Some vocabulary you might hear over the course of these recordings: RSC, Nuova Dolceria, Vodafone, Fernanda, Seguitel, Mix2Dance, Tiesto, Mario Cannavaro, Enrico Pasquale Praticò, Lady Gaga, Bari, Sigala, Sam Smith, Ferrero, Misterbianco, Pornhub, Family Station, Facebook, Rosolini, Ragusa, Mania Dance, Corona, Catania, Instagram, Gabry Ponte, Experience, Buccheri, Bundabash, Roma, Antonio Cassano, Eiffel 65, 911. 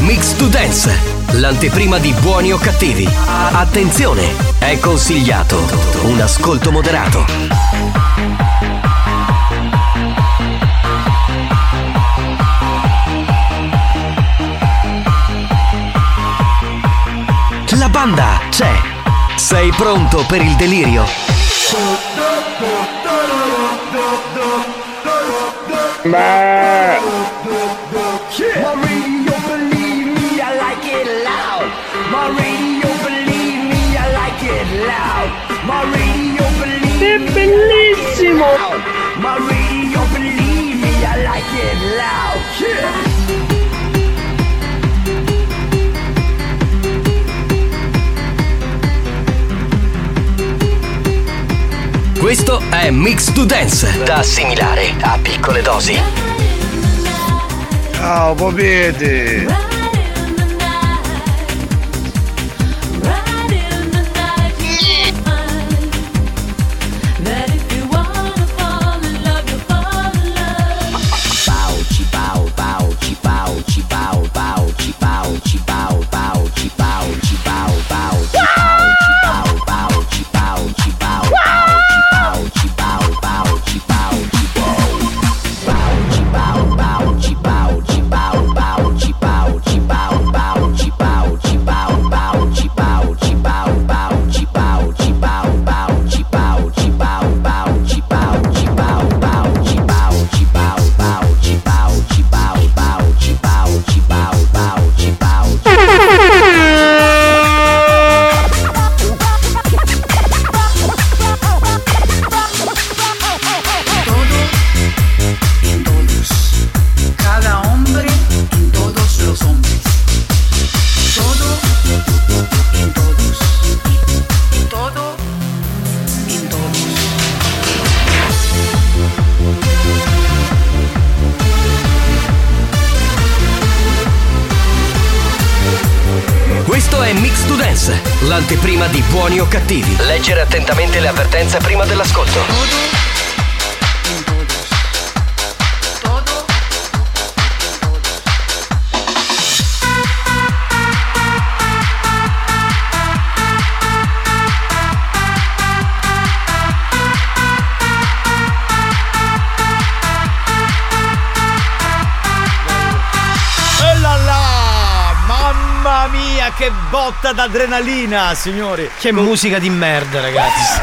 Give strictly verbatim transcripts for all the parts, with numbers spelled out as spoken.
Mix to Dance, l'anteprima di Buoni o Cattivi. Attenzione, è consigliato un ascolto moderato. La banda c'è. Sei pronto per il delirio? Ma... bellissimo. My radio, believe me, I like it loud. Yeah. Questo è Mix to Dance, da assimilare a piccole dosi. Ciao, popete. L'anteprima di Buoni o Cattivi. Leggere attentamente le avvertenze prima dell'ascolto. Che botta d'adrenalina, signori! Che Con... musica di merda, ragazzi!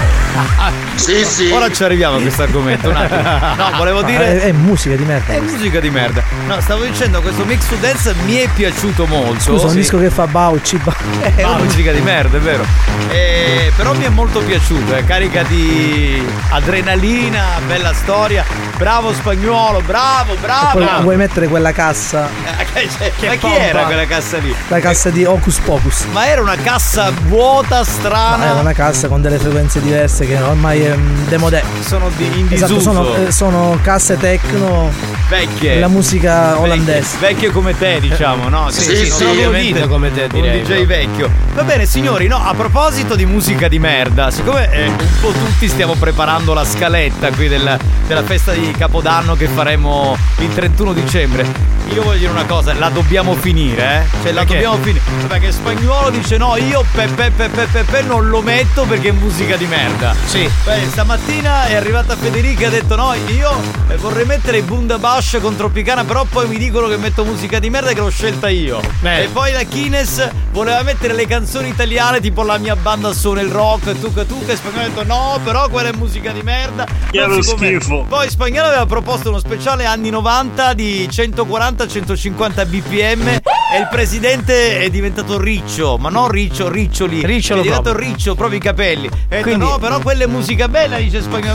Ah, ah. Sì, sì. Ora ci arriviamo a questo argomento. Un attimo. No, volevo dire. È, è musica di merda. È musica di merda. No, stavo dicendo, questo Mix to Dance mi è piaciuto molto. Scusa, un sì. disco che fa Bauci. Ba... È una musica di merda, è vero. E... Però mi è molto piaciuto, è carica di adrenalina, bella storia. Bravo Spagnuolo, bravo, bravo. Poi, vuoi mettere quella cassa? Che, cioè, che ma pompa. Chi era quella cassa lì? La cassa di Hocus Pocus. Ma era una cassa vuota, strana. Ma era una cassa con delle frequenze diverse che ormai è demodè. Sono di, in disuso. Esatto, sono, sono casse techno vecchie. La musica vecchie, olandese. Vecchie come te, diciamo, no? Sì, sì, sì, sì, ovviamente come te, direi. Un D J vecchio. Va bene, signori, no, a proposito di musica di merda, siccome eh, un po' tutti stiamo preparando la scaletta qui della, della festa di di Capodanno che faremo il trentuno dicembre. Io voglio dire una cosa, la dobbiamo finire, eh? Cioè la perché? dobbiamo finire. Perché Spagnuolo dice no, io pepe pepe pepe non lo metto perché è musica di merda. Sì. Beh, stamattina è arrivata Federica e ha detto no, io vorrei mettere Bundabash con Tropicana, però poi mi dicono che metto musica di merda e che l'ho scelta io. Beh. E poi la Kines voleva mettere le canzoni italiane tipo La mia banda suona il rock, tuca tuca, e Spagnuolo ha detto no, però quella è musica di merda. Io lo schifo. Mette. Poi Spagnuolo aveva proposto uno speciale anni novanta di centoquaranta centocinquanta B P M e il presidente è diventato riccio, ma non riccio, riccioli. Ricciolo è diventato proprio. Riccio, proprio i capelli. E quindi... no, però quella è musica bella, dice Spagnuolo.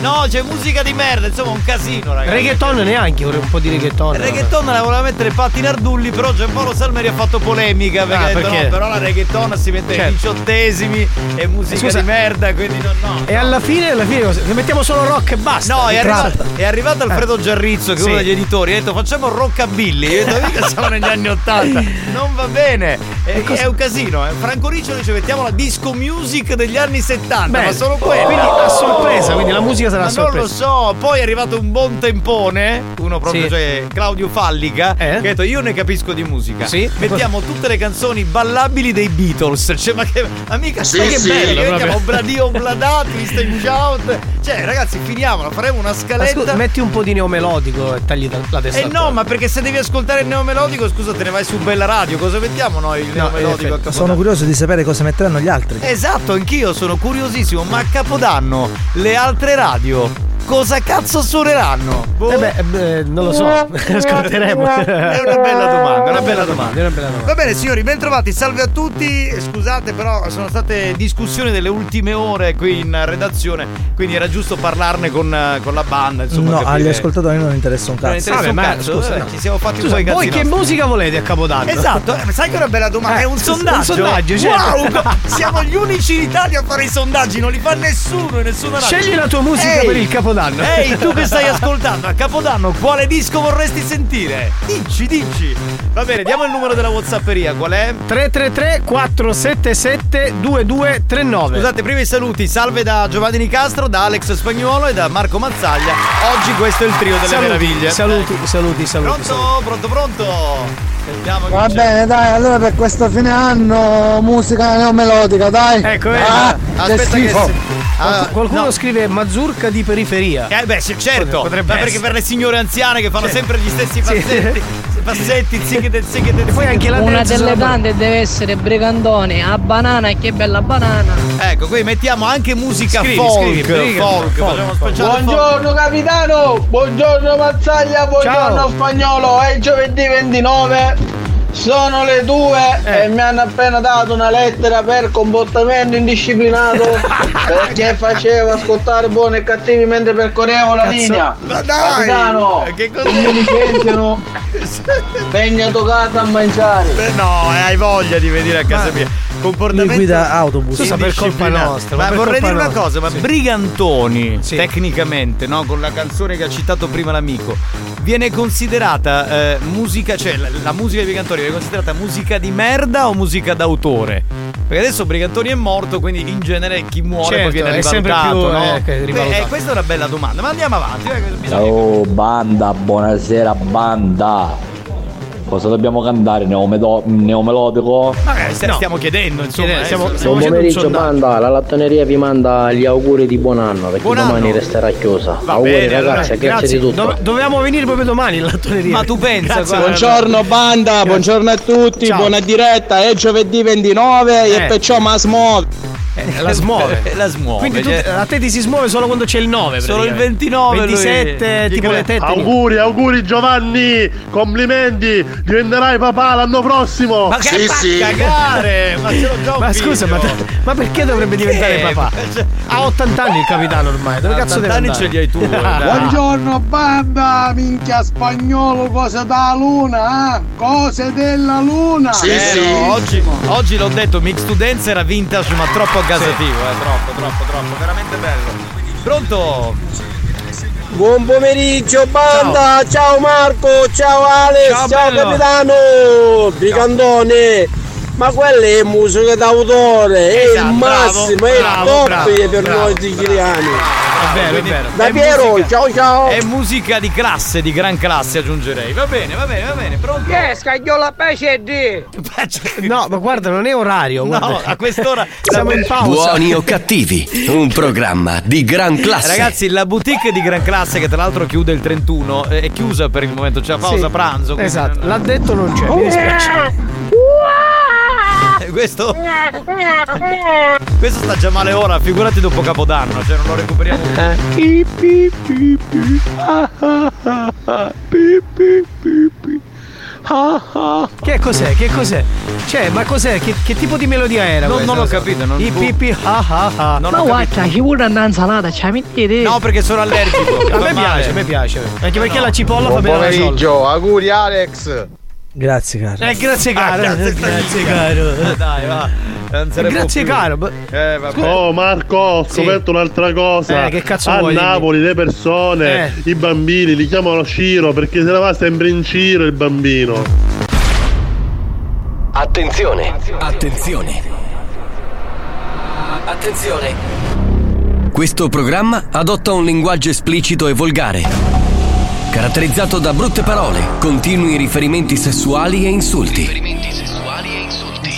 No, c'è musica di merda, insomma, un casino, ragazzi. Reggaeton neanche, vorrei un po' di reggaeton. Reggaeton la voleva mettere Patti Nardulli, però Gianpaolo Salmeri ha fatto polemica perché ah, ha detto perché? no, però la reggaeton si mette ai certo. diciottesimi e musica Scusa. di merda, quindi no, no. E no. alla fine, alla fine cosa? Mettiamo solo rock e basta. No, è arrivato, è arrivato Alfredo Giarrizzo, che sì. è uno degli editori, ha detto facciamo rockabilly. Io ho detto siamo negli anni ottanta, non va bene, è, è un casino. Franco Riccio dice mettiamo la disco music degli anni settanta. Beh, ma solo quello, quindi a sorpresa, quindi la musica sarà ma a sorpresa. Non lo so, poi è arrivato un buon tempone, uno proprio sì. cioè Claudio Fallica, eh? che ha detto io ne capisco di musica, sì? mettiamo tutte le canzoni ballabili dei Beatles, cioè ma che amica sì, che sì, bello, che mettiamo Bladio Bladati, Mr. Shout, cioè ragazzi finiamola, faremo una scaletta. Ascolta, metti un po' di neomelodico e tagli la testa. Eh no, ma perché se devi ascoltare il neomelodico, scusa, te ne vai su Bella Radio. Cosa mettiamo noi il neomelodico? No, sono curioso di sapere cosa metteranno gli altri. Esatto, anch'io sono curiosissimo. Ma a Capodanno le altre radio cosa cazzo suoneranno? Boh. Eh beh, beh, non lo so. Ascolteremo. È una bella domanda, una bella domanda, una bella domanda. Va bene, signori, bentrovati. Salve a tutti. Scusate, però sono state discussioni delle ultime ore qui in redazione, quindi era giusto parlarne con, con la banda. Insomma, no, agli ascoltatori non interessa un cazzo. Non interessa ah, un beh, cazzo. Ma, scusa, no. Ci siamo fatti scusa, un po' i cazzi. Voi che nostri. musica volete a Capodanno? Esatto. Eh, sai che è una bella domanda? Eh, è un sondaggio. Un sondaggio. Wow, siamo gli unici in Italia a fare i sondaggi. Non li fa nessuno e nessuna radio. Scegli la tua musica Ehi. per il Capodanno. Ehi, hey, tu che stai ascoltando a Capodanno, quale disco vorresti sentire? Dici, dici. Va bene, diamo il numero della WhatsApperia, qual è? tre tre tre quattro sette sette due due tre nove. Scusate, prima i saluti, salve da Giovanni Nicastro, da Alex Spagnuolo e da Marco Mazzaglia. Oggi questo è il trio delle saluti, meraviglie. Saluti, saluti, saluti. Pronto, saluti. pronto, pronto. Sentiamo Va c'è. bene, dai, allora per questo fine anno musica neomelodica, dai. Ecco, ah, aspetta che si... Ah, qualcuno no. scrive mazurka di periferia. Eh beh, certo, potrebbe, ma perché per le signore anziane che fanno cioè. sempre gli stessi passetti, sì. passetti, zichete, zichete, e poi anche la una delle bande buone. Deve essere Brigantoni, a banana, che bella banana. Ecco, qui mettiamo anche musica scrivi, folk, scrivi, folk, folk, folk, folk. Buongiorno folk. capitano, buongiorno Mazzaglia, buongiorno Ciao. Spagnolo, è giovedì ventinove. Sono le due eh. e mi hanno appena dato una lettera per comportamento indisciplinato perché facevo ascoltare buoni e cattivi mentre percorrevo la Cazzo. linea. Ma dai! Capitano, che cosa mi licenziano? Venga toccata a mangiare. Beh, no, hai voglia di venire a casa ma mia. Comportamento mi guida autobus. Scusa, per colpa nostra. Ma, ma vorrei dire una cosa, ma sì. Brigantoni, sì. tecnicamente, no, con la canzone che ha citato prima l'amico, viene considerata eh, musica, cioè la, la musica di Brigantoni è considerata musica di merda o musica d'autore? Perché adesso Brigantoni è morto, quindi in genere chi muore certo, poi viene rivalutato, no? Eh, Beh, eh, questa è una bella domanda, ma andiamo avanti. Ciao banda, buonasera banda. Cosa dobbiamo cantare? Neomedo- neomelodico? Vabbè, no. stiamo chiedendo, insomma. Chiedere, stiamo, stiamo buon pomeriggio, banda. La lattoneria vi manda gli auguri di buon anno, perché buon domani anno. resterà chiusa. Va auguri, bene, ragazzi, allora, grazie, grazie di tutto. Do- dovevamo venire proprio domani in lattoneria. Ma tu pensa, guarda, buongiorno, banda, grazie. buongiorno a tutti, Ciao. buona diretta. È giovedì ventinove eh. e perciò ma smuove. Eh, la smuove la smuove quindi tu, cioè, a te ti si smuove solo quando c'è il nove, solo il ventinove ventisette lui, tipo le tette. Auguri, auguri Giovanni, complimenti, diventerai papà l'anno prossimo. Ma che sì, fa sì. cagare ma, ce l'ho ma scusa ma, ma perché dovrebbe diventare eh, papà cioè, a ottanta anni il capitano ormai, dove cazzo deve andare? ottanta anni ce li hai tu. Buongiorno banda, minchia Spagnolo, cosa da luna, eh? cose della luna sì, eh, sì. No, oggi, oggi l'ho detto, Mix to Dance era vintage ma troppo gasativo, sì. eh, troppo, troppo, troppo, veramente bello. Pronto? Buon pomeriggio banda, ciao, ciao Marco, ciao Alex, ciao, ciao capitano, Brigantone. ma quella è musica d'autore, è esatto, il massimo, bravo, è il top bravo, per bravo, noi siciliani. È vero, è vero. Da Piero, musica, ciao ciao. È musica di classe, di gran classe aggiungerei. Va bene, va bene, va bene. Pronto? Che scagliola pace di. No, ma guarda, non è orario. Guarda. No, a quest'ora siamo in pausa. Buoni o cattivi, un programma di gran classe. Ragazzi, la boutique di gran classe, che tra l'altro chiude il trentuno, è chiusa per il momento, c'è la pausa sì, pranzo. Esatto, non... l'ha detto non c'è. Mi dispiace. Questo Questo sta già male ora, figurati dopo Capodanno, cioè non lo recuperiamo più. Che cos'è? Che cos'è? Cioè, ma cos'è? Che, che tipo di melodia era? Non, non l'ho capito. Non... I pipi ha ha ha. Non ma guarda, ci vuole una insalata, ci metti. No, perché sono allergico. A me piace, a me piace. Anche perché no, la cipolla buon fa bene alla cipolla. Buon pomeriggio, auguri Alex. Grazie caro. Eh, grazie caro. Ah, grazie, grazie caro. caro. Dai, va. Grazie più. Caro. Eh, oh Marco, ho scoperto sì, un'altra cosa. Eh, che cazzo a vuoi, Napoli dimmi, le persone, eh. i bambini li chiamano Ciro perché se la va sempre in giro il bambino. Attenzione. Attenzione. Attenzione. Questo programma adotta un linguaggio esplicito e volgare, caratterizzato da brutte parole, continui riferimenti sessuali e insulti. Riferimenti sessuali e insulti.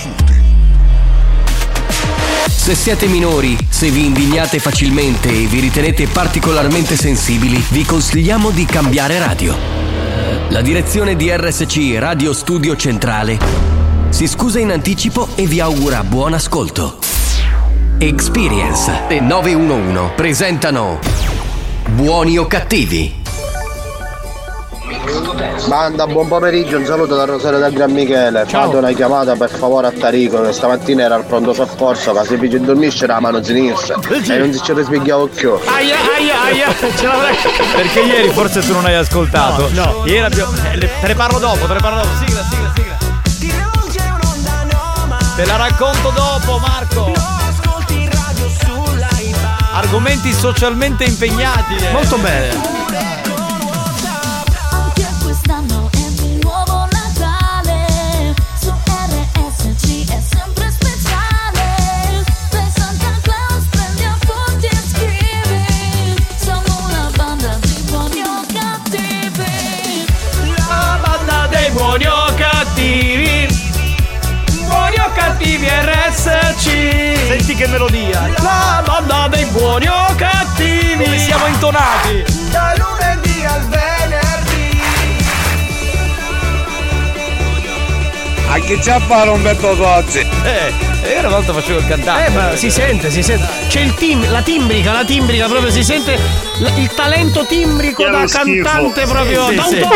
Se siete minori, se vi indignate facilmente e vi ritenete particolarmente sensibili, vi consigliamo di cambiare radio. La direzione di R S C Radio Studio Centrale si scusa in anticipo e vi augura buon ascolto. Experience e nove uno uno presentano Buoni o Cattivi. Banda, buon pomeriggio, un saluto da Rosario da Gran Michele. Fate una chiamata per favore a Tarico, che stamattina era al pronto soccorso, che se vi dormisce la mano sinistra e non si ci risvegliava più. Aia, aia, aia, ce l'avrei. Perché ieri forse tu non hai ascoltato. No, no. Ieri abbiamo... Eh, le... Te ne parlo dopo, te ne parlo dopo. Sigla, sigla, sigla. Te la racconto dopo, Marco. Argomenti socialmente impegnati. Eh. Molto bene. Senti che melodia. La banda dei buoni o cattivi. Come siamo intonati. Da lunedì al venerdì. A chi c'ha a fare Umberto Tozzi? Eh io una volta facevo il cantante. Eh ma si sente, si sente. C'è il tim, la timbrica, la timbrica proprio si sente l- il talento timbrico da cantante schifo, proprio. Sì, da sì, un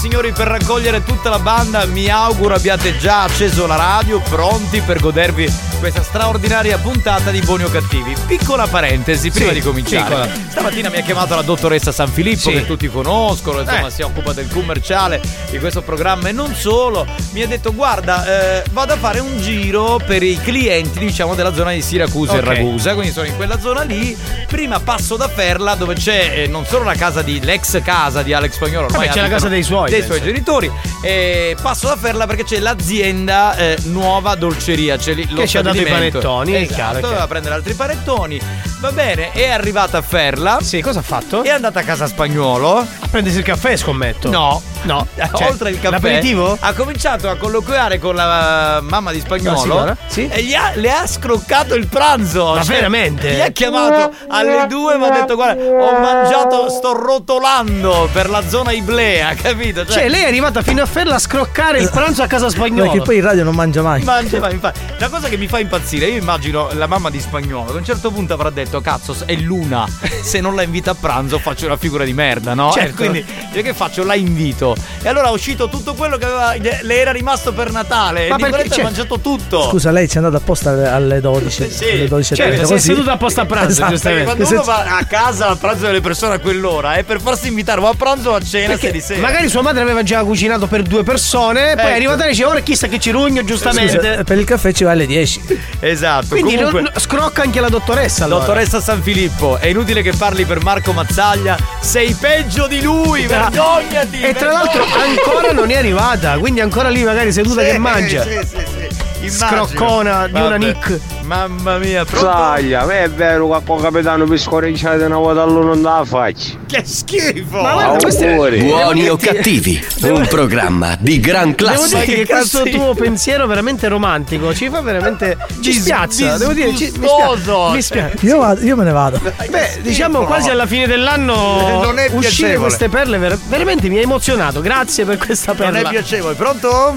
signori, per raccogliere tutta la banda mi auguro abbiate già acceso la radio, pronti per godervi questa straordinaria puntata di Buoni o Cattivi. Piccola parentesi prima sì, di cominciare piccola. Stamattina mi ha chiamato la dottoressa San Filippo sì, che tutti conoscono, insomma eh. si occupa del commerciale di questo programma e non solo. Mi ha detto guarda eh, vado a fare un giro per i clienti diciamo della zona di Siracusa okay, e Ragusa, quindi sono in quella zona lì, prima passo da Ferla dove c'è eh, non solo la casa di l'ex casa di Alex Spagnuolo, ormai c'è la casa dei suoi dei penso. suoi genitori, e passo da Ferla perché c'è l'azienda eh, nuova dolceria, c'è lì lo che dato i panettoni, esatto, doveva che... prendere altri panettoni, va bene, è arrivata a Ferla. Sì, cosa ha fatto? È andata a casa Spagnuolo a prendersi il caffè, scommetto. No, no, cioè, oltre il caffè l'aperitivo? Ha cominciato a colloquiare con la mamma di Spagnuolo sì, e gli ha, le ha scroccato il pranzo. Ma cioè, veramente? Gli ha chiamato alle due, mi ha detto guarda, ho mangiato, sto rotolando per la zona Iblea, capito? Cioè, cioè lei è arrivata fino a Ferla a scroccare il pranzo a casa Spagnuolo. Perché poi in radio non mangia mai. Mangia mai, infatti. La cosa che mi fa impazzire, io immagino la mamma di Spagnuolo che a un certo punto avrà detto cazzo è l'una, se non la invita a pranzo faccio una figura di merda, no? Certo, quindi io che faccio? La invito. E allora è uscito tutto quello che aveva, le era rimasto per Natale. Ma Nicoletta ha mangiato tutto. Scusa, lei c'è andata apposta alle dodici. Sì, alle dodici, certo, si è seduta apposta a pranzo, esatto, giustamente. Quando uno se... va a casa a pranzo delle persone a quell'ora è per farsi invitare o a pranzo o a cena, perché se di sera. Magari sua madre aveva già cucinato per due persone, ecco. Poi è arrivata e diceva ora chissà che cirugno, giustamente. Scusa, per il caffè ci va alle dieci. Esatto. Quindi comunque... non, scrocca anche la dottoressa allora. Dottoressa San Filippo, è inutile che parli per Marco Mazzaglia, sei peggio di lui, vergognati. E tra l'altro ancora non è arrivata, quindi ancora lì magari seduta sì, che mangia. Sì, sì, sì. Immagino. Scroccona. Vabbè. Di una Nick. Mamma mia, Saglia, ma è vero che con capitano per scorreggiare una volta all'uno non la faccio. Che schifo. Ma guarda, queste... Buoni o cattivi, un programma di gran classe. Devo dire che questo tuo pensiero veramente romantico ci fa veramente... ci spiazza. Devo dire ci... mi spiazza, mi spiazza. Io, vado, io me ne vado. Beh, diciamo quasi alla fine dell'anno non è uscire queste perle ver- veramente mi ha emozionato. Grazie per questa perla. Non è piacevole. Pronto?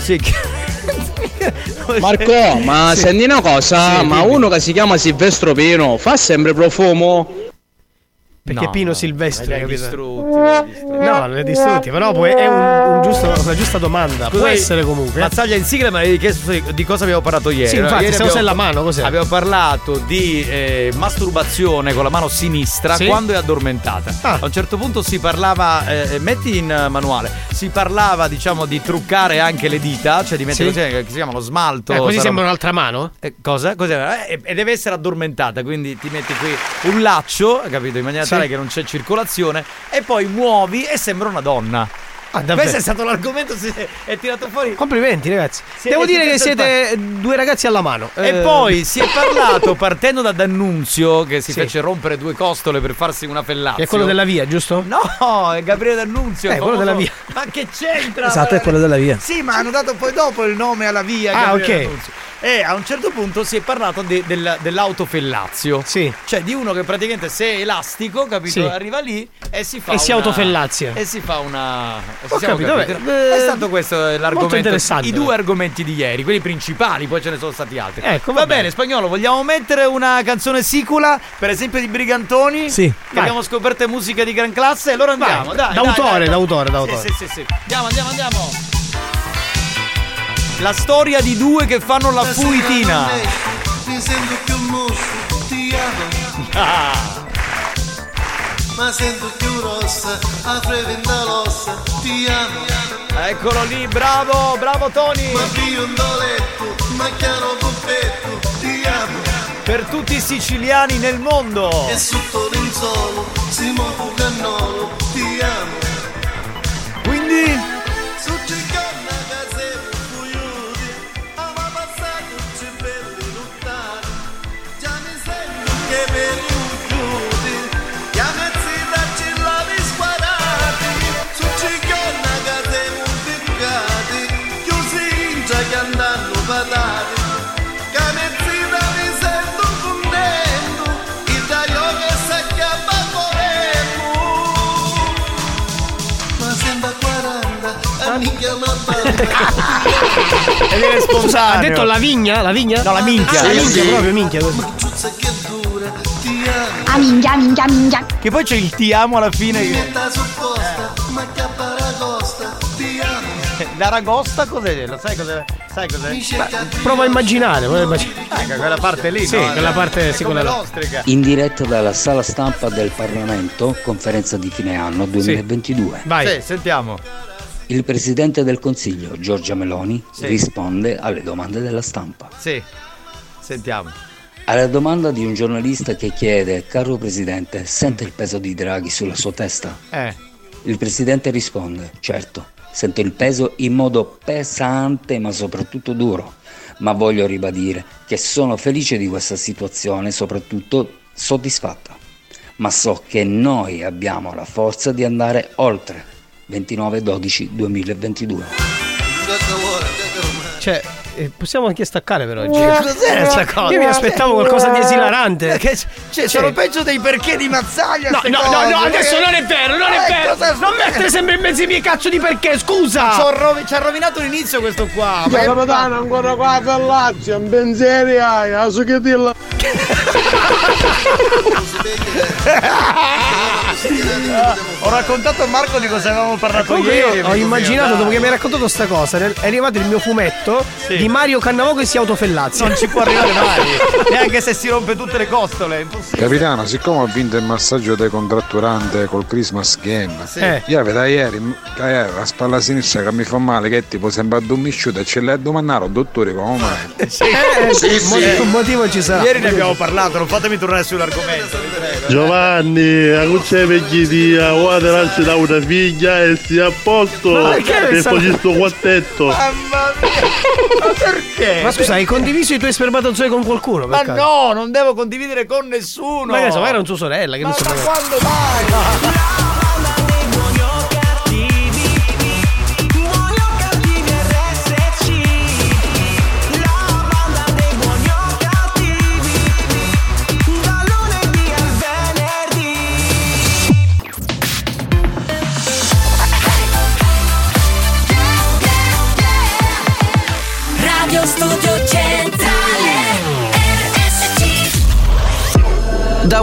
Sì. Marco, ma sì, senti una cosa, sì, ma dimmi. Uno che si chiama Silvestro Pino fa sempre profumo? Perché no, Pino no, Silvestro è distrutti, distrutti. No, non è distrutti, però poi è un, un giusto, una giusta domanda. Può essere comunque. Mazzaglia in sigla, ma avevi chiesto di cosa abbiamo parlato ieri. Sì, infatti, ieri se abbiamo, la mano, cos'è? Abbiamo parlato di eh, masturbazione con la mano sinistra, sì? Quando è addormentata. Ah. A un certo punto si parlava, eh, metti in manuale, si parlava diciamo di truccare anche le dita, cioè di mettere, sì, così, che si chiama lo smalto. Eh, così sarà... sembra un'altra mano? Eh, cosa? Cos'era? Eh, e deve essere addormentata, quindi ti metti qui un laccio, capito? In maniera sì, che non c'è circolazione, e poi muovi e sembra una donna. Ah, questo è stato l'argomento, si è tirato fuori. Complimenti ragazzi. Si Devo dire che siete par... due ragazzi alla mano. E eh... poi si è parlato, partendo da D'Annunzio, che si sì, fece rompere due costole per farsi una fellazio. Che è quello della via, giusto? No, è Gabriele D'Annunzio. È eh, quello della via. Ma che c'entra? Esatto, ma... è quello della via. Sì, ma hanno dato poi dopo il nome alla via. Ah, Gabriele, ok. D'Annunzio. E a un certo punto si è parlato de, del, dell'autofellazio. Sì. Cioè di uno che praticamente se è elastico, capito, sì, arriva lì e si fa e una... si autofellazia. E si fa una... Ho capito, capito. Beh, è stato questo l'argomento. Molto interessante. I due argomenti di ieri, quelli principali, poi ce ne sono stati altri. Ecco, va, va bene, bene, Spagnuolo, vogliamo mettere una canzone sicula, per esempio di Brigantoni? Sì. Che abbiamo scoperto musica di gran classe, e allora andiamo. Vai. Dai, d'autore, dai, dai, d'autore, d'autore. Sì, sì, sì, sì. Andiamo, andiamo, andiamo. La storia di due che fanno la fuitina. Mi sento più mosso, ti amo. Ma sento più rossa, a freventa l'ossa, ti amo. Eccolo lì, bravo, bravo Tony. Ma io un doletto, ma chiaro completto, ti amo. Per tutti i siciliani nel mondo. E sotto l'insolo, si muove cannolo, ti amo. Quindi... E viene spontaneo. Ha detto la vigna? La vigna? No, la minchia. Ah, la minchia, sì, proprio minchia. Ah, minchia, minchia, minchia. Che poi c'è il ti amo alla fine. Che... la ragosta cos'è? Lo sai cos'è? Sai cos'è? Ma, prova a immaginare, prova a immaginare. Ah, ecco, quella parte lì, sì, no, quella parte sicuramente ostrica. In diretta dalla sala stampa del Parlamento, conferenza di fine anno duemilaventidue. Sì. Vai, sì, sentiamo. Il presidente del Consiglio, Giorgia Meloni, sì, risponde alle domande della stampa. Sì, sentiamo. Alla domanda di un giornalista che chiede: caro presidente, sente il peso di Draghi sulla sua testa? Eh. Il presidente risponde: certo, sento il peso in modo pesante ma soprattutto duro. Ma voglio ribadire che sono felice di questa situazione, soprattutto soddisfatta. Ma so che noi abbiamo la forza di andare oltre. ventinove dodici duemilaventidue. Cioè, possiamo anche staccare per oggi. Cos'è questa cosa? Io mi aspettavo qualcosa di esilarante. Cioè, cioè, sono peggio dei perché di Mazzaglia. No, no, no, no, adesso non è vero, non è vero. Non mettere sempre in mezzo i miei cazzo di perché, scusa. Ci ha rovinato l'inizio questo qua. Ma capitano, ancora qua a Lazio, un pensieri hai, a su che dirla. Ora raccontato a Marco di cosa avevamo parlato ieri. Ho immaginato, dopo che mi hai raccontato sta cosa, è arrivato il mio fumetto sì. di Mario Cannavaro che si autofellazza. Non ci può arrivare mai, neanche se si rompe tutte le costole, è impossibile. Capitano, siccome ho vinto il massaggio dei contratturante col Christmas game, sì. eh. io vedo ieri la spalla sinistra che mi fa male, che è tipo sembra addommisciuta, e ce l'ha domandato dottore come mai? Sì, eh, sì, sì. Mot- un motivo ci sarà. Ieri ne abbiamo parlato, non fatemi tornare sull'argomento. Giovanni, a cuccia vecchia, ora darci da una figlia e si a posto e poi il suo quartetto. Mamma mia, ma perché? Ma scusa, hai condiviso i tuoi spermatozoi con qualcuno? Ma caso? No, non devo condividere con nessuno. Ma che so, era un sua sorella che ma non so. Ma quando mai? Da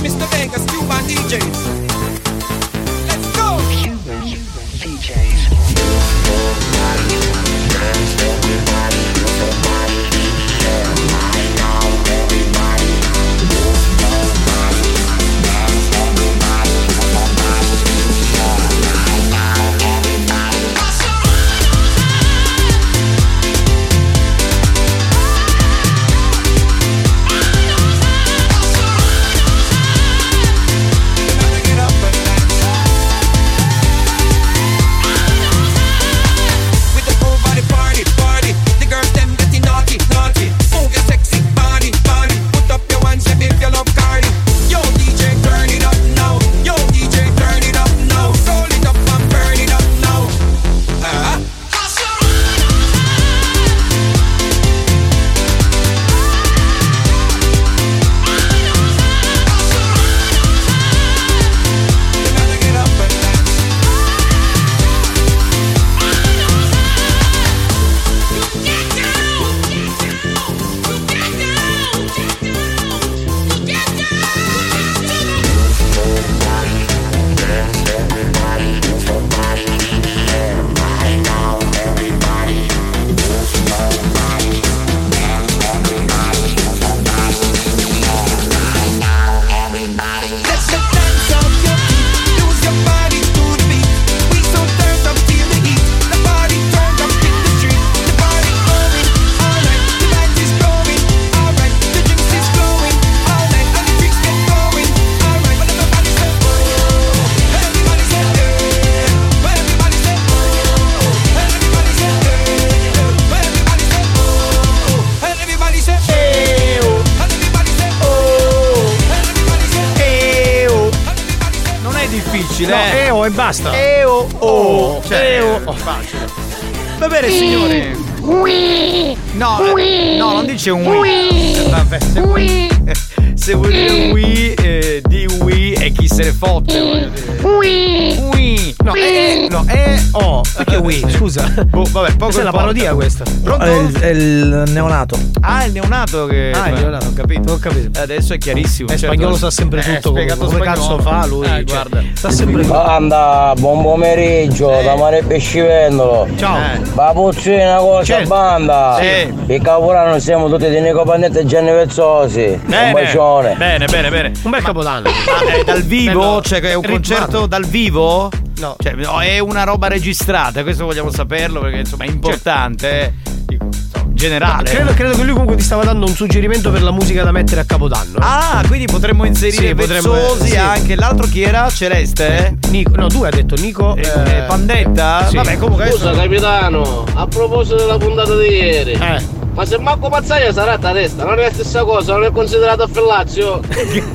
Mister Bank, it's my D Js. Let's go! Cuban D Js. Everybody, dance everybody, somebody eat your mind now. Everybody, move your body, dance everybody, somebody eat your mind now. Everybody, that's basta. E o o, cioè, e-o, oh. Facile. Va bene, signori. Ui. No, ui. No, non dice un ui. Vabbè, se ui. Se vuoi dire ui, eh, di ui e chi se ne fotte, voglio dire. Ui. Ui. No, e no, e o. Perché ui? Scusa. Boh, vabbè, poco. Questa è la parodia questa. Pronto? È il, è il neonato. Ah, il neonato che Ah, il neonato, ho capito. Ho capito. Adesso è chiarissimo. E cioè, Spagnolo sa sempre eh, tutto. Come cazzo fa lui? Eh, guarda. Sta sempre tutto. Anda, buon pomeriggio, eh. da Mare Pescivendolo. Ciao. Eh. Papuzzi una cosa, certo. Banda. Sì. Picca pure noi siamo tutti di Nico Panetta e Gianni Vezzosi. Bene. Un bacione. Bene, bene, bene. Un bel capodanno. Ma è dal vivo, cioè è un concerto dal vivo? No. Cioè, no, è una roba registrata, questo vogliamo saperlo perché insomma è importante. Cioè, dico, insomma, in generale. Credo, credo che lui comunque ti stava dando un suggerimento per la musica da mettere a Capodanno. Eh? Ah, quindi potremmo inserire sì, Vezzosi sì. anche l'altro chi era? Celeste? Nico, no, due ha detto Nico. Eh, eh, Pandetta? Sì. Vabbè, comunque. Scusa, adesso... capitano, a proposito della puntata di ieri. Eh. Ma se Marco Mazzaglia sarà a testa, non è la stessa cosa, non è considerato fellazio.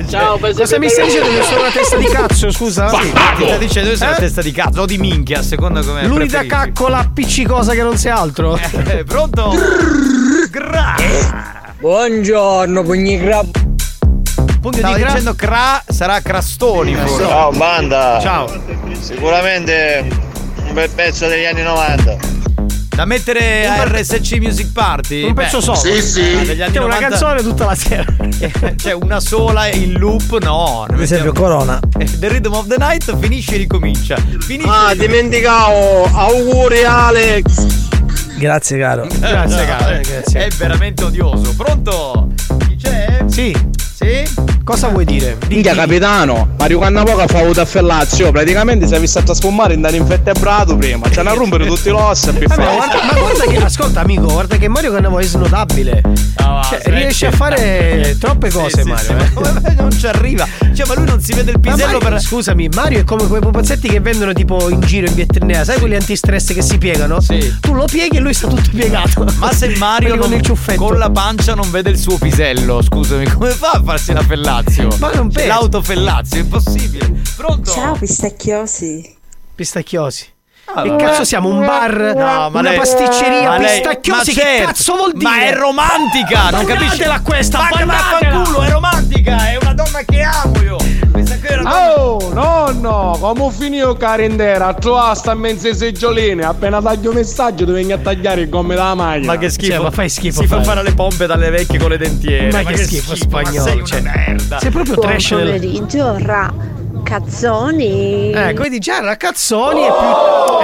Ciao, cosa mi stai dicendo? Che sono una testa di cazzo, scusa? Sì, ti sta dicendo che sono eh? una testa di cazzo o di minchia, a seconda com'è. L'unica caccola appiccicosa che non sia altro. Eh, pronto? Gra. Buongiorno, pugni gra. Pugno di dicendo cra, sarà crastoni. Pure. Ciao, banda. Ciao. Sicuramente un bel pezzo degli anni novanta. Da mettere a R S C Music Party? Un pezzo solo. Sì, sì. Ah, c'è novanta... una canzone tutta la sera. Cioè una sola in loop, no. Per esempio Corona. The Rhythm of the Night finisce e ricomincia. Finisce ah, dimenticavo. Auguri Alex. Grazie caro. Grazie caro. Eh, grazie. È veramente odioso. Pronto? Chi c'è? Sì. Sì? Cosa vuoi dire? Minchia capitano, Mario Cannavaro ha fatto a Fellazio, praticamente si è visto a sfumare andare in fettebrato prima, c'hanno a rompere tutti l'ossa per fare. Ma guarda che, ascolta amico, guarda che Mario Cannavaro è snodabile. Oh, cioè, riesce a fare troppe cose sì, Mario. Sì, sì, eh. Ma non ci arriva. Cioè, ma lui non si vede il pisello Mario, per. Scusami, Mario è come quei pupazzetti che vendono tipo in giro in Vietnea, sai sì. quelli antistress che si piegano? Sì. Tu lo pieghi e lui sta tutto piegato. Ma se Mario non, con, il ciuffetto. Con la pancia non vede il suo pisello, scusami, come fa a farsi la fellazio? Ma non penso. L'autofellazio, è impossibile. Pronto? Ciao pistacchiosi. Pistacchiosi. Allora. Che cazzo siamo? Un bar? No, ma una lei, pasticceria? Ma pistacchiosi? Ma che certo. cazzo vuol dire? Ma è romantica! Non capiscela questa! Ma fanculo, è romantica! È una donna che amo io! Oh, nonno! Come finito carendera? A trovare sta mezze seggioline. Appena taglio un messaggio ti vengo a tagliare il gomme dalla maglia. Ma che schifo, cioè, ma fai schifo. Si fa fare le pompe dalle vecchie con le dentiere. Ma, ma che, che schifo, schifo spagnolo. Ma sei una merda. Sei proprio trash. Buon pomeriggio, ra. Cazzoni. Eh, come di Gerra Cazzoni è più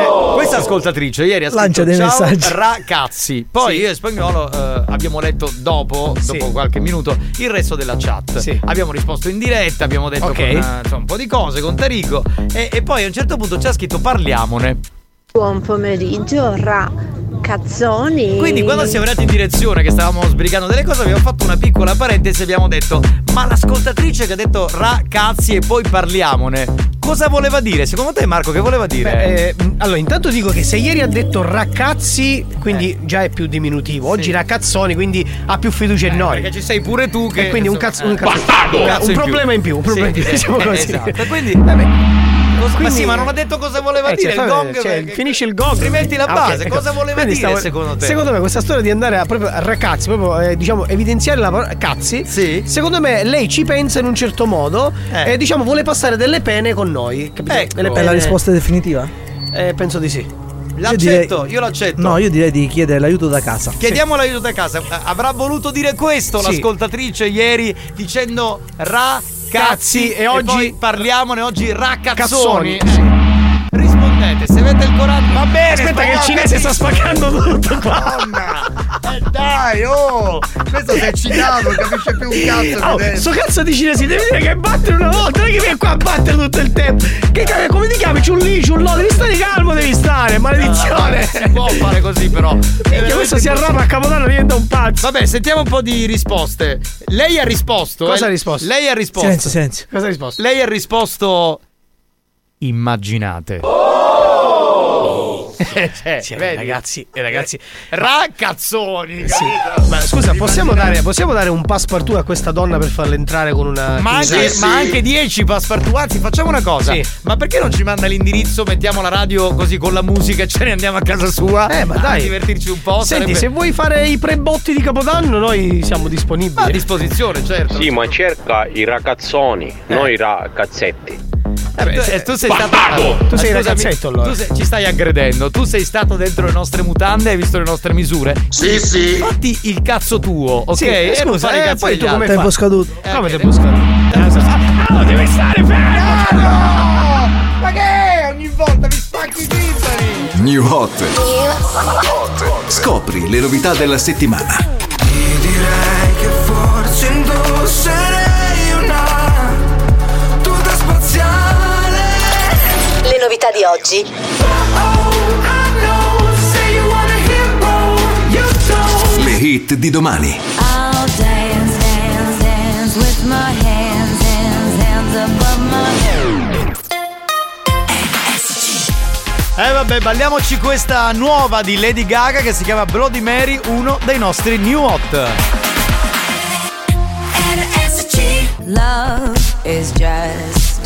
eh, questa ascoltatrice ieri ha scritto dei ciao messaggi. Ragazzi. Poi sì. io e Spagnolo eh, abbiamo letto dopo sì. dopo qualche minuto il resto della chat. Sì. Abbiamo risposto in diretta, abbiamo detto okay. con, uh, insomma, un po' di cose con Tarico e, e poi a un certo punto ci ha scritto parliamone. Buon pomeriggio, ra Cazzoni. Quindi quando siamo andati in direzione che stavamo sbrigando delle cose abbiamo fatto una piccola parentesi e abbiamo detto ma l'ascoltatrice che ha detto ra cazzi e poi parliamone cosa voleva dire? Secondo te Marco che voleva dire? Beh, eh, allora intanto dico che se ieri ha detto raccazzi quindi eh. già è più diminutivo oggi sì. raccazzoni quindi ha più fiducia eh, in noi perché ci sei pure tu che e quindi insomma, un cazzo, eh, un, cazzo, bastardo, un, cazzo un problema in più, un problema sì, in più diciamo eh, così esatto. quindi vabbè Quindi, ma sì, ma non ha detto cosa voleva eh, dire cioè, il gong. Cioè, perché... Finisci il gong. Rimetti la base. Okay, cosa voleva dire stavo... secondo te? Secondo me questa storia di andare a proprio a racazzi, proprio eh, diciamo evidenziare la parola cazzi. Sì. Secondo me lei ci pensa in un certo modo eh. e diciamo vuole passare delle pene con noi. Capito? Ecco. È la risposta definitiva? Eh, penso di sì. L'accetto, io, direi, io l'accetto. No, io direi di chiedere l'aiuto da casa. Chiediamo sì. l'aiuto da casa. Avrà voluto dire questo sì. l'ascoltatrice ieri dicendo ra cazzi e, e oggi poi parliamone oggi raccazzoni. Eh. Rispondete, se avete il coraggio. Va bene, aspetta che il cinese sta spaccando tutto qua. Eh dai, oh! Questo sei citato, non capisce più un cazzo. Oh, sto cazzo di cinesi devi dire che battere una volta, non è che vieni qua a battere tutto il tempo. Che cazzo, come ti chiami? Ciullì, ciullò, devi stare calmo, devi stare, maledizione. No, si può fare così però. E questo si arrabba a Capodanno diventa un pazzo. Vabbè, sentiamo un po' di risposte. Lei ha risposto. Cosa eh? ha risposto? Lei ha risposto. Silenzio, silenzio. Cosa ha risposto? Lei ha risposto immaginate. Oh! Cioè, sì, ragazzi, ragazzi raccazzoni sì. Ma scusa, possiamo dare, possiamo dare un passepartout a questa donna per farla entrare con una ma anche, sì. ma anche dieci passepartout. Anzi, facciamo una cosa sì. ma perché non ci manda l'indirizzo? Mettiamo la radio così con la musica e ce ne andiamo a casa sua. Eh ma dai, a divertirci un po'. Senti, sarebbe... se vuoi fare i prebotti di Capodanno noi siamo disponibili. A disposizione, certo. Sì, ma cerca i raccazzoni, eh. non i racazzetti. Eh beh, tu, tu sei Battato. stato tu sei ragazzetto allora. Tu sei, ci stai aggredendo. Tu sei stato dentro le nostre mutande, hai visto le nostre misure. Sì, sì. Fatti il cazzo tuo, ok? Sì, eh, scusa, e eh, eh, poi tu come tempo fa? scaduto. Eh, come tempo scaduto? Ah, no, devi stare fermo. No! Ma che ogni volta mi spacchi i timpani. New Hot. Scopri le novità della settimana. Ti direi che forse indosserei una tuta spaziale. Le novità di oggi. Le hit di domani. Dance, dance, dance with my hands, hands, hands above my head. Eh vabbè, balliamoci questa nuova di Lady Gaga che si chiama Bloody Mary, uno dei nostri new hot. Love is just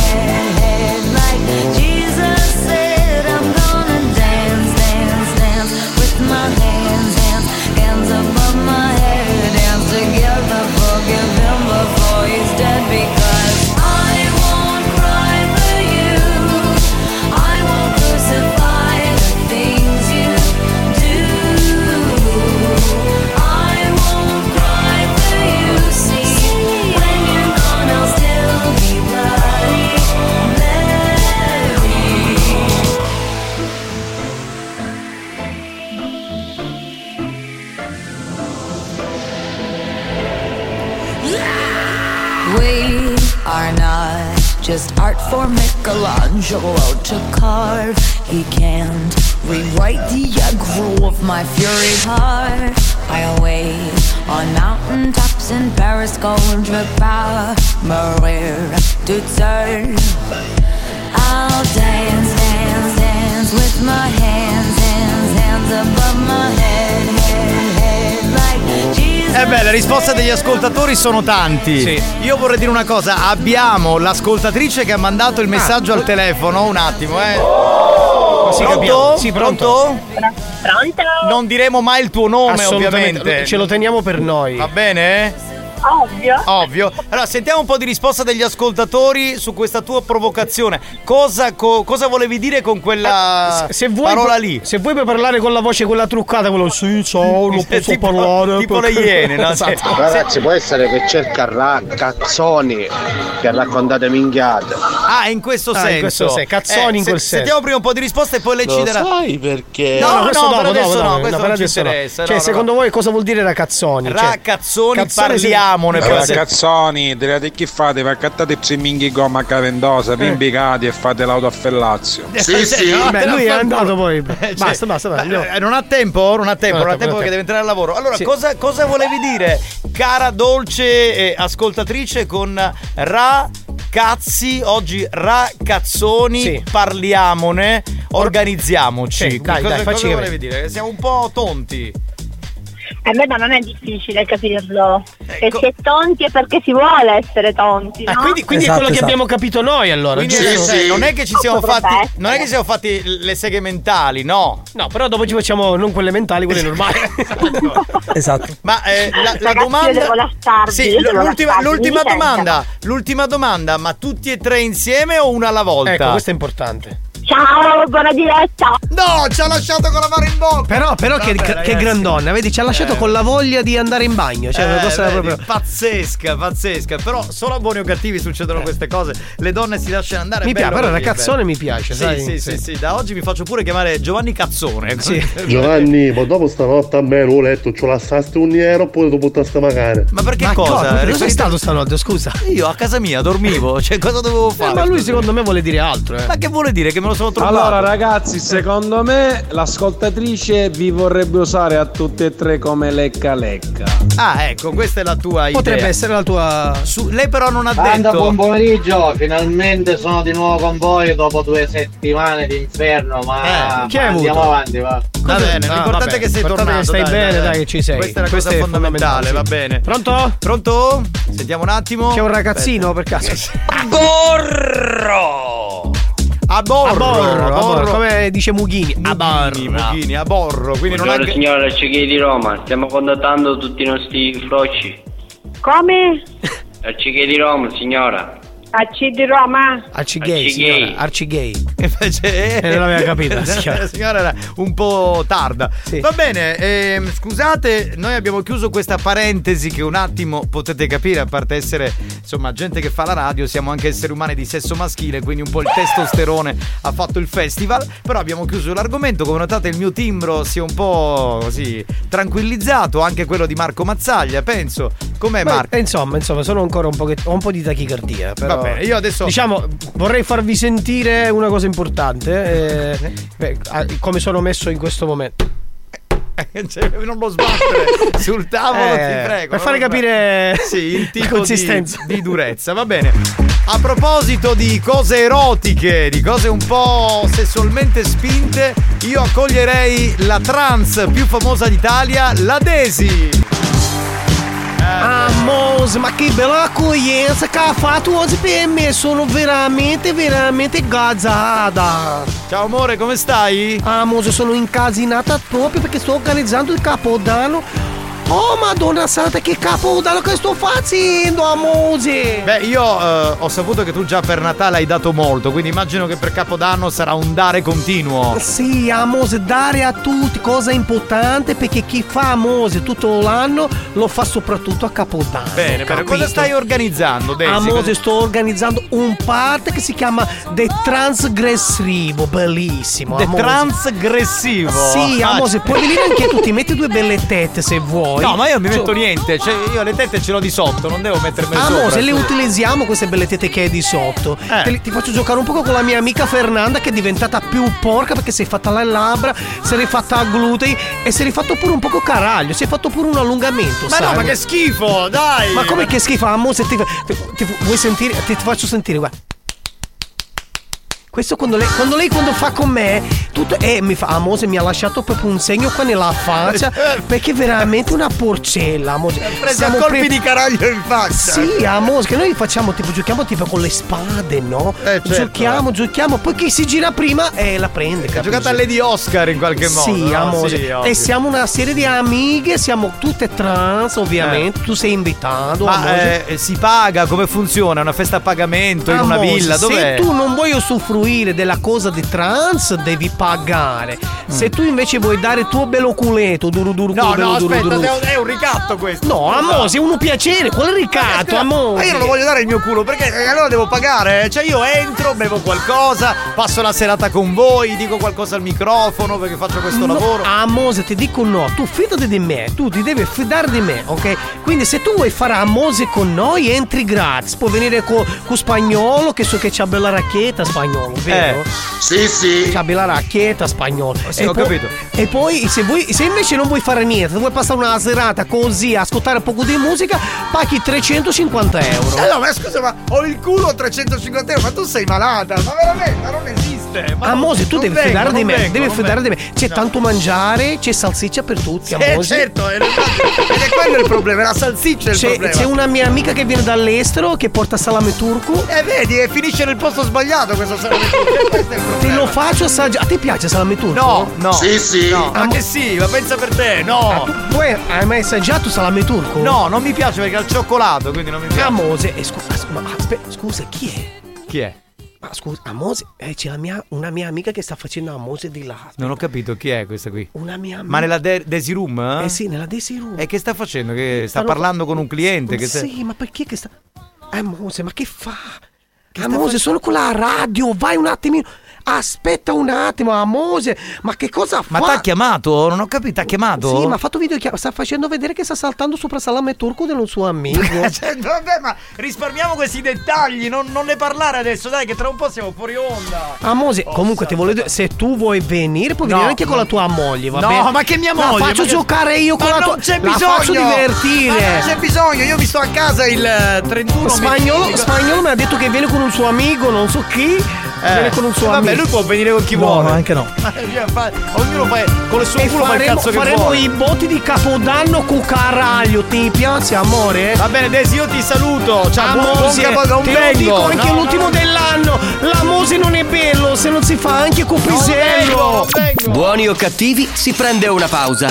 head, head. Like Jesus said, I'm gonna dance, dance, dance with my hands, hands, hands above my head. Dance together, forgive him before he's dead, because I won't cry for you, I won't crucify the things you do. We are not just art for Michelangelo to carve. He can't rewrite the aggro of my fury heart. I wait on mountaintops in Paris, gold repair, Maria to turn. I'll dance, dance, dance with my hands, hands, hands above my head, head, head. Eh beh, le risposte degli ascoltatori sono tanti. Sì. Io vorrei dire una cosa, abbiamo l'ascoltatrice che ha mandato il messaggio ah. al telefono, un attimo, eh. Oh, sì, pronto? Sì, pronto? Pronto? Pronto? Non diremo mai il tuo nome, ovviamente. Ce lo teniamo per noi. Va bene? Ovvio. Ovvio. Allora, sentiamo un po' di risposta degli ascoltatori su questa tua provocazione. Cosa, co- cosa volevi dire con quella eh, se vuoi, parola lì? Se vuoi puoi parlare con la voce quella truccata, quello sì, ciao, non posso tipo, parlare. Tipo le iene, no? Esatto. Ragazzi, può essere che cerca ra- cazzoni che raccontate minchiate. Ah, in questo ah, senso. In questo senso. Cazzoni eh, in quel se, senso. Sentiamo prima un po' di risposta e poi lei ci darà. Lo sai perché? No, no, questo no, dopo, per adesso no, no, questo no, per non adesso ci interessa. No. Cioè, no, secondo no. voi cosa vuol dire da cazzoni? Ra cioè, cazzoni, cazzoni parliamo. Ragazzoni, tirate chi fate, va cattate psiminghi gomma cavendosa, vi imbicati e fate l'autoaffellazio. Sì, sì. Beh, lui è andato poi. Cioè, basta, basta, basta. No. Non ha tempo, non ha tempo, non ha tempo, non ha tempo, non ha tempo che deve entrare al lavoro. Allora, sì. cosa, cosa volevi dire, cara dolce eh, ascoltatrice, con ra cazzi oggi ragazzoni, sì. parliamone, organizziamoci. Eh, dai, cosa, dai, cosa volevi dire? Siamo un po' tonti. Eh beh, ma non è difficile capirlo. Ecco. E se è tonti è perché si vuole essere tonti, no? Ah, quindi quindi esatto, è quello esatto. che abbiamo capito noi, allora. Quindi, sì, sì. Non è che ci siamo fatti, non è che ci siamo fatti le seghe mentali, no? No, però dopo ci facciamo non quelle mentali, quelle normali. Esatto. Esatto. Ma eh, la, Ragazzi, la domanda io devo lasciarvi, sì, io devo l'ultima lasciarvi, l'ultima domanda, l'ultima domanda, ma tutti e tre insieme o una alla volta? Ecco, questo è importante. Ciao, buona diretta. No, ci ha lasciato con la mano in bocca. Però, però vabbè, che, che grandonna, vedi, ci ha lasciato eh. con la voglia di andare in bagno. Cioè, eh, una cosa vedi, proprio pazzesca, pazzesca. Però solo a Buoni o Cattivi succedono eh. queste cose. Le donne si lasciano andare. Mi bello, piace, però la cazzone bello. Mi piace. Sì, sai? Sì, sì, sì, sì. Da oggi mi faccio pure chiamare Giovanni Cazzone. Sì. Giovanni, ma dopo stanotte a me l'ho letto, ce la staste un iero oppure dopo tasta magari. Ma perché ma cosa? cosa? Dove sei stato stanotte? Scusa. Io a casa mia dormivo. Cioè, cosa dovevo fare? Eh, ma lui secondo me vuole dire altro. Eh. Ma che vuole dire? Che me lo allora ragazzi, secondo me l'ascoltatrice vi vorrebbe usare a tutte e tre come lecca lecca. Ah, ecco, questa è la tua idea. Potrebbe essere la tua. Su... Lei però non ha Tanta detto. Buon pomeriggio, finalmente sono di nuovo con voi dopo due settimane di inferno, ma, eh, che ma andiamo avanti, va. Va bene, no, l'importante è che sei tornato, che stai dai, bene, dai, dai che ci sei. Questa è la questa cosa è fondamentale, fondamentale, va bene. Pronto? Pronto? Sentiamo un attimo. C'è un ragazzino Aspetta. per caso. Borro! A borro, a borro, a borro, borro, come dice Mughini, Mughini, a borro, Mughini, a borro. Quindi Buongiorno non è... signora, c'è chi di Roma, stiamo contattando tutti i nostri froci. Come? La C G di Roma, signora. A C di Roma? Arcigay, signora, Arcigay. E non l'aveva capito. La signora era un po' tarda. Sì. Va bene, eh, scusate, noi abbiamo chiuso questa parentesi che un attimo potete capire, a parte essere, insomma, gente che fa la radio, siamo anche esseri umani di sesso maschile, quindi un po' il testosterone ha fatto il festival, però abbiamo chiuso l'argomento. Come notate il mio timbro si è un po' così tranquillizzato, anche quello di Marco Mazzaglia, penso. Com'è Marco? Insomma, insomma, sono ancora un po' ho un po' di tachicardia, però va bene, io adesso diciamo vorrei farvi sentire una cosa importante, eh, beh, come sono messo in questo momento. Cioè, non lo sbattere sul tavolo, eh, ti prego, per fare capire sì, il tipo la consistenza di, di durezza. Va bene, a proposito di cose erotiche, di cose un po' sessualmente spinte, io accoglierei la trans più famosa d'Italia, la Desi. Amos, ma che bella accoglienza che ha fatto oggi per me, sono veramente veramente gazzata. Ciao amore, come stai? Amos, sono incasinata proprio perché sto organizzando il capodanno. Oh madonna santa, che capodanno che sto facendo, amore! Beh, io eh, ho saputo che tu già per Natale hai dato molto, quindi immagino che per Capodanno sarà un dare continuo. Sì, amore, dare a tutti, cosa importante, perché chi fa amore tutto l'anno lo fa soprattutto a Capodanno. Bene, capito? Bene, cosa stai organizzando, Desi? Amore, sto organizzando un party che si chiama The Transgressivo, bellissimo. The Transgressivo? Sì, amore, ah, puoi venire anche tu, ti metti due belle tette se vuoi. No, ma io non mi metto niente, cioè io le tette ce l'ho di sotto, non devo mettermi ah, sopra. Ah no, se le utilizziamo queste belle tette che è di sotto, eh. te, ti faccio giocare un poco con la mia amica Fernanda, che è diventata più porca perché si è fatta la labbra, si è rifatta a glutei e si è rifatto pure un poco caraglio, si è fatto pure un allungamento. Ma sai? No, ma che schifo, dai! Ma come che schifo, amore, se ti, ti, ti vuoi sentire, ti, ti faccio sentire, guarda. Questo quando lei, quando lei quando fa con me tutto e eh, mi fa amore, mi ha lasciato proprio un segno qua nella faccia perché è veramente una porcella, amore. Siamo colpi pre... di caraglio in faccia. Sì, amore, che noi facciamo tipo giochiamo tipo con le spade, no? Eh, certo. Giochiamo, giochiamo, poi chi si gira prima e eh, la prende. Ha giocato a Lady Oscar in qualche modo. Sì, no? Amore. Sì, e siamo una serie di amiche, siamo tutte trans, ovviamente. Eh. Tu sei invitato. Ma eh, si paga, come funziona? Una festa a pagamento, amore, in una villa? Dov'è? Se tu non vuoi usufruire della cosa di trans devi pagare. Mm. Se tu invece vuoi dare il tuo bello culetto duro duro no duro, no duro, aspetta duro. È un ricatto questo. No amore, se uno piacere, qual è il ricatto, ma, amore? Ma io non lo voglio dare il mio culo perché allora devo pagare, cioè io entro, bevo qualcosa, passo la serata con voi, dico qualcosa al microfono perché faccio questo no, lavoro. Amore, ti dico no, tu fidati di me, tu ti devi fidare di me, ok? Quindi se tu vuoi fare amore con noi entri gratis, puoi venire con co Spagnolo, che so che c'ha bella racchetta Spagnolo. Vero? Eh. Sì, sì. C'ha bella racchetta Spagnolo. Sì, e ho po- capito. E poi se, vuoi, se invece non vuoi fare niente, se vuoi passare una serata così, ascoltare un poco di musica, paghi trecentocinquanta euro. Eh no, ma scusa, ma ho il culo trecentocinquanta euro, ma tu sei malata, ma veramente, ma non esiste. Ma amore, non, tu devi fidare di me, vengo, devi fidare di me. C'è no. tanto mangiare, c'è salsiccia per tutti, amore. Eh certo, è ed è quello il problema, la salsiccia è il c'è, problema. C'è una mia amica che viene dall'estero che porta salame turco. E eh, vedi, e finisce nel posto sbagliato questo salame. Te lo faccio assaggiare. A te piace salame turco? No, no. Sì, sì. No. Ma che sì, ma pensa per te, no. Ma tu puoi, hai mai assaggiato salame turco? No, non mi piace perché è al cioccolato, quindi non mi piace. Amose, eh, scu- ma aspetta, scusa, chi è? Chi è? Ma scusa, amore, eh, c'è la mia, una mia amica che sta facendo amore di là. Non ho capito chi è questa qui. Una mia amica. Ma nella de- Desi Room? Eh? eh sì, nella Desi Room. E che sta facendo? Che sta Stanno... parlando con un cliente? Che sì, sta... ma perché che sta. Amore, ma che fa? Amose, sono con la radio, vai un attimino. Aspetta un attimo, Amose, ma che cosa fa? Ma t'ha chiamato? Non ho capito, t'ha chiamato? Sì, ma ha fatto video, sta facendo vedere che sta saltando sopra salame turco del suo amico. Vabbè, ma risparmiamo questi dettagli, non, non ne parlare adesso, dai, che tra un po' siamo fuori onda. Amose, oh, comunque ti volevo dire, se tu vuoi venire, puoi no, venire anche no. con la tua moglie, va no, bene? No, ma che mia moglie? La faccio ma giocare che... io con ma la tua... non c'è bisogno! La faccio divertire! Ma non c'è bisogno, io mi sto a casa il trentuno... Spagnolo, mi... Spagnolo mi ha detto che viene con un suo amico, non so chi, eh, viene con un suo amico. Lui può venire con chi no, vuole. No, anche no. Ognuno fa con il suo e culo faremo, fa il cazzo che faremo vuole. Faremo i botti di Capodanno con Caraglio. Ti piace, amore? Va bene, Desi, io ti saluto. Ciao, Mose. Non te vengo. Lo dico anche no, l'ultimo no, no. dell'anno. La Mose non è bello se non si fa anche con Pisello. Buoni o cattivi, si prende una pausa.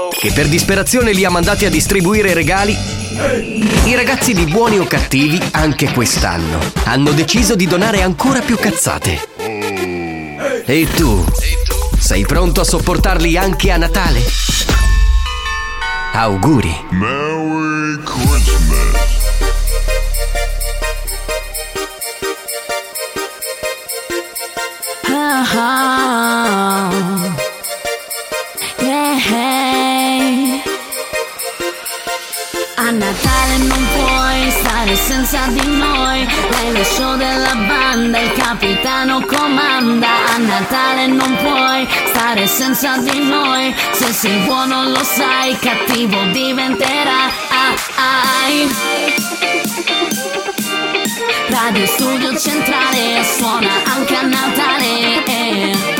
che per disperazione li ha mandati a distribuire regali, i ragazzi di Buoni o Cattivi anche quest'anno hanno deciso di donare ancora più cazzate. E tu? Sei pronto a sopportarli anche a Natale? Auguri! Merry Christmas! Uh-huh. A Natale non puoi stare senza di noi, lei è lo show della banda, il capitano comanda. A Natale non puoi stare senza di noi, se sei buono lo sai, cattivo diventerà. Ai. Radio Studio Centrale suona anche a Natale.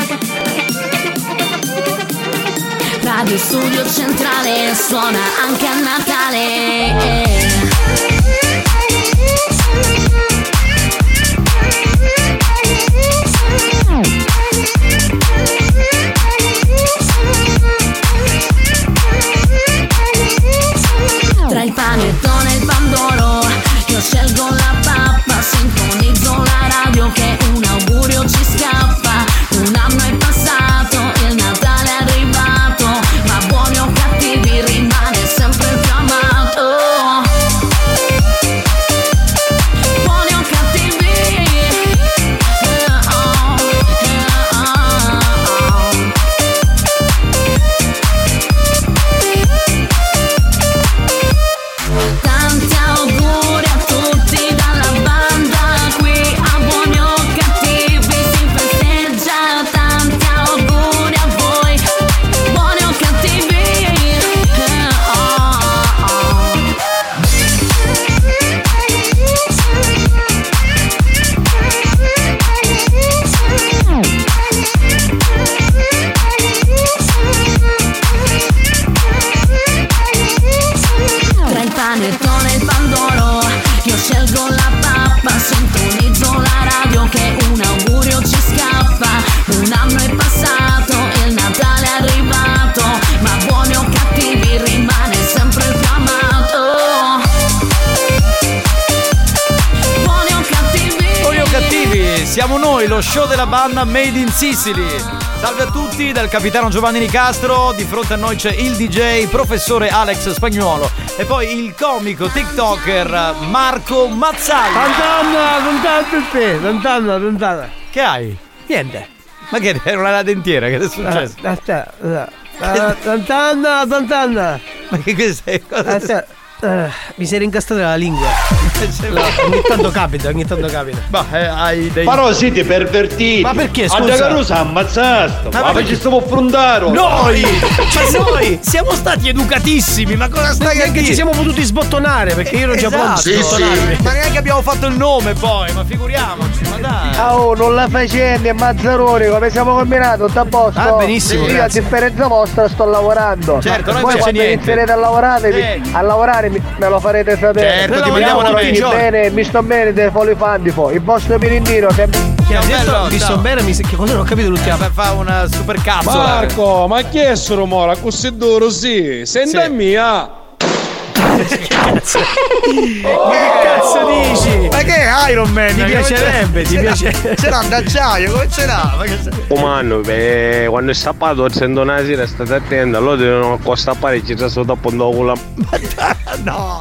Radio Studio Centrale suona anche a Natale. Tra il panettone e il pandoro io scelgo la pappa, sintonizzo la radio che un augurio ci scappa. Un anno è passato, il Natale è arrivato, ma buoni o cattivi rimane sempre infiammato. Buoni o cattivi, yeah, oh, yeah, oh. Tanti auguri a tutti dalla banda, qui a Buoni o Cattivi si festeggia. Tanti auguri a voi, buoni o cattivi, eh, oh, oh. Tra il panettone e il pandoro io scelgo la pappa, sintonizzo la radio che un augurio ci scappa. Un anno è passato, il Natale è arrivato, ma buoni o cattivi rimane sempre infiammato. Buoni o cattivi, buoni o cattivi, siamo noi, lo show della banda Made in Sicily. Salve a tutti dal capitano Giovanni Nicastro, di fronte a noi c'è il D J, professore Alex Spagnuolo e poi il comico TikToker Marco Mazzaglia. Lontana, lontana da te, lontana, lontana. Che hai? Niente. Ma che era la dentiera, che è successo? Aspetta, aspetta. Lontana, lontana. Ma che cos'è? Aspetta. Uh, mi si era incastrata la lingua. Ogni tanto capita, ogni tanto capita. Ma eh, hai dei. Però siete pervertiti. Ma perché scusa? A Giacarusa ammazzato. Ma, ma perché ci stiamo affrontando? Noi! Ma noi siamo stati educatissimi. Ma cosa stai a dire? Ci siamo potuti sbottonare perché io non ci ho potuto sbottonare. Ma neanche abbiamo fatto il nome poi, ma figuriamoci, ma dai. Ah oh, non la facende, Mazzaroni, come siamo combinati? Tutto a posto. Ah, benissimo. Io a differenza vostra sto lavorando. Certo, non poi c'è quando niente. Inizierete a lavorare, sì. a lavorare. Me lo farete sapere. Certo, ti vogliamo una bene, mi sto bene dei folifandifo. Il vostro pirindino che mi ha detto mi sto bene, mi che cosa non ho capito l'ultima. Eh, fa una super cazzola. Marco, ma chi è sto rumore? Così duro, sì. Senta sì. Mia. Che cazzo? Oh! Ma che cazzo dici? Ma che è Iron Man? Ti piacerebbe, ti piacerebbe. C'era un d'acciaio, come c'era? Comando, beh, quando è stappato il sento una sera, state attenti, allora devono stappare ci sono dopo un dopo. No, no.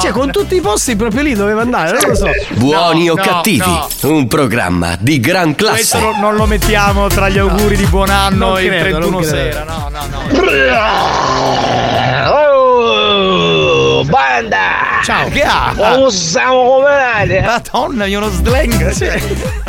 Cioè, con tutti i posti proprio lì doveva andare, non lo so. Buoni no, o no, cattivi? No. Un programma di gran classe. Questo non lo mettiamo tra gli auguri no. di buon anno non e credo, trentuno sera, no, no, no. Oh! Banda! Ciao! Come siamo combinati? Madonna, io uno slang! Sì.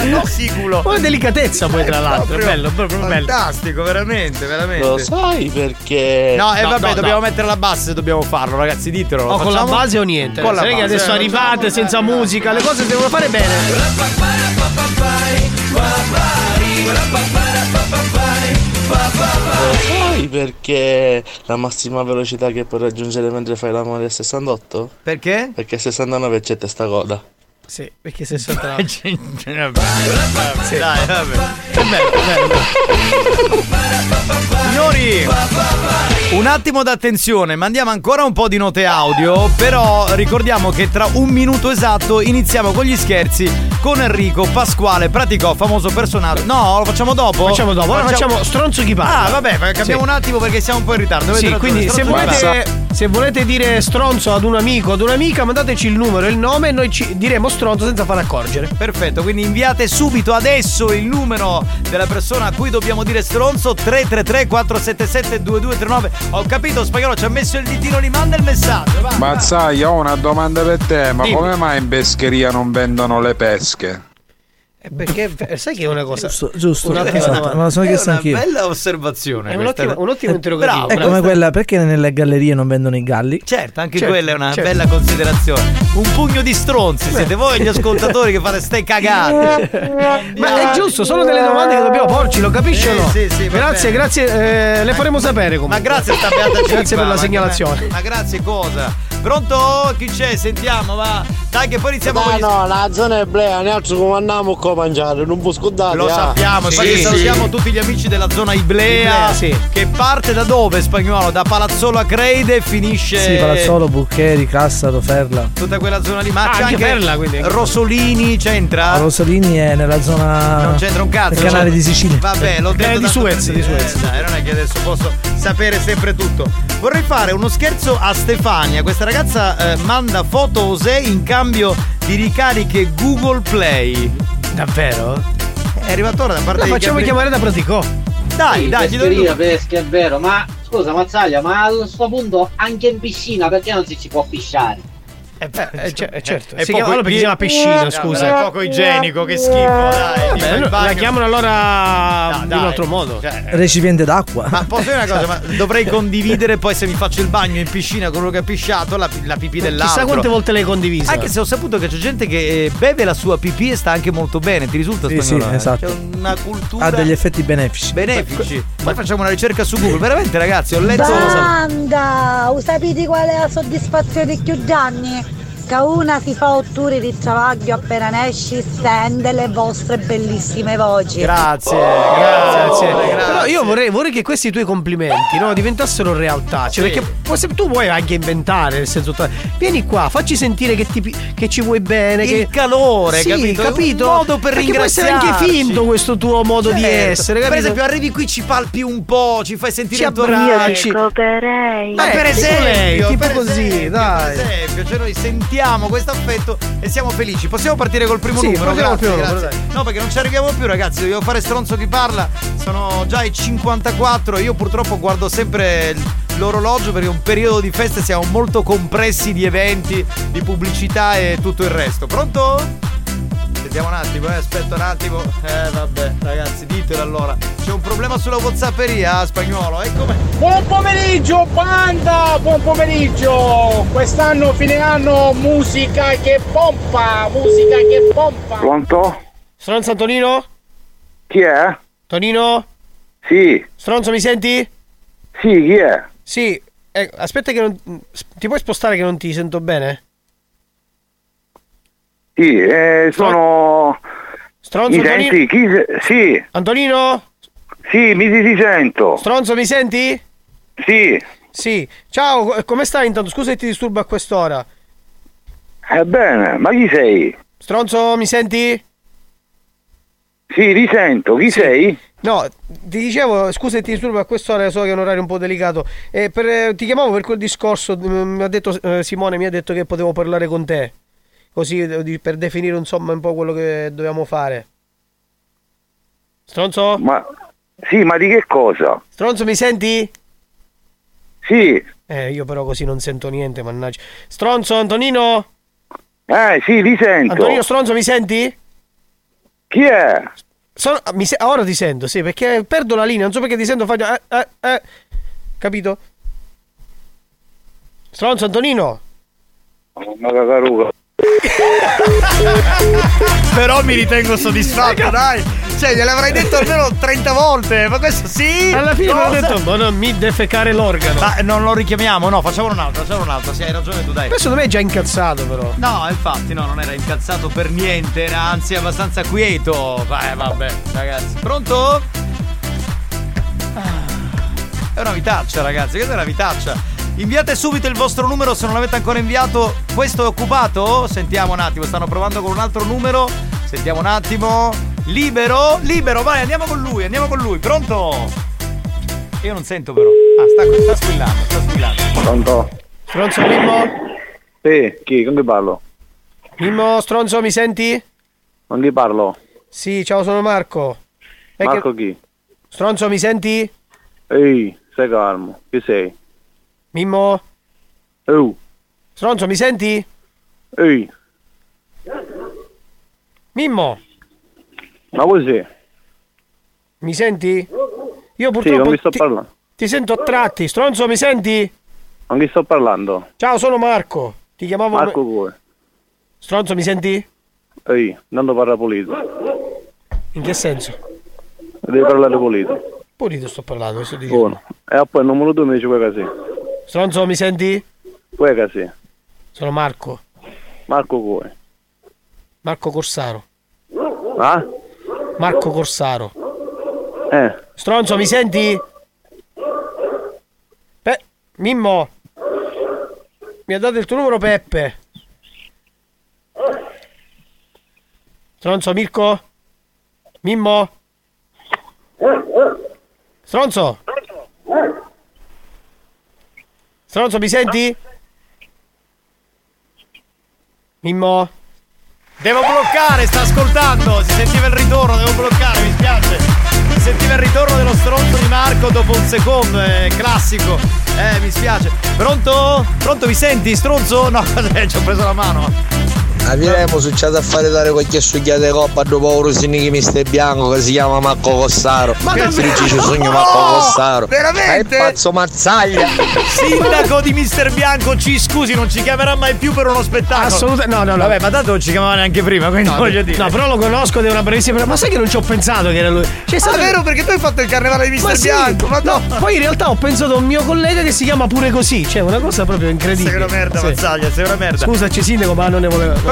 No, sicuro! Una delicatezza poi, tra l'altro, è bello, proprio bello! Fantastico, veramente, veramente! Lo sai perché? No, e eh, no, vabbè, no, dobbiamo no. mettere la base se dobbiamo farlo, ragazzi, ditelo! O con la base o niente? Con la base. Adesso arrivate senza musica, le cose devono fare bene! Lo sai perché la massima velocità che puoi raggiungere mentre fai l'amore è sessantotto? Perché? Perché sessantanove c'è testa coda. Sì, perché sessantanove sì, dai, vabbè. È bello, è bello. Signori, un attimo d'attenzione, mandiamo ancora un po' di note audio. Però ricordiamo che tra un minuto esatto iniziamo con gli scherzi con Enrico Pasquale Praticò, famoso personaggio. No, lo facciamo dopo? Facciamo dopo, facciamo, facciamo stronzo chi parla. Ah, vabbè, cambiamo sì. un attimo perché siamo un po' in ritardo. Dove sì, quindi se volete, se volete dire stronzo ad un amico o ad un'amica, mandateci il numero e il nome e noi ci diremo stronzo senza far accorgere. Perfetto, quindi inviate subito adesso il numero della persona a cui dobbiamo dire stronzo, tre tre tre quattro sette sette due due tre nove. Ho capito, Spagnolo ci ha messo il ditino lì, manda il messaggio. Va, Mazzaglia, ho una domanda per te, ma dimmi, come mai in pescheria non vendono le pesche? Perché sai che è una cosa giusto, giusto una esatto, ma lo sono chiesto anch'io. È una bella osservazione, è un ottimo, un ottimo interrogativo. Bravo, è come questa... quella perché nelle gallerie non vendono i galli. Certo, anche certo, quella è una certo. bella considerazione. Un pugno di stronzi siete voi gli ascoltatori che fate ste cagate. Ma è giusto, sono delle domande che dobbiamo porci, lo capisci o no? Sì, sì, grazie, bene. grazie, eh, le faremo sapere comunque. Ma grazie sta beata Cipa, grazie per la segnalazione. Ma grazie cosa? Pronto? Chi c'è? Sentiamo, va. Dai che poi iniziamo. Ma no, gli... la zona è blea, ne altro come andiamo qua a mangiare, non può scordare. Lo ah. sappiamo, sì, perché sì. salutiamo tutti gli amici della zona Iblea, Iblea sì. che parte da dove, Spagnolo? Da Palazzolo a Creide e finisce Sì, Palazzolo, Buccheri, Cassaro, Ferla. Tutta quella zona lì, ma ah, c'è anche Ferla, quindi. Rosolini c'entra? Ma Rosolini è nella zona Non c'entra un cazzo. Il canale di Sicilia. Vabbè, l'ho detto di Suez, di Suez. Eh, dai, non è che adesso posso sapere sempre tutto. Vorrei fare uno scherzo a Stefania, questa ragazza eh, manda foto Osè in cambio di ricariche Google Play. Davvero? È arrivato ora da parte no, di facciamo Gabry... chiamare da Praticò. Dai, sì, dai, ti do il pesca, è vero, ma scusa Mazzaglia, ma a questo punto anche in piscina perché non si ci può pisciare? Eh, eh, c- certo, è si poco chiama, perché si chiama piscina, scusa. È poco igienico, che schifo, dai. Vabbè, allora, la chiamano allora no, in un altro modo. Cioè, recipiente d'acqua. Ma posso dire una cosa, ma dovrei condividere poi se mi faccio il bagno in piscina con uno che ha pisciato la, la pipì dell'altro. Chissà quante volte l'hai condivisa. Anche se ho saputo che c'è gente che beve la sua pipì e sta anche molto bene, ti risulta? Sì, sì, esatto. C'è una cultura. Ha degli effetti benefici. Benefici. Poi facciamo una ricerca su Google, veramente ragazzi, ho letto Banda, lo sapete qual è la soddisfazione di più danni? Che una si fa otto ore di travaglio appena ne esci, sente le vostre bellissime voci. Grazie, oh, grazie, oh, grazie. Però io vorrei, vorrei che questi tuoi complimenti no, diventassero realtà. Cioè, sì. perché tu puoi anche inventare, nel senso, vieni qua, facci sentire che, ti, che ci vuoi bene. Il che... calore, sì, capito? capito? Un modo per ringraziarci. Perché può essere anche finto questo tuo modo certo. di essere. Capito? Per esempio, arrivi qui, ci palpi un po', ci fai sentire ci il tuo abbracci. Ecco, eh, per esempio, tipo per così, esempio, dai. Per esempio, cioè noi sentiamo. Abbiamo questo affetto e siamo felici. Possiamo partire col primo sì, numero? Grazie, più, grazie. No, perché non ci arriviamo più, ragazzi. Dobbiamo fare stronzo chi parla. Sono già i cinquantaquattro. Io purtroppo guardo sempre l'orologio perché è un periodo di feste, siamo molto compressi di eventi, di pubblicità e tutto il resto. Pronto? Sentiamo un attimo, eh, aspetta un attimo. Eh, vabbè, ragazzi, ditelo allora. C'è un problema sulla WhatsApperia, Spagnolo, ecco me. Buon pomeriggio, banda! Buon pomeriggio! Quest'anno, fine anno, musica che pompa! Musica che pompa! Pronto? Stronzo Antonino? Chi è? Tonino? Sì. Stronzo, mi senti? Sì, chi è? Sì, eh, aspetta che non... Ti puoi spostare che non ti sento bene? Sì, eh, sono... Stronzo, mi senti? Chi... Sì. Antonino? Sì, mi ti sento. Stronzo, mi senti? Sì. Sì. Ciao, come stai intanto? Scusa se ti disturbo a quest'ora. Ebbene, ma chi sei? Stronzo, mi senti? Sì, ti sento. Chi sì. sei? No, ti dicevo, scusa se ti disturbo a quest'ora, so che è un orario un po' delicato. Eh, per, ti chiamavo per quel discorso, mi ha detto eh, Simone, mi ha detto che potevo parlare con te. Così per definire insomma un po' quello che dobbiamo fare. Stronzo? Ma... Sì, ma di che cosa? Stronzo, mi senti? Sì. Eh, io però così non sento niente, mannaggia. Stronzo, Antonino? Eh, sì, vi sento. Antonino Stronzo, mi senti? Chi è? Sono, mi se- ora ti sento, sì, perché perdo la linea, non so perché ti sento, faccio... Eh, eh, eh. Capito? Stronzo, Antonino? Una cacaruga. Però mi ritengo soddisfatto, dai. Cioè, gliel'avrai detto almeno trenta volte. Ma questo sì. Alla fine ho detto, ma non mi defecare l'organo. Ma non lo richiamiamo, no, facciamolo un altro, facciamo un altro. Sì, hai ragione tu, dai. Questo da me è già incazzato, però. No, infatti, no, non era incazzato per niente, era anzi abbastanza quieto. Beh, vabbè, ragazzi. Pronto? È una vitaccia, ragazzi, questa è una vitaccia. Inviate subito il vostro numero se non l'avete ancora inviato. Questo è occupato? Sentiamo un attimo, stanno provando con un altro numero. Sentiamo un attimo. Libero? Libero, vai, andiamo con lui, andiamo con lui. Pronto? Io non sento però. Ah, sta, sta squillando, sta squillando. Pronto? Stronzo, Mimmo? Sì, chi? Con chi parlo? Mimmo, Stronzo, mi senti? Con chi parlo? Sì, ciao, sono Marco. È Marco che... chi? Stronzo, mi senti? Ehi, stai calmo, chi sei? Mimmo? Ehi. Stronzo, mi senti? Ehi. Mimmo? Ma cos'è? Mi senti? Io purtroppo... Sì, non mi sto ti, parlando. Ti sento a tratti. Stronzo, mi senti? Non ti sto parlando. Ciao, sono Marco. Ti chiamavo... Marco come? Stronzo, mi senti? Ehi, non lo parla pulito. In che senso? Devi parlare pulito. Pulito sto parlando, questo dico. Buono. E eh, poi il numero due mi dice quella sì. Stronzo, mi senti? Quella sì. Sono Marco. Marco come? Marco Corsaro. Ah? Marco Corsaro. Eh. Stronzo, mi senti? Pe- Mimmo. Mi ha dato il tuo numero Peppe. Stronzo, Mirko? Mimmo? Stronzo? Stronzo, mi senti? Mimmo? Devo bloccare, sta ascoltando. Si sentiva il ritorno, devo bloccare, mi spiace. Si sentiva il ritorno dello stronzo di Marco dopo un secondo, è classico. Eh, mi spiace. Pronto? Pronto, mi senti, stronzo? No, ci ho preso la mano. A Viremo succede a fare dare qualche succhiata di coppa dopo Rosini che Misterbianco che si chiama Marco Cossaro. Ma che ci sogno Marco Cossaro. Veramente? È pazzo Mazzaglia. Sindaco di Misterbianco, ci scusi, non ci chiamerà mai più per uno spettacolo. Assolutamente. No, no, no, vabbè, ma tanto non ci chiamava neanche prima, quindi no, voglio dire. No, però lo conosco ed è una bravissima. Ma sai che non ci ho pensato che era lui. Cioè, ah, è vero che... perché tu hai fatto il carnevale di Misterbianco, ma, sì, ma no. no. Poi in realtà ho pensato a un mio collega che si chiama pure così, cioè una cosa proprio incredibile. Sei una merda, sì. Mazzaglia, sei una merda. Scusaci sindaco, ma non ne volevo.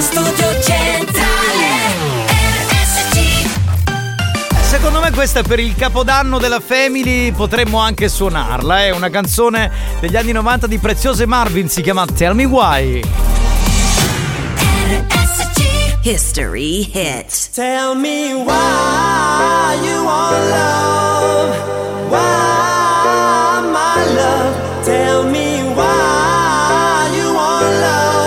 Studio Centrale R S C. Secondo me questa per il capodanno della Family potremmo anche suonarla. È una canzone degli anni novanta di Preziose Marvin, si chiama Tell Me Why. R S C History Hits. Tell me why you want love, why my love, tell me why you want love.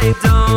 I don't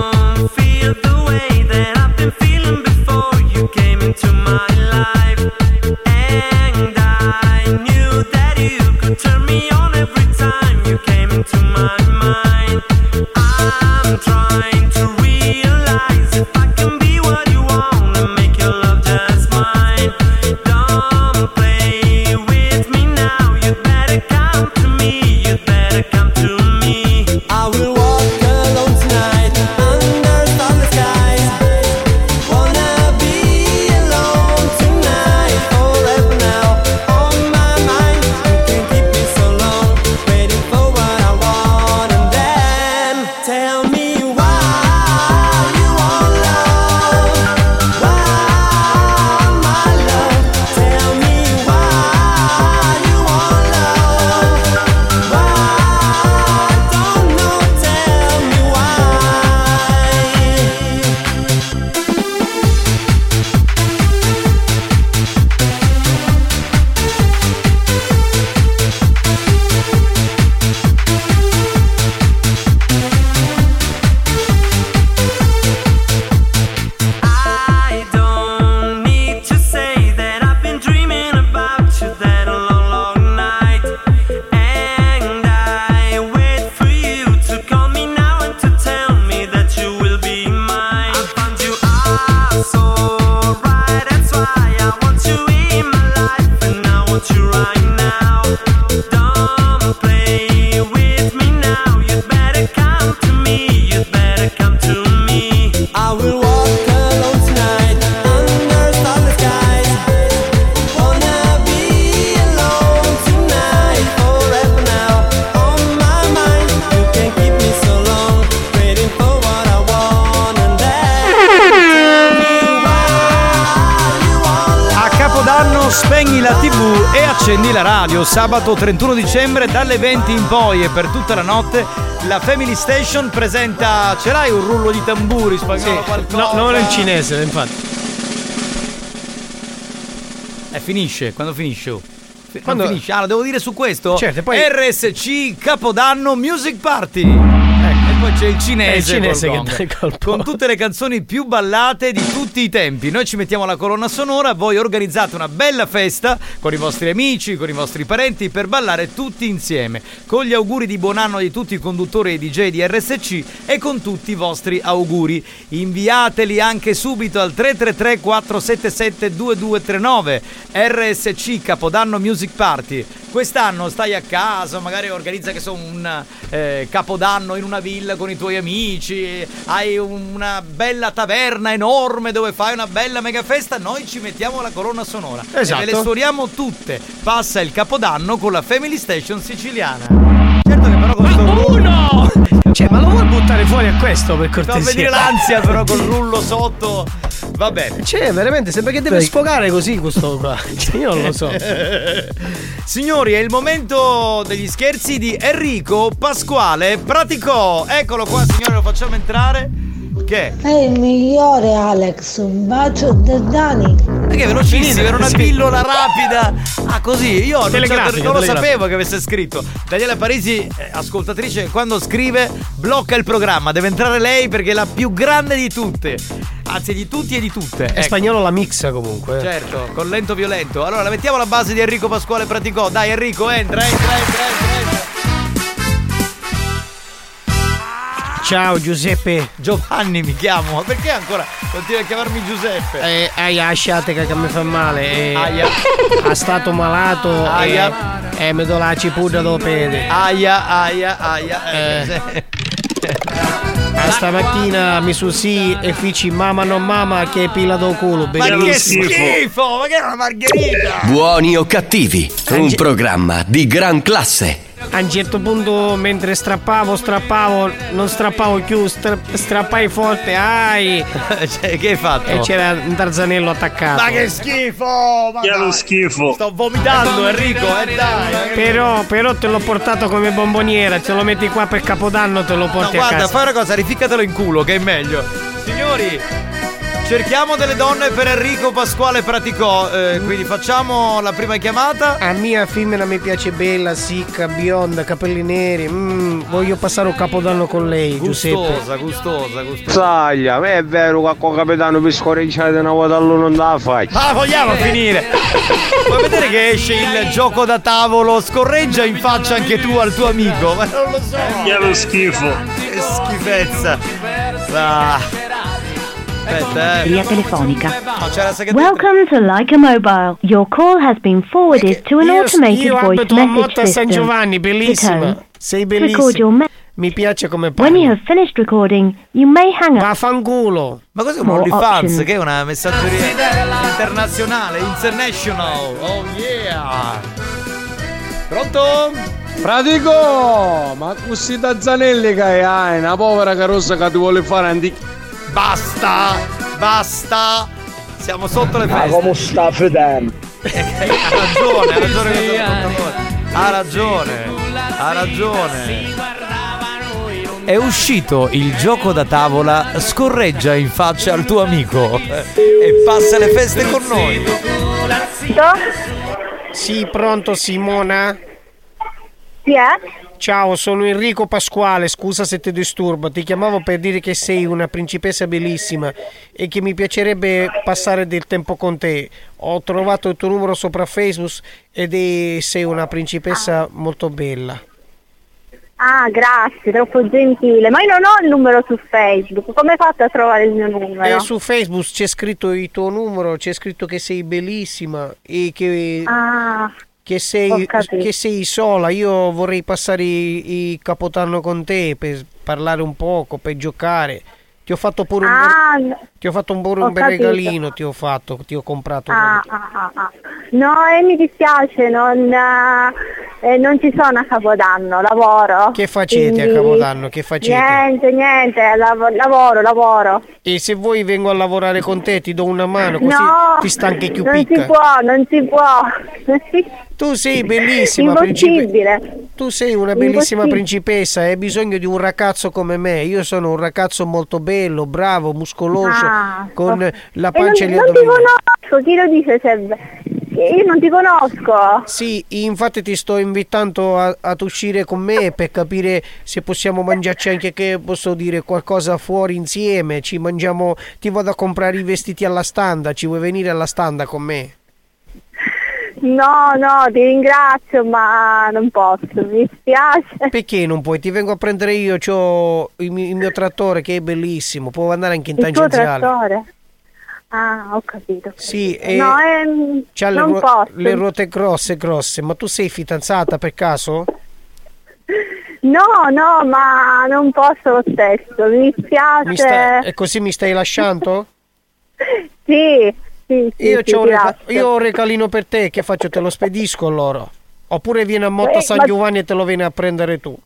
spegni la tivù e accendi la radio. Sabato trentuno dicembre dalle venti in poi e per tutta la notte la Family Station presenta. Ce l'hai un rullo di tamburi spagnolo? Sì. No, non è in cinese, infatti. E eh, finisce, quando finisce? Oh. Quando non finisce? Ah, lo devo dire su questo? Certo, poi... R S C Capodanno Music Party. Ecco. E poi c'è il cinese, il cinese col che col con tutte le canzoni più ballate di tutti i tempi. Noi ci mettiamo la colonna sonora, voi organizzate una bella festa con i vostri amici, con i vostri parenti per ballare tutti insieme. Con gli auguri di buon anno di tutti i conduttori e i D J di R S C e con tutti i vostri auguri. Inviateli anche subito al tre tre tre quattro sette sette due due tre nove. R S C Capodanno Music Party. Quest'anno stai a casa, magari organizza che so un eh, Capodanno in una villa con i tuoi amici, hai una bella taverna enorme dove fai una bella mega festa, noi ci mettiamo la colonna sonora. Esatto. E le suoniamo tutte. Passa il Capodanno con la Family Station siciliana. Certo che però con ma sto uno! Cioè, ma lo vuoi buttare fuori a questo per cortesia? Fa venire l'ansia però col rullo sotto. Vabbè. Cioè, veramente sembra che deve Beh. sfogare così questo qua. Cioè, io non lo so. Signori, è il momento degli scherzi di Enrico Pasquale Praticò. Eccolo qua, signore, lo facciamo entrare. Che è il migliore Alex, un bacio del Dani. Perché velocissimo, era una pillola rapida. Ah, così, io non, certo, non lo sapevo che avesse scritto. Daniela Parisi, ascoltatrice, quando scrive blocca il programma, deve entrare lei perché è la più grande di tutte. Anzi, di tutti e di tutte. È ecco. Spagnolo la mixa comunque. Certo, con lento violento. Allora, mettiamo la base di Enrico Pasquale Praticò. Dai Enrico, entra, entra, entra, entra, entra. Ciao Giuseppe. Giovanni mi chiamo. Perché ancora continui a chiamarmi Giuseppe? Eh, aia, lasciate che mi fa male. Eh, aia. Ha stato malato. Aia. E eh, eh, mi do la cipudra dopo pede. Aia, aia, aia. Eh. Eh. Ah, stamattina mi susì e fici mamma non mamma che pila do culo. Bellissimo. Ma che schifo. Ma che era una margherita. Buoni o cattivi. Un programma di gran classe. A un certo punto mentre strappavo, strappavo, non strappavo più, stra- strappai forte, ai! Cioè, che hai fatto? E c'era un tarzanello attaccato. Ma che schifo! Ma che lo schifo! Sto vomitando Enrico, eh dai! Però, però te l'ho portato come bomboniera, te lo metti qua per Capodanno, te lo porti no, a guarda, casa. Guarda, fai una cosa, rificcatelo in culo, che è meglio. Signori! Cerchiamo delle donne per Enrico Pasquale Praticò, eh, quindi facciamo la prima chiamata. A mia femmina mi piace bella, sicca, bionda, capelli neri. Mm, voglio passare un Capodanno con lei, Giuseppe. Gustosa, gustosa, gustosa. Saglia, ma è vero che con Capitano per scorreggiare una volta all'uno non la fai. Ah, vogliamo eh. finire. Vuoi vedere che esce il gioco da tavolo? Scorreggia in faccia anche tu al tuo amico. Ma non lo so. Che lo schifo. Che schifezza. Ah. Aspetta, eh. Via telefonica. Welcome to Like a Mobile. Your call has been forwarded to an io, automated io voice message system. San Giovanni, bellissima. Sei bellissima. Me- Mi piace come parla. When you have finished recording, you may hang up. Vaffanculo. Ma cos'è un OnlyFans? Che è una messaggeria internazionale, international. Oh yeah. Pronto? Pratico. Ma questi tazzanelli che hai, una povera carossa che ti vuole fare antichi. Basta, basta, siamo sotto le feste. Ma come sta Fedem? Ha ragione, ha ragione, ha ragione, ha ragione. È uscito il gioco da tavola, scorreggia in faccia al tuo amico e passa le feste con noi. Sì, pronto Simona? Sì, eh? Ciao, sono Enrico Pasquale, scusa se ti disturbo, ti chiamavo per dire che sei una principessa bellissima e che mi piacerebbe passare del tempo con te. Ho trovato il tuo numero sopra Facebook ed è... sei una principessa ah. molto bella. Ah, grazie, troppo gentile, ma io non ho il numero su Facebook, come hai fatto a trovare il mio numero? Eh, su Facebook c'è scritto il tuo numero, c'è scritto che sei bellissima e che... Ah... Che sei, che sei sola, io vorrei passare il Capodanno con te per parlare un poco, per giocare. Ti ho fatto pure ah, un, ti ho fatto un, pure ho un bel capito. regalino, ti ho fatto, ti ho comprato. Ah, ah, ah, ah. No, e eh, mi dispiace, non, Eh, non ci sono a Capodanno, lavoro. Che facete quindi... a Capodanno? Che facete? Niente, niente, lav- lavoro, lavoro. E se vuoi vengo a lavorare con te, ti do una mano così no, ti sta anche più picca. Non si può, non si può. Tu sei bellissima, impossibile. Principe... Tu sei una bellissima principessa, hai bisogno di un ragazzo come me. Io sono un ragazzo molto bello, bravo, muscoloso, ah, con oh. la pancia e non, gli addominali. Non ti conosco, chi lo dice se è bello? Io non ti conosco. Sì, infatti ti sto invitando a, ad uscire con me per capire se possiamo mangiarci anche, che posso dire, qualcosa fuori insieme. Ci mangiamo, ti vado a comprare i vestiti alla standa, ci vuoi venire alla standa con me? No, no, ti ringrazio ma non posso, mi spiace. Perché non puoi? Ti vengo a prendere io, c'ho il mio, il mio trattore che è bellissimo, può andare anche in tangenziale. Il tuo trattore? Ah, ho capito. Ho capito. Sì, e no, ehm, c'ha le, ru- le ruote grosse, grosse. Ma tu sei fidanzata per caso? No, no, ma non posso lo stesso. Mi piace. Mi sta- e così mi stai lasciando? Sì, sì, sì. Io, sì, c'ho un reca- io ho un regalino per te. Che faccio? Te lo spedisco allora? Oppure vieni a Motta eh, San ma... Giovanni e te lo vieni a prendere tu?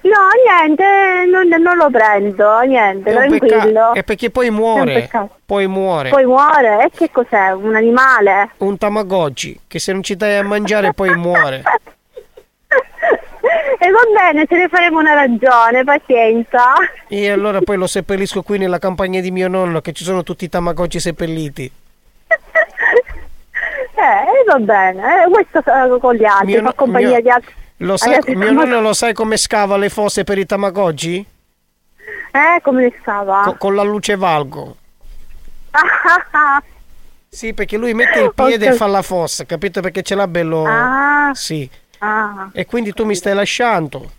No, niente, non, non lo prendo, niente, è tranquillo. Pecca- è perché poi muore, poi muore. Poi muore, e che cos'è? Un animale? Un Tamagotchi, che se non ci dai a mangiare poi muore. E va bene, ce ne faremo una ragione, pazienza. E allora poi lo seppellisco qui nella campagna di mio nonno, che ci sono tutti i Tamagotchi seppelliti. Eh, va bene, eh, questo con gli altri, mio fa compagnia mio... di altri. Lo sai, allora, mio nonno ma... lo sai come scava le fosse per i Tamagotchi? Eh, come le scava? Co- con la luce valgo. Sì, perché lui mette il piede oh, e fa la fossa, capito? Perché ce l'ha bello... Ah, sì. Ah, e quindi tu mi stai lasciando?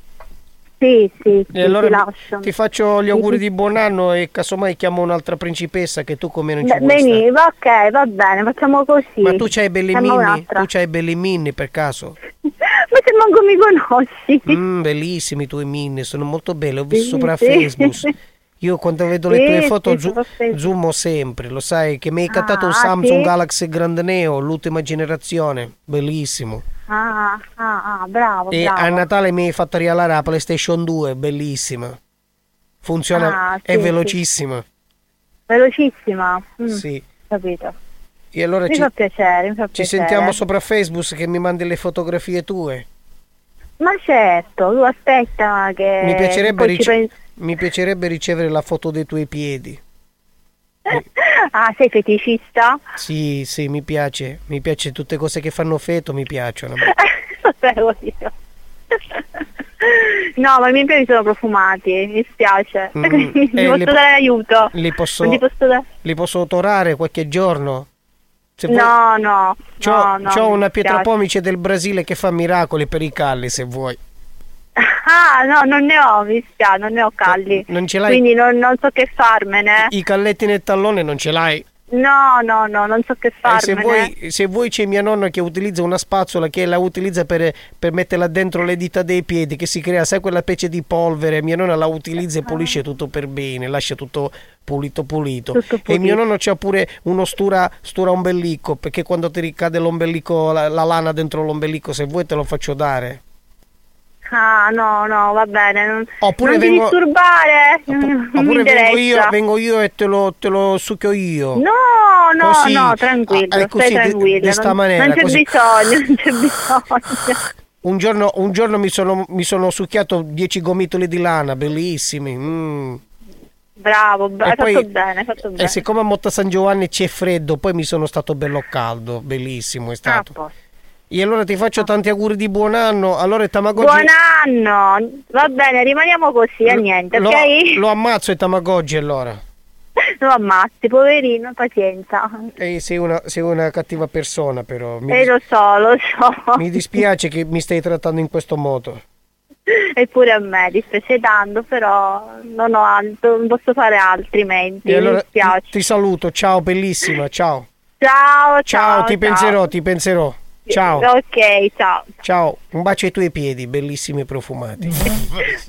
Sì, sì, sì, e allora ti lascio. Ti faccio gli auguri di buon anno e casomai chiamo un'altra principessa che tu come non ci Beh, vuoi veniva, ok, va bene, facciamo così. Ma tu c'hai Bellimini? Tu c'hai Bellimini per caso? Ma se manco mi conosci. Mm, bellissimi i tuoi mini, sono molto belli, ho visto sì, sopra sì. Facebook. Io quando vedo sì, le tue foto sì, zo- zoomo sempre, lo sai che mi hai ah, cattato un Samsung sì. Galaxy Grand Neo, l'ultima generazione, bellissimo. Ah, ah, ah bravo, e bravo. A Natale mi hai fatto regalare la PlayStation due, bellissima. Funziona, ah, è sì, velocissima. Sì. Velocissima? Mm, sì. Capito. E allora mi ci, fa piacere, mi fa ci piacere. Sentiamo sopra Facebook che mi mandi le fotografie tue. Ma certo, tu aspetta che... Mi piacerebbe, rice- penso... mi piacerebbe ricevere la foto dei tuoi piedi. Ah, sei feticista? Sì, sì, mi piace. Mi piace tutte cose che fanno feto, mi piacciono. No, ma i miei piedi sono profumati, mi spiace. Mm, mi eh, posso dare aiuto? Li posso, li posso, da- li posso otorare qualche giorno? Vuoi... No, no, c'ho, no, no. C'ho una pietra pomice del Brasile che fa miracoli per i calli, se vuoi. Ah, no, non ne ho, mi spiace, non ne ho calli. Non ce l'hai? Quindi non, non so che farmene. I calletti nel tallone non ce l'hai? No, no, no, non so che farmene. Eh, se, vuoi, se vuoi c'è mia nonna che utilizza una spazzola, che la utilizza per, per metterla dentro le dita dei piedi, che si crea, sai, quella specie di polvere. Mia nonna la utilizza e pulisce tutto per bene, lascia tutto... pulito pulito e mio nonno c'ha pure uno stura stura ombelico, perché quando ti ricade l'ombelico la, la lana dentro l'ombelico, se vuoi te lo faccio dare. Ah no no, va bene, non, oppure non vengo, ti disturbare opp- non oppure vengo io, vengo io e te lo, te lo succhio io. No no così, no tranquillo, ah, così, stai tranquillo, de, de non, maniera, non c'è così. bisogno non c'è bisogno un giorno un giorno mi sono mi sono succhiato dieci gomitoli di lana bellissimi. mm. Bravo, bra- hai poi, fatto bene, hai fatto bene. E siccome a Motta San Giovanni c'è freddo, poi mi sono stato bello caldo, bellissimo è stato. Ah, e allora ti faccio ah. tanti auguri di buon anno. Allora il Tamagotchi... Buon anno! Va bene, rimaniamo così, a eh, niente, lo, ok? Lo ammazzo il Tamagotchi allora. Lo ammazzi, poverino, pazienza. E sei una, sei una cattiva persona però. Mi eh dis- lo so, lo so. Mi dispiace che mi stai trattando in questo modo. Eppure a me dispiace tanto, però non ho altro, non posso fare altrimenti. E allora, mi spiace. Ti saluto, ciao bellissima, ciao. Ciao, ciao. Ciao, ti ciao. penserò, ti penserò. Ciao. Ok, ciao. Ciao, un bacio ai tuoi piedi, bellissimi e profumati.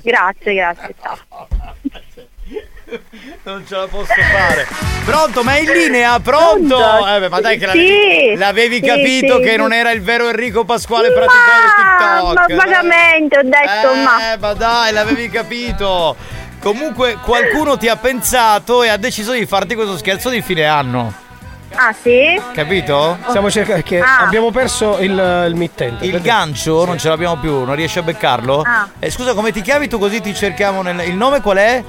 Grazie, grazie, ciao. Non ce la posso fare. Pronto, ma è in linea? Pronto? Pronto. Eh beh, ma dai che l'avevi, sì, l'avevi sì, capito sì, che sì. non era il vero Enrico Pasquale Praticò TikTok. Ma vagamente ho detto eh, ma. Eh ma dai, l'avevi capito. Comunque qualcuno ti ha pensato e ha deciso di farti questo scherzo di fine anno. Ah sì? Capito? Stiamo cercando che ah. abbiamo perso il, il mittente. Il gancio sì. non ce l'abbiamo più, non riesci a beccarlo? Ah. Eh, scusa, come ti chiami tu così ti cerchiamo nel... Il nome qual è?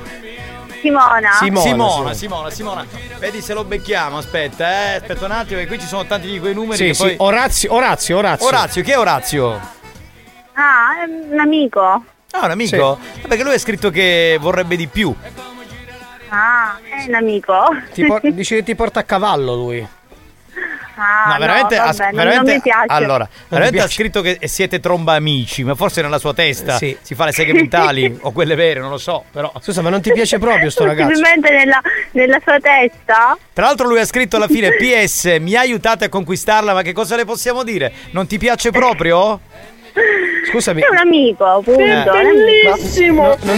Simona. Simona, Simona, Simona, Simona. Vedi se lo becchiamo, aspetta, eh, aspetta un attimo che qui ci sono tanti di quei numeri sì, che sì. poi Orazio, Orazio, Orazio. Orazio, chi è Orazio? Ah, è un amico. Ah, un amico? Sì. Vabbè, che lui ha scritto che vorrebbe di più. Ah, è un amico. Ti por- dice che ti porta a cavallo lui. Ah, no, veramente, no, vabbè, ha, veramente non mi piace. Allora, non veramente piace. Ha scritto che siete tromba amici, ma forse nella sua testa sì. si fa le seghe mentali o quelle vere, non lo so, però. Scusa, ma non ti piace proprio sto ragazzo? Sicuramente nella, nella sua testa. Tra l'altro lui ha scritto alla fine P S, mi aiutate a conquistarla, ma che cosa le possiamo dire? Non ti piace proprio? Scusami. È un amico, appunto. È bellissimo. No,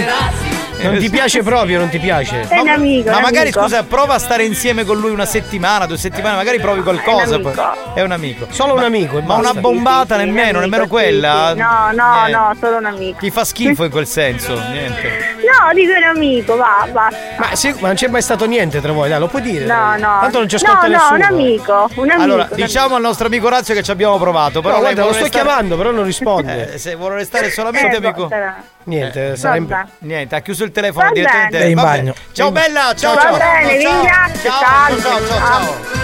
non... non ti piace proprio, non ti piace? È un amico. Ma, ma magari amico. Scusa, prova a stare insieme con lui una settimana, due settimane, magari provi qualcosa. È un amico. È un amico. Solo ma, un amico. Ma una bombata sì, sì, nemmeno, amico, nemmeno quella. Sì, sì. No, no, eh. no, solo un amico. Ti fa schifo in quel senso, niente. No, dico è un amico, va, va. Ma, sì, ma non c'è mai stato niente tra voi, dai, lo puoi dire? No, no. Tanto non ci ascolta no, nessuno. No, no, un amico, un amico. Allora, un diciamo amico. Al nostro amico Orazio che ci abbiamo provato, però no, guarda, lo sto restare... chiamando, però non risponde. Eh, se vuole restare solamente eh, amico. Sarà. Niente, eh, sarà in... niente, ha chiuso il telefono direttamente in bagno. Ciao bella, ciao ciao. Va bene, ciao, ringrazio, ciao, ciao, ciao, ciao, ciao.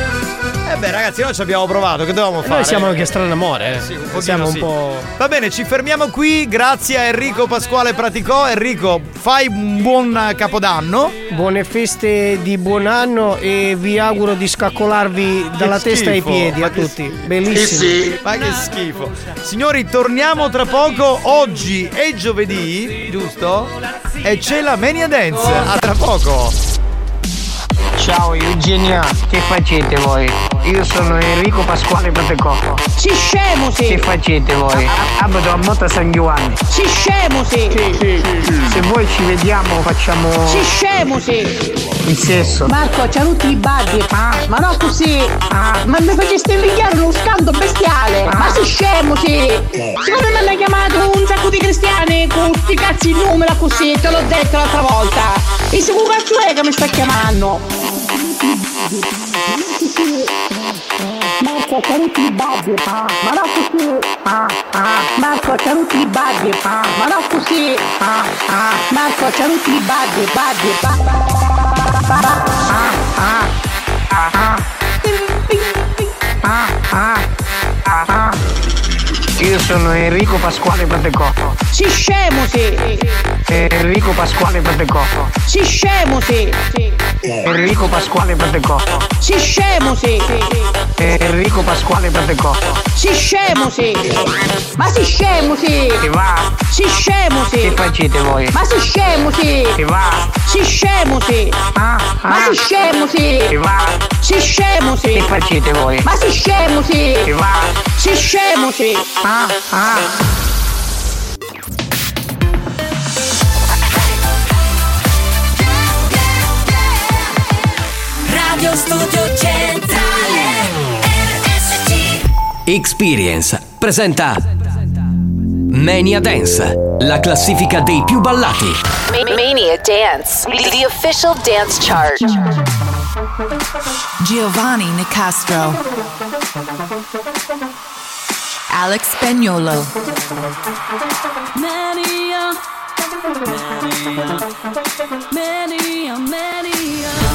Eh beh ragazzi, noi ci abbiamo provato, che dovevamo fare? Noi siamo anche strano amore, eh. Sì, un siamo un sì. po'. Va bene, ci fermiamo qui, grazie a Enrico Pasquale Praticò. Enrico, fai un buon Capodanno. Buone feste di buon anno e vi auguro di scaccolarvi dalla che testa schifo. ai piedi ma a tutti. Schifo. Bellissimo. Sì, sì. Ma che schifo. Signori, torniamo tra poco, oggi è giovedì. Giusto? E c'è la Mania Dance, a tra poco. Ciao Eugenia, che facete voi? Io sono Enrico Pasquale Praticò. Si scemo si! Che facete voi? Abito a Motta San Giovanni. Si scemo si! Sì, sì, sì. Se voi ci vediamo facciamo... Si scemo si! Il sesso. Marco, c'ha tutti i baghi. Ah. Ma no così. Ah. Ma mi faceste invidiare uno scandalo bestiale. Ah. Ma si scemo si! Siccome mi hanno chiamato un sacco di cristiani con sti cazzi in numero così, te l'ho detto l'altra volta. E se un cazzo è che mi sta chiamando? Marco saluti i baghi, ah, ma no così, ah, ah, Marco saluti i baghi, ah, ma no così, ah, ah, Marco saluti i baghi, baghi, baghi, ah, ah, ah. Io sono Enrico Pasquale Praticò. Si scemo si! Enrico Pasquale Praticò. Si scemo si! Enrico Pasquale Praticò. Si scemo si! Enrico Pasquale Praticò. Si scemo si! Ma si scemo si! Si va! Si scemo si! Che facete voi? Ma si scemo si! Si va! Si scemo si! Ah, ah. Ma si scemo si! Si va! Si scemo si! Che facete voi? Ma si scemo si! Si va! Si scemo si! Ah, ah. Radio Studio Centrale R S C Experience presenta Mania Dance, la classifica dei più ballati. Mania Dance, the official dance chart. Giovanni Nicastro, Alex Spagnuolo, Mania, Mania, Mania, Mania.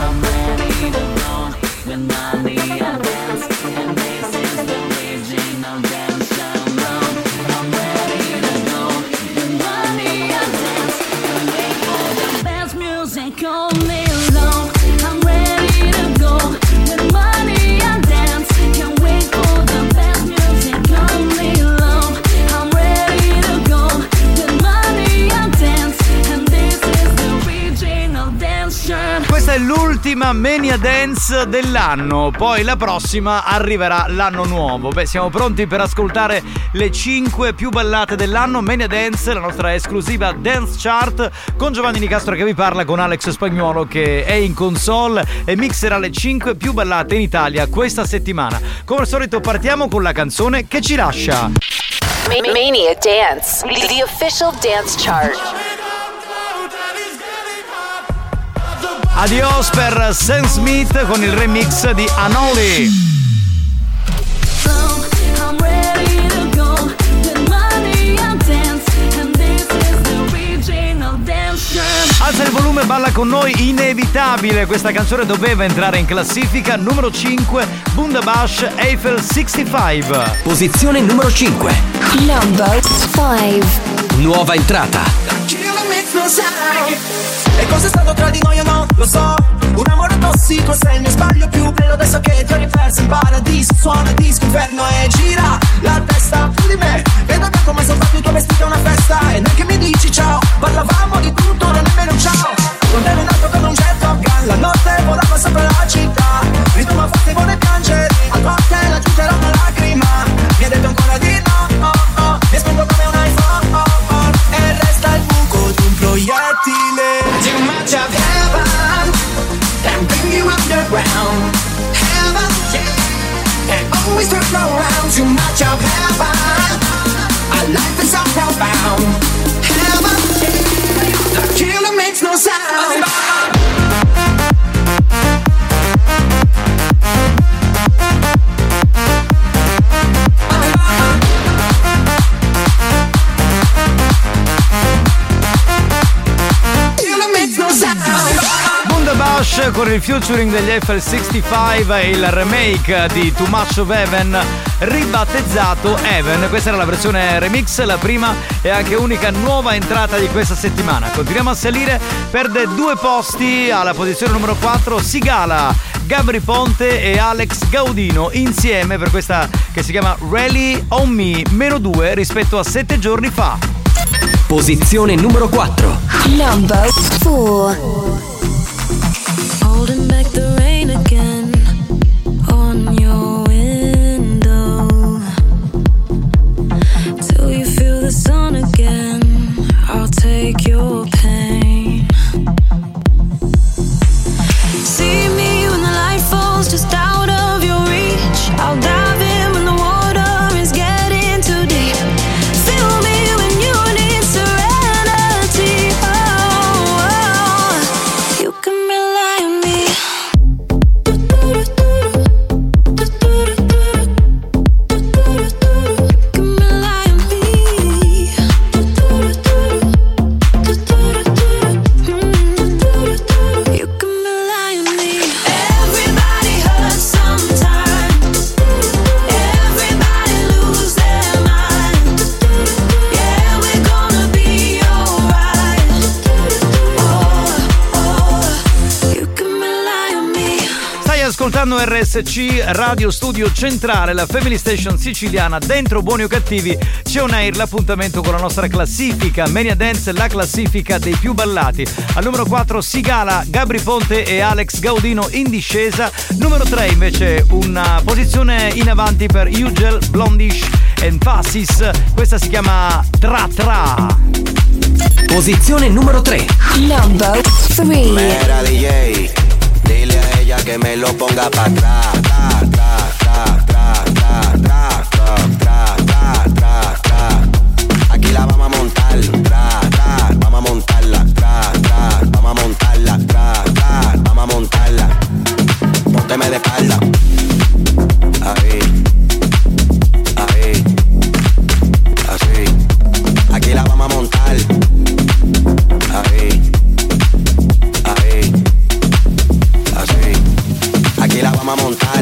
I'm ready to roll with Mania Dance, and this is the original dance show. I'm ready to roll with Mania Dance, and we play the best music all day long. I'm ready to go with Mania Dance, can't wait for the best music. Questa è l'ultima prima Mania Dance dell'anno, poi la prossima arriverà l'anno nuovo. Beh, siamo pronti per ascoltare le cinque più ballate dell'anno. Mania Dance, la nostra esclusiva dance chart, con Giovanni Nicastro che vi parla, con Alex Spagnuolo che è in console e mixerà le cinque più ballate in Italia questa settimana. Come al solito partiamo con la canzone che ci lascia. Mania Dance, the official dance chart. Adios per Sam Smith con il remix di Anoli. Alza il volume, balla con noi, inevitabile. Questa canzone doveva entrare in classifica. Numero cinque, Bundabash, Eiffel sessantacinque. Posizione numero cinque. Number cinque. Nuova entrata. E cos'è stato tra di noi o no, lo so. Un amore tossico, sei il mio sbaglio più bello. Adesso che ti ho riperso in paradiso, suona disco, inferno e gira la testa più di me. Vedo che come soltanto il tuo vestito è una festa. E neanche mi dici ciao, parlavamo di tutto, non nemmeno un ciao. Non ero nato con un jet top gun, la notte volava sopra la città. Ritmo forte, vuole piangere, al cocktail aggiungerò una lacrima. Mi hai detto ancora di no, oh, oh. Mi espongo come un iPhone, oh, oh. E resta il buco di un proiettile. Too much of heaven can bring you underground. Heaven, yeah, and always turn around. Too much of heaven, our life is so profound. Heaven, yeah, the killer makes no sound. Con il featuring degli Eiffel sessantacinque e il remake di Too Much of Heaven, ribattezzato Heaven. Questa era la versione remix, la prima e anche unica nuova entrata di questa settimana. Continuiamo a salire, perde due posti alla posizione numero quattro, Sigala, Gabry Ponte e Alex Gaudino insieme per questa che si chiama Rally on Me, meno due rispetto a sette giorni fa. Posizione numero quattro. Number quattro. Holding back the rain again on your window till you feel the sun again. I'll take your pain. See me when the light falls just out of your reach. I'll dive in when the water is getting too deep. Feel me when you need serenity. Oh, oh. You can rely on me. Ascoltando R S C, Radio Studio Centrale, la Family Station siciliana. Dentro Buoni o Cattivi c'è on air l'appuntamento con la nostra classifica Mania Dance, la classifica dei più ballati. Al numero quattro Sigala, Gabry Ponte e Alex Gaudino in discesa. Numero tre invece una posizione in avanti per Ugel, Blondish e Fasis. Questa si chiama Tra Tra. Posizione numero tre. Number tre. Dile a ella que me lo ponga pa' atrás. Aquí la vamos a montar. Vamos a montarla. Vamos a montarla. Vamos a montarla. Pónteme de espalda. Ahí. Ahí. Así. Aquí la vamos a montar. Ahí. Aquí la vamos a montar.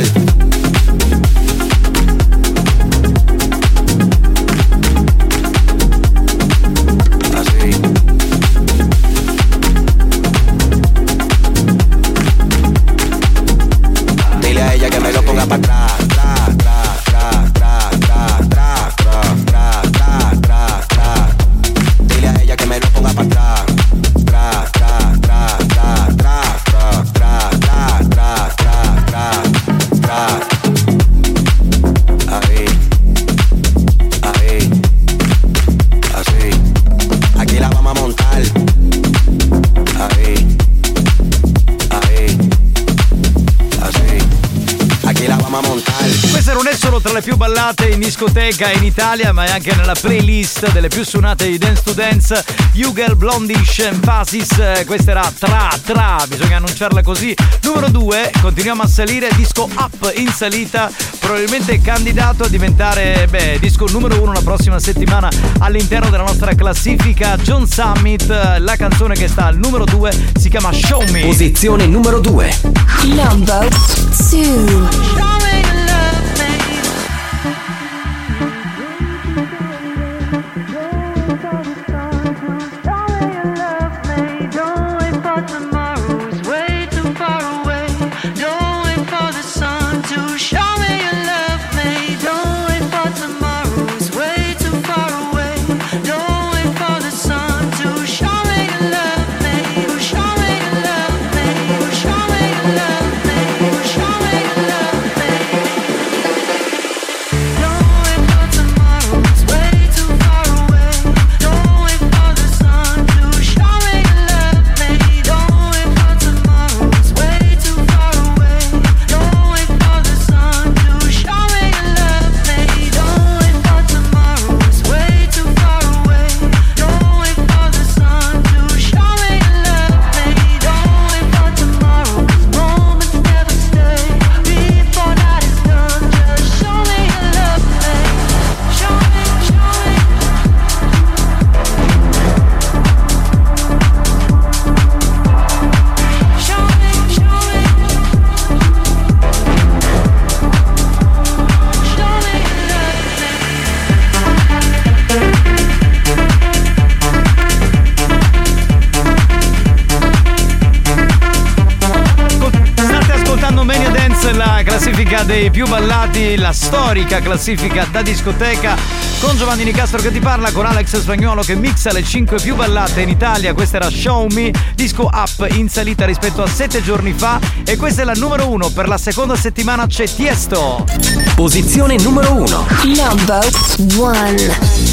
le più ballate in discoteca in Italia, ma è anche nella playlist delle più suonate di Dance to Dance. You Girl, Blondish, Emphasis, questa era tra tra, bisogna annunciarla così. Numero due, continuiamo a salire, disco Up in salita, probabilmente candidato a diventare, beh, disco numero uno la prossima settimana all'interno della nostra classifica John Summit. La canzone che sta al numero due si chiama Show Me. Posizione numero due. Number two. Dei più ballati, la storica classifica da discoteca con Giovanni Nicastro che ti parla, con Alex Spagnuolo che mixa le cinque più ballate in Italia. Questa era Show Me, disco Up in salita rispetto a sette giorni fa, e questa è la numero uno. Per la seconda settimana c'è Tiesto. Posizione numero uno. Number one.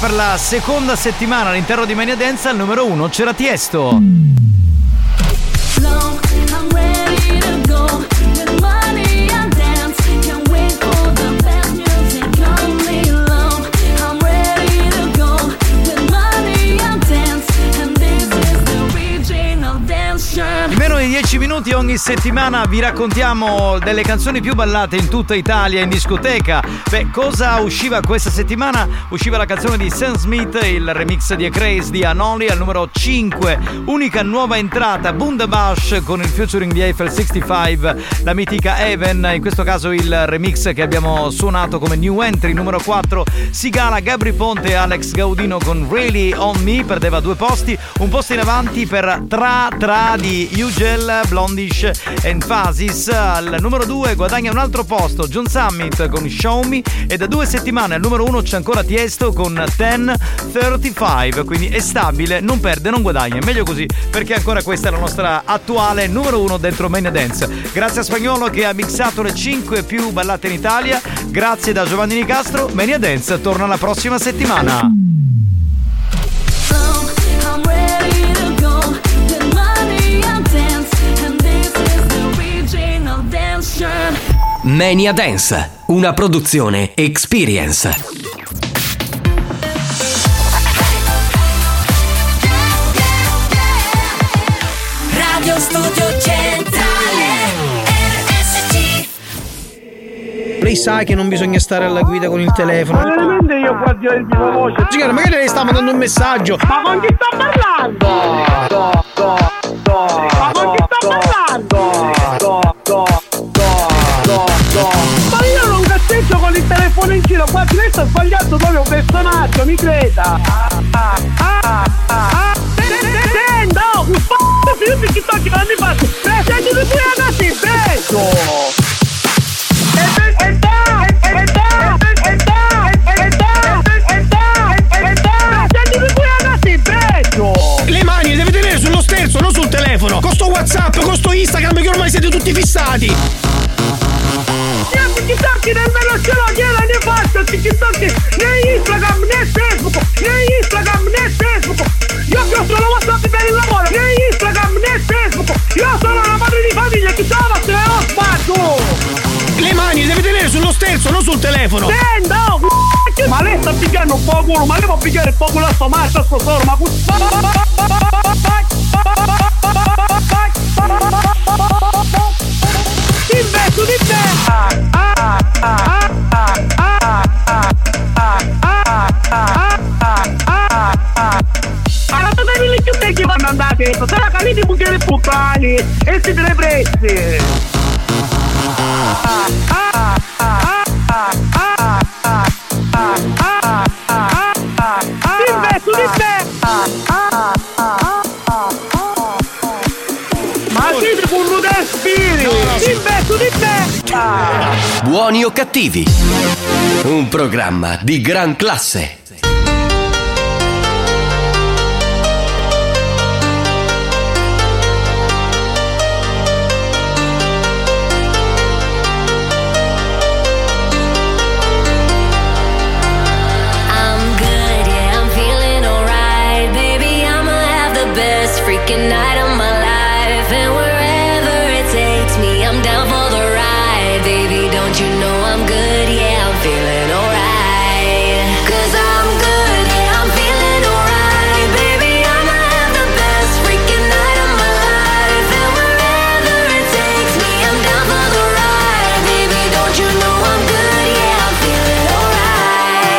Per la seconda settimana all'interno di Mania Dance al numero uno c'era Tiesto. dieci minuti ogni settimana vi raccontiamo delle canzoni più ballate in tutta Italia in discoteca. Beh, cosa usciva questa settimana? Usciva la canzone di Sam Smith, il remix di A Craze di Anoli al numero cinque. Unica nuova entrata, Bundabash con il featuring di Eiffel sessantacinque, la mitica Even, in questo caso il remix che abbiamo suonato come new entry. Numero quattro, Sigala, Gabry Ponte e Alex Gaudino con Really On Me, perdeva due posti. Un posto in avanti per Tra Tra di Ugel, Blondish, Emphasis. Al numero due guadagna un altro posto John Summit con Show Me, e da due settimane al numero uno c'è ancora Tiesto con dieci trentacinque, quindi è stabile, non perde, non guadagna, è meglio così, perché ancora questa è la nostra attuale numero uno dentro Mania Dance. Grazie a Spagnuolo che ha mixato le cinque più ballate in Italia, grazie da Giovanni Nicastro. Mania Dance torna la prossima settimana. Mania Dance, una produzione Experience. Radio Studio Centrale, R S C. Lei sa che non bisogna stare alla guida con il telefono. Ma veramente io qua di la voce. Sigala, magari lei sta mandando un messaggio. Ma con chi sta parlando? No, no, no, ma con chi sta parlando? No, no, no, no. Ma io non cazzeggio con il telefono in giro. Qua lei sta sbagliando proprio un personaggio, mi creda. Ah, ah, ah. No, un p***o film di TikTok che non mi faccio. Beh, senti di cui andati in peso. E e da, e da, e da, e da, e da, e da. Senti di cui andati in peso. Le mani le devi tenere sullo sterzo, non sul telefono. Con sto WhatsApp, con sto Instagram che ormai siete tutti fissati. Niente TikTok nemmeno ce l'ho, io non ne faccio TikTok, né Instagram, né Facebook, né Instagram, né Facebook. Io che ho solo WhatsApp per il lavoro, né Instagram, né Facebook. Io sono una madre di famiglia, chi stava se ne ho fatto. Le mani le devi tenere sullo sterzo, non sul telefono. Sento, c***o. Ma lei sta pigliando un po' culo, ma lei può pigliare un po' culo a sto marcia, a sto soro, ma cu... Investo di te. Ah, ah, ah, ah, ah, ah, ah, ah, ah, ah, ah. Che vanno andati dentro, sarà calini bucchiere bucali e si delle prezzi. Investo di te. Ma siete con Rudel Spiri. Investo di te. Buoni o cattivi, un programma di gran classe. Freaking night of my life, and wherever it takes me, I'm down for the ride. Baby, don't you know I'm good? Yeah, I'm feeling alright. 'Cause I'm good, yeah, I'm feeling alright. Baby, I'ma have the best freaking night of my life, and wherever it takes me, I'm down for the ride. Baby, don't you know I'm good? Yeah, I'm feeling alright.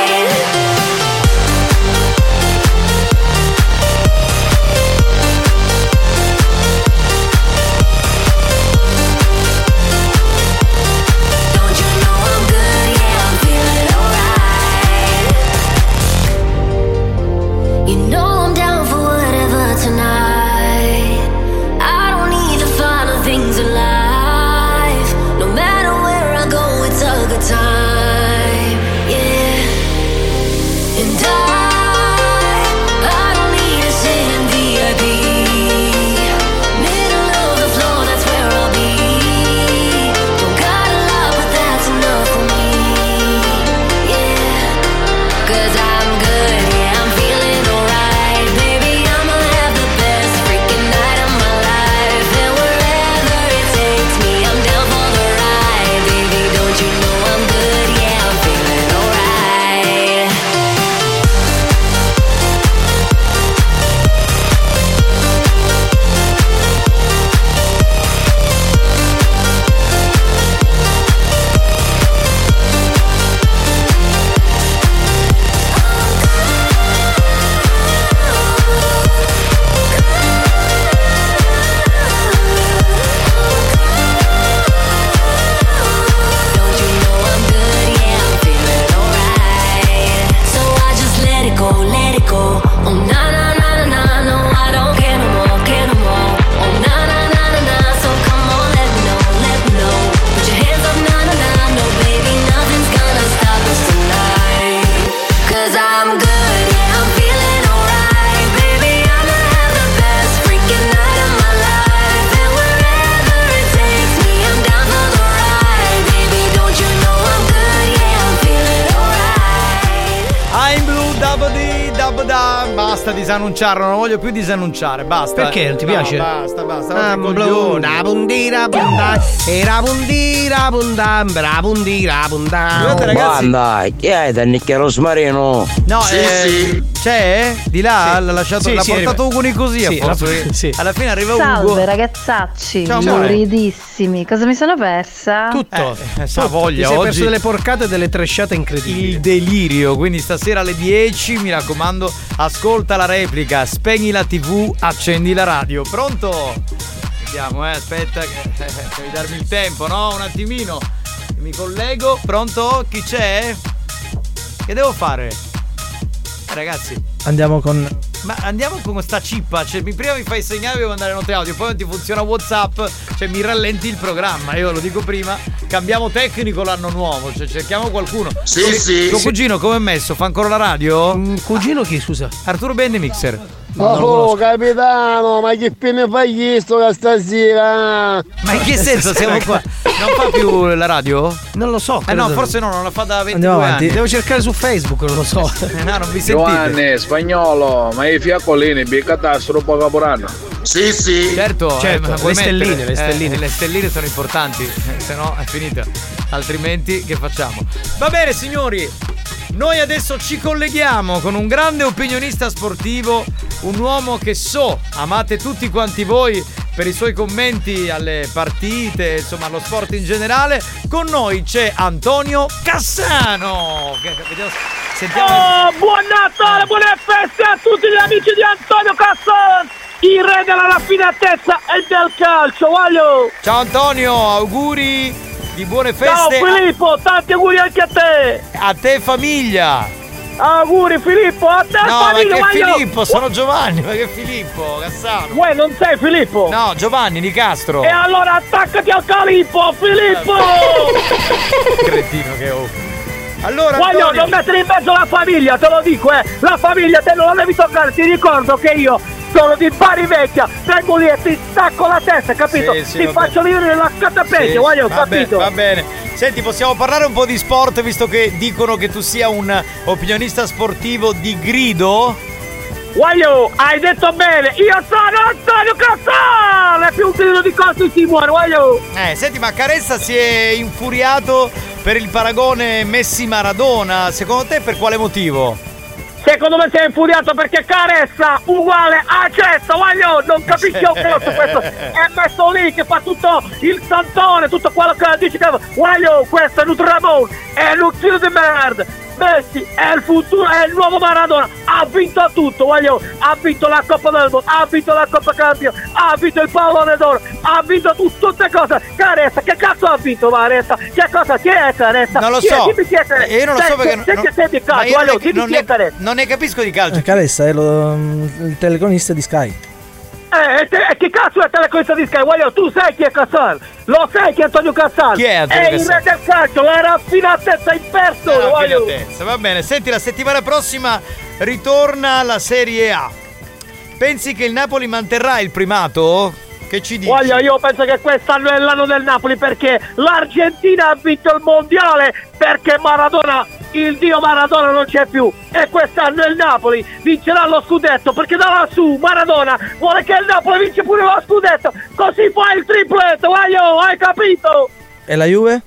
disannunciarlo, non voglio più disannunciare, basta. Perché? Non ti no, piace? Basta, basta. Ah, bundira, bundira, bundira, era bundira, bundambra, bundira, bundambra. Guardate ragazzi. Guarda, chi è Dannicchia Rosmarino? No, sì, eh, sì. C'è? Di là sì. l'ha lasciato, sì, l'ha sì, portato Ugo così sì, a sì. sì. Alla fine arriva Ugo. Salve ragazzacci, moridissimi. Cosa mi sono persa? Tutto. Eh, sa voglia oggi. Ti sei perso delle porcate e delle tresciate incredibili. Il delirio, quindi stasera alle dieci, mi raccomando, ascolta la replica, spegni la tivù, accendi la radio. Pronto? Vediamo, eh, aspetta che devi darmi il tempo, no? Un attimino. Mi collego. Pronto? Chi c'è? Che devo fare? Eh, ragazzi, andiamo con Ma andiamo con sta cippa, cioè prima mi fai segnare, devo andare a note audio, poi non ti funziona WhatsApp, cioè mi rallenti il programma, io lo dico prima, cambiamo tecnico l'anno nuovo, cioè cerchiamo qualcuno. Sì, tu, sì. Tuo sì. cugino come è messo? Fa ancora la radio? Mm, cugino ah. chi, scusa? Arturo Bende Mixer. Ma oh, capitano, ma che pene fai chiesto stasera? Ma in che senso siamo qua? Non fa più la radio? Non lo so. Eh no, forse no, non la fa da ventidue anni. Devo cercare su Facebook, non lo so. Eh no, non vi sentite. Giovanni, Spagnuolo, ma i fiaccolini, bi catastrofe caporanno. Sì, sì. Certo, certo. Eh, ma le stelline, le stelline. Eh, le stelline sono importanti, eh, se no è finita. Altrimenti che facciamo? Va bene, signori. Noi adesso ci colleghiamo con un grande opinionista sportivo, un uomo che so amate tutti quanti voi per i suoi commenti alle partite, insomma allo sport in generale. Con noi c'è Antonio Cassano. Sentiamo. Oh, buon Natale, buone feste a tutti gli amici di Antonio Cassano, il re della raffinatezza e del calcio. Voglio. Ciao Antonio, auguri di buone feste. Ciao Filippo, tanti auguri anche a te. A te famiglia. Auguri Filippo, a te no, famiglia. No, ma che Filippo, sono Giovanni, ma che Filippo, Cassano. Uè, non sei Filippo? No, Giovanni Nicastro. E allora attaccati al Calippo, Filippo. Cretino che ho. Allora Guaglio, non mettere in mezzo la famiglia, te lo dico, eh. La famiglia te non la devi toccare, ti ricordo che io sono di Bari Vecchia, vengo lì e ti stacco la testa, capito? Sì, sì, ti faccio venire la catapecchia, sì, voglio, va capito? Bene, va bene. Senti, possiamo parlare un po' di sport, visto che dicono che tu sia un opinionista sportivo di grido? Voglio, hai detto bene, io sono Antonio Cassano, è più un grido di cose si muore, voglio! Eh, senti, ma Caressa si è infuriato per il paragone Messi-Maradona, secondo te per quale motivo? Secondo me si è infuriato perché Caressa uguale a Cessa, voglio, non capisci un cazzo questo, è messo lì che fa tutto il santone, tutto quello che dice che voglio, questo è Nutramon, è un chilo di merda, Messi è il futuro, è il nuovo Maradona, ha vinto tutto, voglio, ha vinto la Coppa del Mondo, ha vinto la Coppa Campione, ha vinto il pallone d'oro, ha vinto tutto, tutte cose, Caressa, che cazzo ha vinto Caressa, che cosa, chi è Caressa? Non lo so, io non lo so perché non ne capisco di calcio. Caressa è lo, il teleconista di Sky. Eh, te, che cazzo è teleconista di Sky? Voglio, tu sai chi è Cassano? Lo sai chi è Antonio Cassano? Chi è Antonio Cassano? È il re del calcio, la raffinatezza in persona, voglio. Va bene, senti, la settimana prossima ritorna la Serie A. Pensi che il Napoli manterrà il primato? Che ci dici? Voglio, io penso che quest'anno è l'anno del Napoli perché l'Argentina ha vinto il mondiale perché Maradona, il dio Maradona non c'è più e quest'anno il Napoli vincerà lo scudetto perché da lassù Maradona vuole che il Napoli vince pure lo scudetto, così fa il tripletto, voglio, hai capito? E la Juve?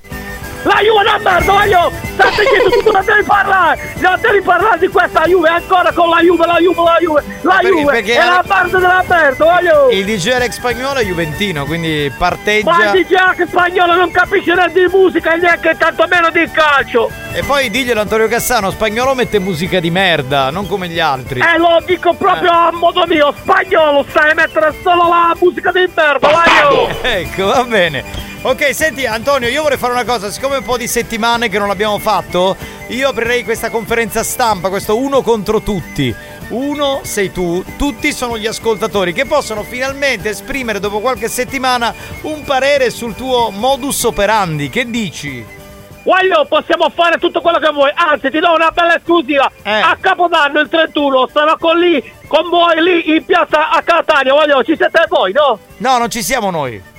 La Juve non merda, voglio, state che tu non devi parlare, non devi parlare di questa Juve, ancora con la Juve, la Juve, la Juve, la perché, Juve, perché è Ale... la parte della merda, voglio. Il D J Alex Spagnuolo è juventino, quindi parteggia. Ma il D J Alex Spagnuolo non capisce né di musica neanche tantomeno di calcio. E poi diglielo Antonio Cassano, Spagnuolo mette musica di merda, non come gli altri. Eh, lo dico proprio eh. a modo mio, Spagnuolo sai mettere solo la musica di merda, voglio. Ecco, va bene. Ok, senti Antonio, io vorrei fare una cosa, siccome è un po' di settimane che non l'abbiamo fatto, io aprirei questa conferenza stampa, questo uno contro tutti. Uno sei tu, tutti sono gli ascoltatori che possono finalmente esprimere dopo qualche settimana un parere sul tuo modus operandi, che dici? Guaglio, possiamo fare tutto quello che vuoi, anzi ti do una bella esclusiva, eh. a Capodanno il trentuno sarò con lì, con voi lì in piazza a Catania, guaglio, ci siete voi, no? No, non ci siamo noi.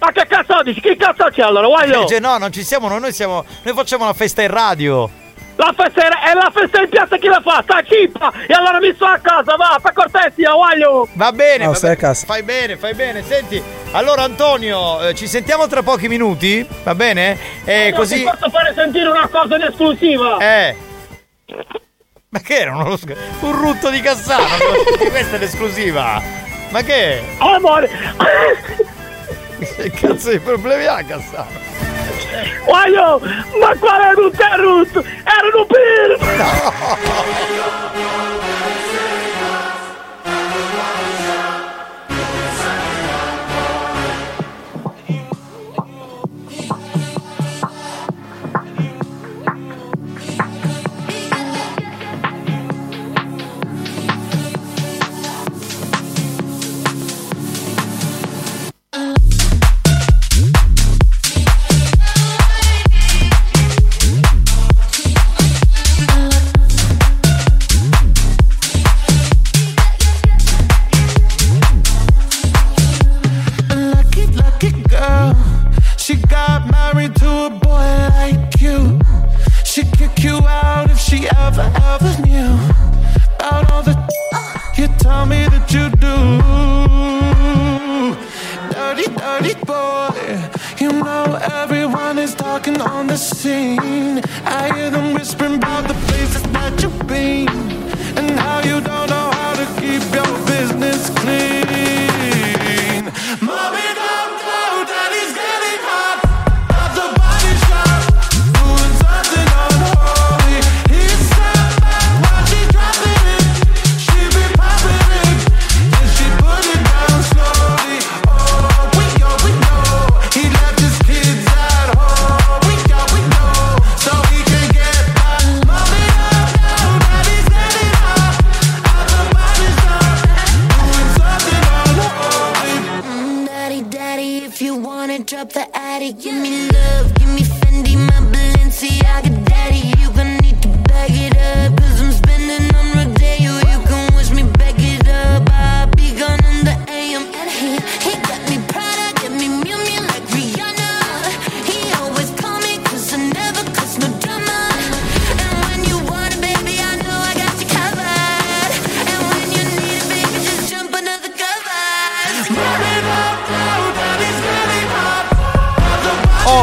Ma che cazzo dici? Che cazzo c'è allora? Guaglio? No, non ci siamo noi, noi siamo. Noi facciamo una festa in radio. La festa è la festa in piazza, chi la fa? Sta cippa! E allora mi sto a casa, va, fa cortetti, aguaglio! Va bene, no, va stai bene. A casa. Fai bene, fai bene, senti. Allora Antonio, eh, ci sentiamo tra pochi minuti, va bene? Eh, no, così... Ti posso fare sentire una cosa in esclusiva? Eh. Ma che era uno... un rutto di Cassano? Questa è l'esclusiva! Ma che? Oh, amore! Che cazzo di problemi ha Cassano? Guaglio, ma qual era un terrut? Era un pirro! No!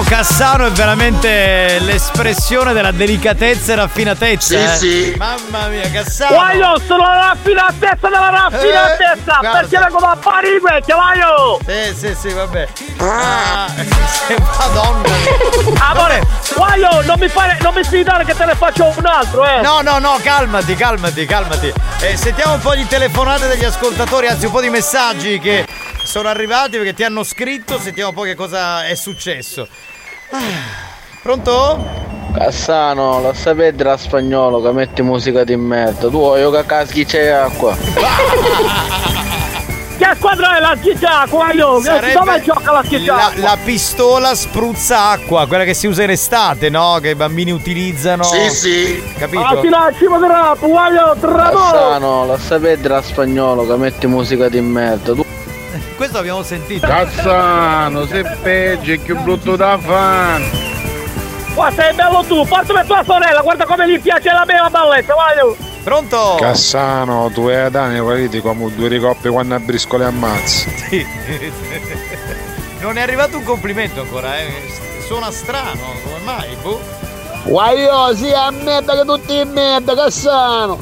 Cassano è veramente l'espressione della delicatezza e raffinatezza. Sì, eh. sì. Mamma mia, Cassano. Guaglio, sono la raffinatezza della raffinatezza. Eh, perché era come a fare di vecchia, guaglio. Sì, sì, sì, vabbè. Ah, madonna. Amore, guaglio, non mi fare, non mi sfidare che te ne faccio un altro, eh. No, no, no, calmati, calmati, calmati. Eh, sentiamo un po' di telefonate degli ascoltatori, anzi un po' di messaggi che sono arrivati perché ti hanno scritto. Sentiamo un po' che cosa è successo. Pronto? Cassano, lo sapete la spagnolo che metti musica di merda. Tu vuoi che caschi c'è acqua? Che squadra è la schizzacqua? Io dove gioca la schizzacqua? La, la pistola spruzza acqua, quella che si usa in estate, no? Che i bambini utilizzano. Sì, sì. Capito? Ah, ti lasciamo troppo, guaglio, troppo. Cassano, lo sapete la spagnolo che metti musica di merda. Tu... Questo abbiamo sentito. Cassano, sei peggio e più brutto da fan. Qua sei bello tu, portami tua sorella, guarda come gli piace la mia balletta, vai. Pronto? Cassano, tu e Adani guariti come due ricoppe quando a briscole ammazzi. Sì. Non è arrivato un complimento ancora, eh. Suona strano, come mai? Boh. Guaglio, sì, a merda che tutti in merda, Cassano.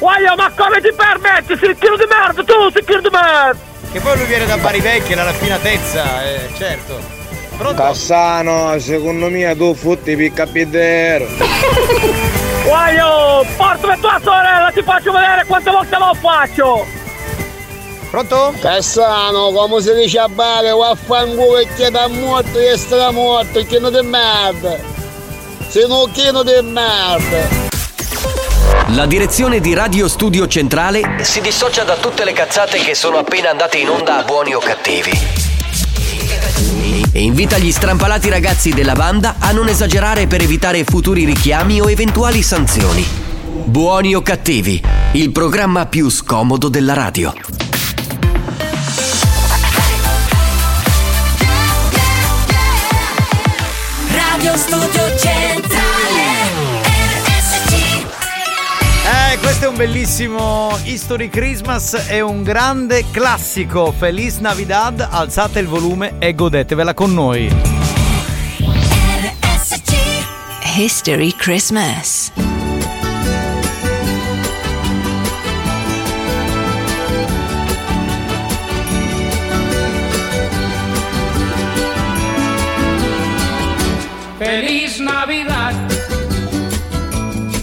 Guaglio, ma come ti permetti? Sei chilo di merda, tu sei chilo di merda. Che poi lui viene da Bari Vecchia, la raffinatezza, eh, certo. Pronto? Cassano, secondo me tu fotti picca piedero. Guaglio, portami tua sorella, ti faccio vedere quante volte lo faccio. Pronto? Cassano, come si dice a Bari, vaffanculo che da morto e stramorto, chino di merda. Se non chino di merda. La direzione di Radio Studio Centrale si dissocia da tutte le cazzate che sono appena andate in onda a Buoni o Cattivi e invita gli strampalati ragazzi della banda a non esagerare per evitare futuri richiami o eventuali sanzioni. Buoni o Cattivi, il programma più scomodo della radio. Radio Studio Centrale. veramente un bellissimo History Christmas e un grande classico. Feliz Navidad, alzate il volume e godetevela con noi. R S C History Christmas. Feliz Navidad,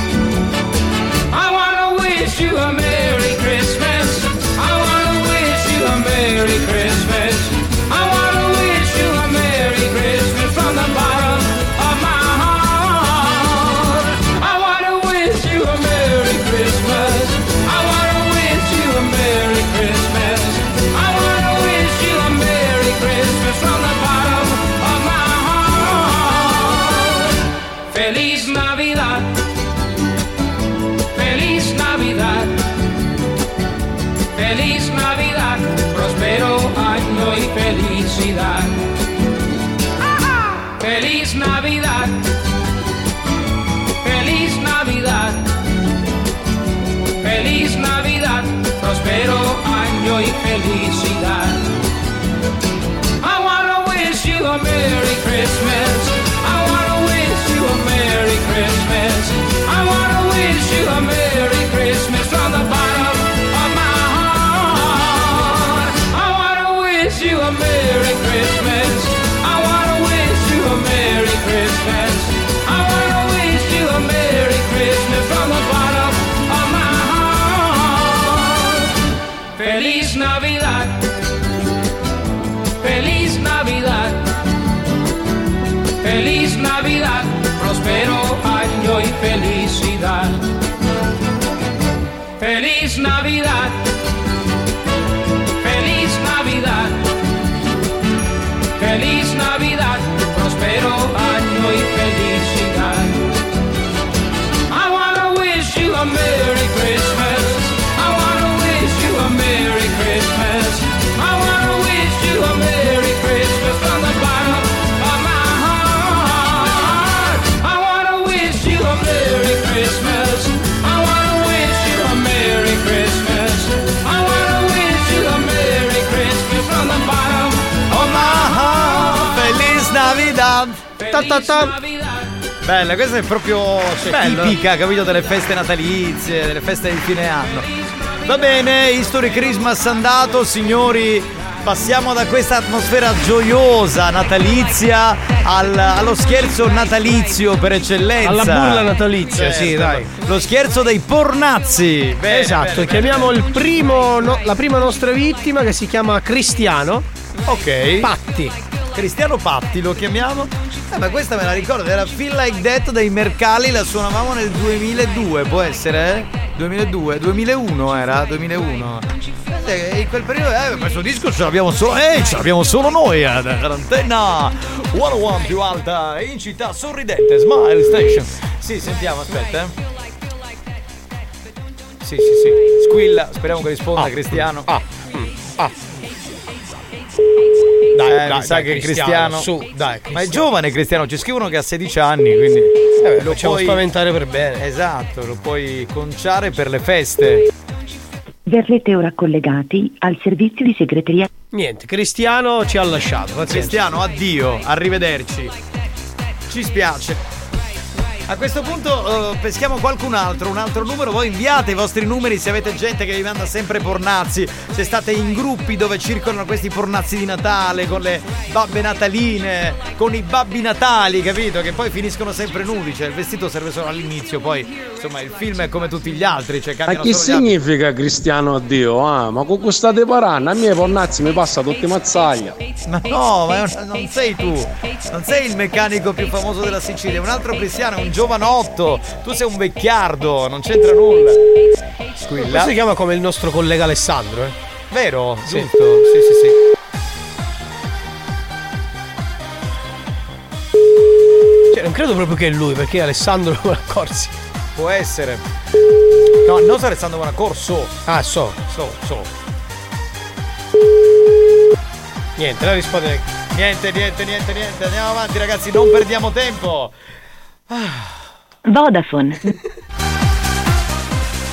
I wanna wish you a Merry Christmas. I wanna wish you a Merry Christmas. I wanna wish you a Merry Christmas from the bottom of my heart. I wanna wish you a Merry Christmas. I wanna wish you a Merry Christmas. I wanna wish you a Merry Christmas from the bottom of my heart. Feliz Navidad. Feliz Navidad. Feliz Navidad. Prospero año y felicidad. ¡Ajá! Feliz Navidad. Feliz Navidad. Feliz Navidad. Prospero año y felicidad. I wanna wish you a Merry Christmas. I wanna wish you a Merry Christmas. I wanna wish you a Merry Christmas from the bottom of my heart. I wanna wish you a Merry Christmas. I wanna wish you a Merry Christmas. I wanna wish you a Merry Christmas from the bottom of my heart. Feliz Navidad. Feliz Navidad. Feliz Navidad. Prospero año y felicidad. Feliz Navidad. Feliz Navidad. Feliz Navidad. Prospero año y felicidad. I wanna wish you a Merry Christmas. I wanna wish you a Merry Christmas. I wanna wish you a Merry Christmas from the bottom of my heart. I wanna wish you a Merry Christmas. I wanna wish you a Merry Christmas. I wanna wish you a Merry Christmas from the bottom of my heart. Feliz Navidad. Ta ta ta. Bella, questa è proprio cioè, tipica, capito? Delle feste natalizie, delle feste di fine anno. Va bene, History Christmas andato, signori, passiamo da questa atmosfera gioiosa natalizia al, allo scherzo natalizio per eccellenza. Alla burla natalizia, eh, sì, dai. Lo scherzo dei pornazzi. Bene, esatto, bene, chiamiamo bene. Il primo, no, la prima nostra vittima che si chiama Cristiano. Ok. Patti. Cristiano Patti lo chiamiamo. Eh, ma questa me la ricordo, era Feel Like That dei Mercalli, la suonavamo nel duemiladue, può essere, eh? duemiladue, duemilauno era, duemilauno. In quel periodo, eh, questo disco ce l'abbiamo solo, eh, ce l'abbiamo solo noi, eh, l'antenna centouno più alta in città sorridente, Smile Station. Sì, sentiamo, aspetta. Eh. Sì, sì, sì. Squilla, speriamo che risponda ah, Cristiano. Ah, ah. Dai, eh, dai, mi sa dai, che Cristiano, Cristiano su, dai, Cristiano. Ma è giovane Cristiano, ci scrivono che ha sedici anni, quindi eh beh, lo facciamo puoi spaventare per bene. Esatto, lo puoi conciare per le feste. Verrete ora collegati al servizio di segreteria. Niente, Cristiano ci ha lasciato. Pazienza. Cristiano, addio, arrivederci. Ci spiace. A questo punto uh, peschiamo qualcun altro, un altro numero. Voi inviate i vostri numeri se avete gente che vi manda sempre pornazzi, se state in gruppi dove circolano questi pornazzi di Natale con le babbe nataline, con i babbi natali, capito? Che poi finiscono sempre nudi, cioè il vestito serve solo all'inizio, poi insomma il film è come tutti gli altri, cioè cambiano. Ma che solo significa altri. Cristiano addio? Ah, ma con costate parana, a miei pornazzi mi passa tutte Mazzaglia. Ma no, ma non sei tu, non sei il meccanico più famoso della Sicilia, un altro Cristiano, un giovanotto, tu sei un vecchiardo, non c'entra nulla. Squilla. Questo si chiama come il nostro collega Alessandro, eh? Vero? Sì. Giusto? Sì, sì, sì. Non credo proprio che è lui, perché è Alessandro Buonaccorsi. Può essere. No, non so Alessandro Buonaccorso. Ah, so. So, so. Niente, la risponde. Niente, niente, niente, niente. Andiamo avanti, ragazzi, non perdiamo tempo. Ah. Vodafone.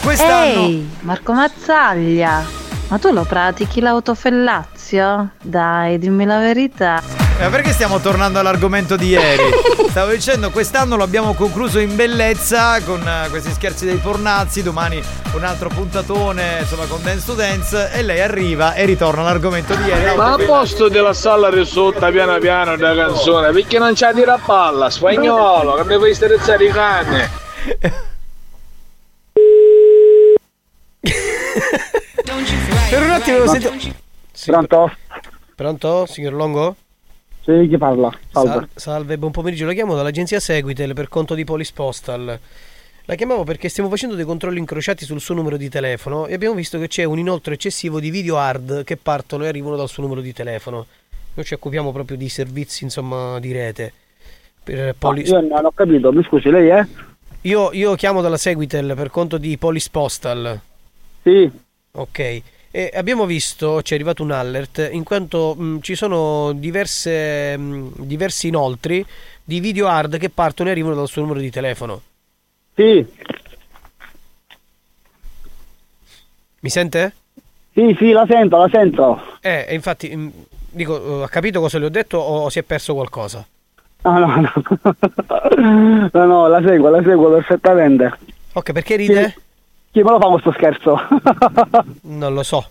Quest'anno. Ehi, Marco Mazzaglia, ma tu lo pratichi l'autofellazio? Dai, dimmi la verità. Ma perché stiamo tornando all'argomento di ieri? Stavo dicendo, quest'anno lo abbiamo concluso in bellezza con uh, questi scherzi dei Fornazzi. Domani un altro puntatone, insomma, con Dance to Dance. E lei arriva e ritorna all'argomento di ieri. Ma a posto della sala risotta piano piano da canzone, perché non c'è tira palla, spagnolo, che mi fai sterezzare i canne. Per un attimo lo sento. Sì. Pronto? Pronto, signor Longo? Sì, chi parla? Salve. Sal- salve, buon pomeriggio. La chiamo dall'agenzia Seguitel per conto di Polispostal. La chiamavo perché stiamo facendo dei controlli incrociati sul suo numero di telefono e abbiamo visto che c'è un inoltro eccessivo di video hard che partono e arrivano dal suo numero di telefono. Noi ci occupiamo proprio di servizi, insomma, di rete. Per poli- ah, io non ho capito, mi scusi, lei è? Io, io chiamo dalla Seguitel per conto di Polispostal. Sì. Ok. E abbiamo visto, ci è arrivato un alert, in quanto mh, ci sono diverse, mh, diversi inoltri di video hard che partono e arrivano dal suo numero di telefono. Sì. Mi sente? Sì, sì, la sento, la sento. Eh, e infatti, mh, dico, ha capito cosa le ho detto o si è perso qualcosa? Ah, no, no. no, no, la seguo, la seguo perfettamente. Ok, perché ride? Sì. Chi me lo fa questo scherzo? Non lo so.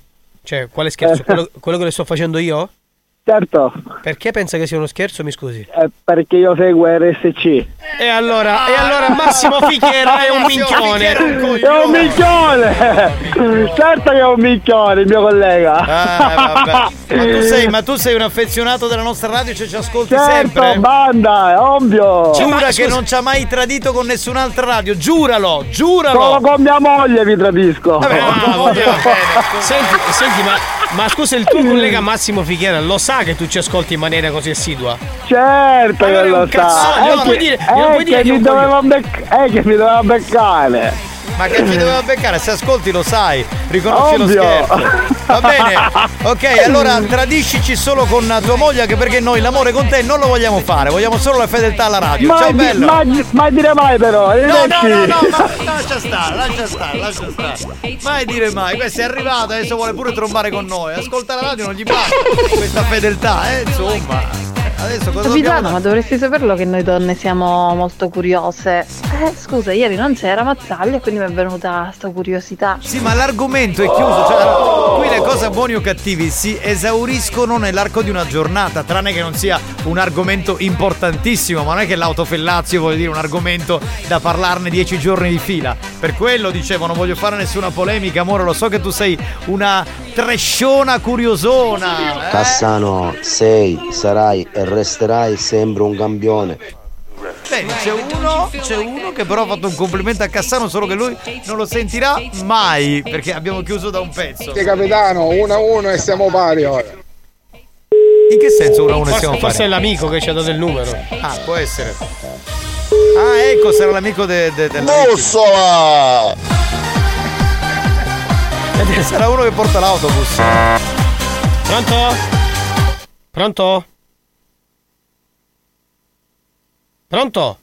Cioè, quale scherzo? Eh. Quello, quello che le sto facendo io? Certo. Perché pensa che sia uno scherzo, mi scusi? Eh, perché io seguo R S C. E allora, ah, e allora Massimo Fichiera è un minchione. È un minchione. Certo che è un minchione, il mio collega. Ah, ma tu sei, ma tu sei un affezionato della nostra radio, cioè ci ascolti certo, sempre. Certo, banda, è ovvio. Giura che non ci ha mai tradito con nessun'altra radio, giuralo, giuralo. Solo con mia moglie vi tradisco. Vabbè, ah, senti, senti, ma, ma scusa, il tuo collega Massimo Fichiera lo sa che tu ci ascolti in maniera così assidua? Certo che lo sa. Non puoi dire, non puoi dire che mi doveva beccare. Ma che mi doveva beccare? Se ascolti lo sai. Riconosci Obvio. Lo scherzo. Va bene. Ok, allora tradiscici solo con tua moglie, anche perché noi l'amore con te non lo vogliamo fare. Vogliamo solo la fedeltà alla radio. Mai, ciao bello. Ma mai dire mai però. No, no, no, no, ma lascia stare, lascia stare, lascia stare. Mai dire mai. Questo è arrivato, adesso vuole pure trombare con noi. Ascolta la radio, non gli basta questa fedeltà, eh, insomma. Adesso cosa Capitano, ma dovresti saperlo che noi donne siamo molto curiose. Eh, scusa, ieri non c'era Mazzaglia, quindi mi è venuta sta curiosità. Sì, ma l'argomento è chiuso. Cioè, qui le cose buoni o cattivi si esauriscono nell'arco di una giornata, tranne che non sia un argomento importantissimo. Ma non è che l'autofellazio vuol dire un argomento da parlarne dieci giorni di fila. Per quello dicevo, non voglio fare nessuna polemica, amore. Lo so che tu sei una tresciona curiosona. Eh? Cassano, sei, sarai e resterai sempre un campione. Bene, c'è uno, c'è uno che però ha fatto un complimento a Cassano, solo che lui non lo sentirà mai, perché abbiamo chiuso da un pezzo. Che capitano, uno a uno e siamo pari ora. In che senso uno a uno e siamo pari? Forse è l'amico che ci ha dato il numero. Ah, può essere. Ah, ecco, sarà l'amico de, de, della bussola! Sarà uno che porta l'autobus. Pronto? Pronto? Pronto?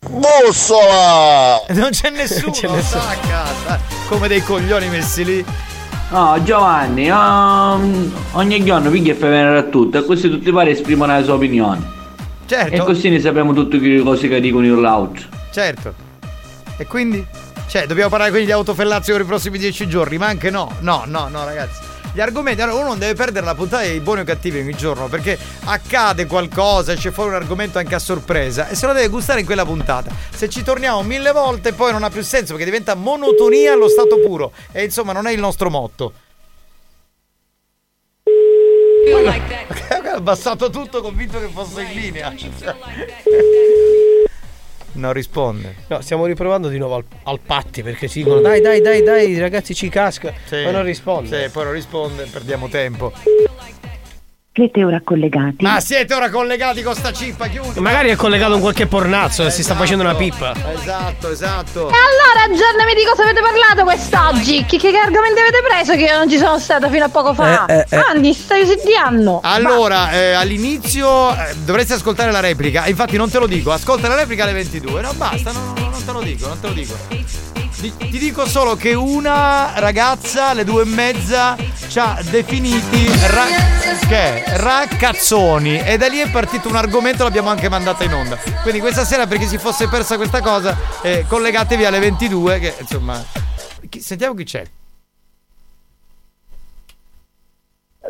Bussola! Non c'è nessuno, non c'è nessuno. A casa, come dei coglioni messi lì. No, Giovanni, um, ogni giorno piglia e fai venire a tutto, e così tutti i pari esprimono la sua opinione. Certo. E così ne sappiamo tutte le cose che dicono in l'out. Certo. E quindi? Cioè, dobbiamo parlare quindi di autofellazio per i prossimi dieci giorni, ma anche no, no, no, no, ragazzi. Gli argomenti, allora uno non deve perdere la puntata dei buoni o cattivi ogni giorno, perché accade qualcosa, c'è fuori un argomento anche a sorpresa e se lo deve gustare in quella puntata. Se ci torniamo mille volte poi non ha più senso, perché diventa monotonia allo stato puro e insomma non è il nostro motto. Ha abbassato tutto convinto che fosse in linea. Non risponde. No, stiamo riprovando di nuovo al, al patti, perché si dicono dai dai dai dai ragazzi ci casca, sì, ma non risponde. Sì, poi non risponde, perdiamo tempo. Siete ora collegati. Ah, siete ora collegati con sta cippa chiusa. Magari è collegato con qualche pornazzo, esatto, che si sta facendo una pippa. Esatto, esatto. E allora, aggiornami di cosa avete parlato quest'oggi. Che, che argomenti avete preso che io non ci sono stata fino a poco fa? Eh, eh, eh. Anni, stai sediando. Allora, eh, all'inizio eh, dovresti ascoltare la replica. Infatti non te lo dico, ascolta la replica alle ventidue. No, basta, no, no, non te lo dico, non te lo dico. Ti, ti dico solo che una ragazza alle due e mezza ci ha definiti ra- che è? raccazzoni, e da lì è partito un argomento, l'abbiamo anche mandata in onda. Quindi questa sera, perché si fosse persa questa cosa, eh, collegatevi alle ventidue, che insomma chi, sentiamo chi c'è.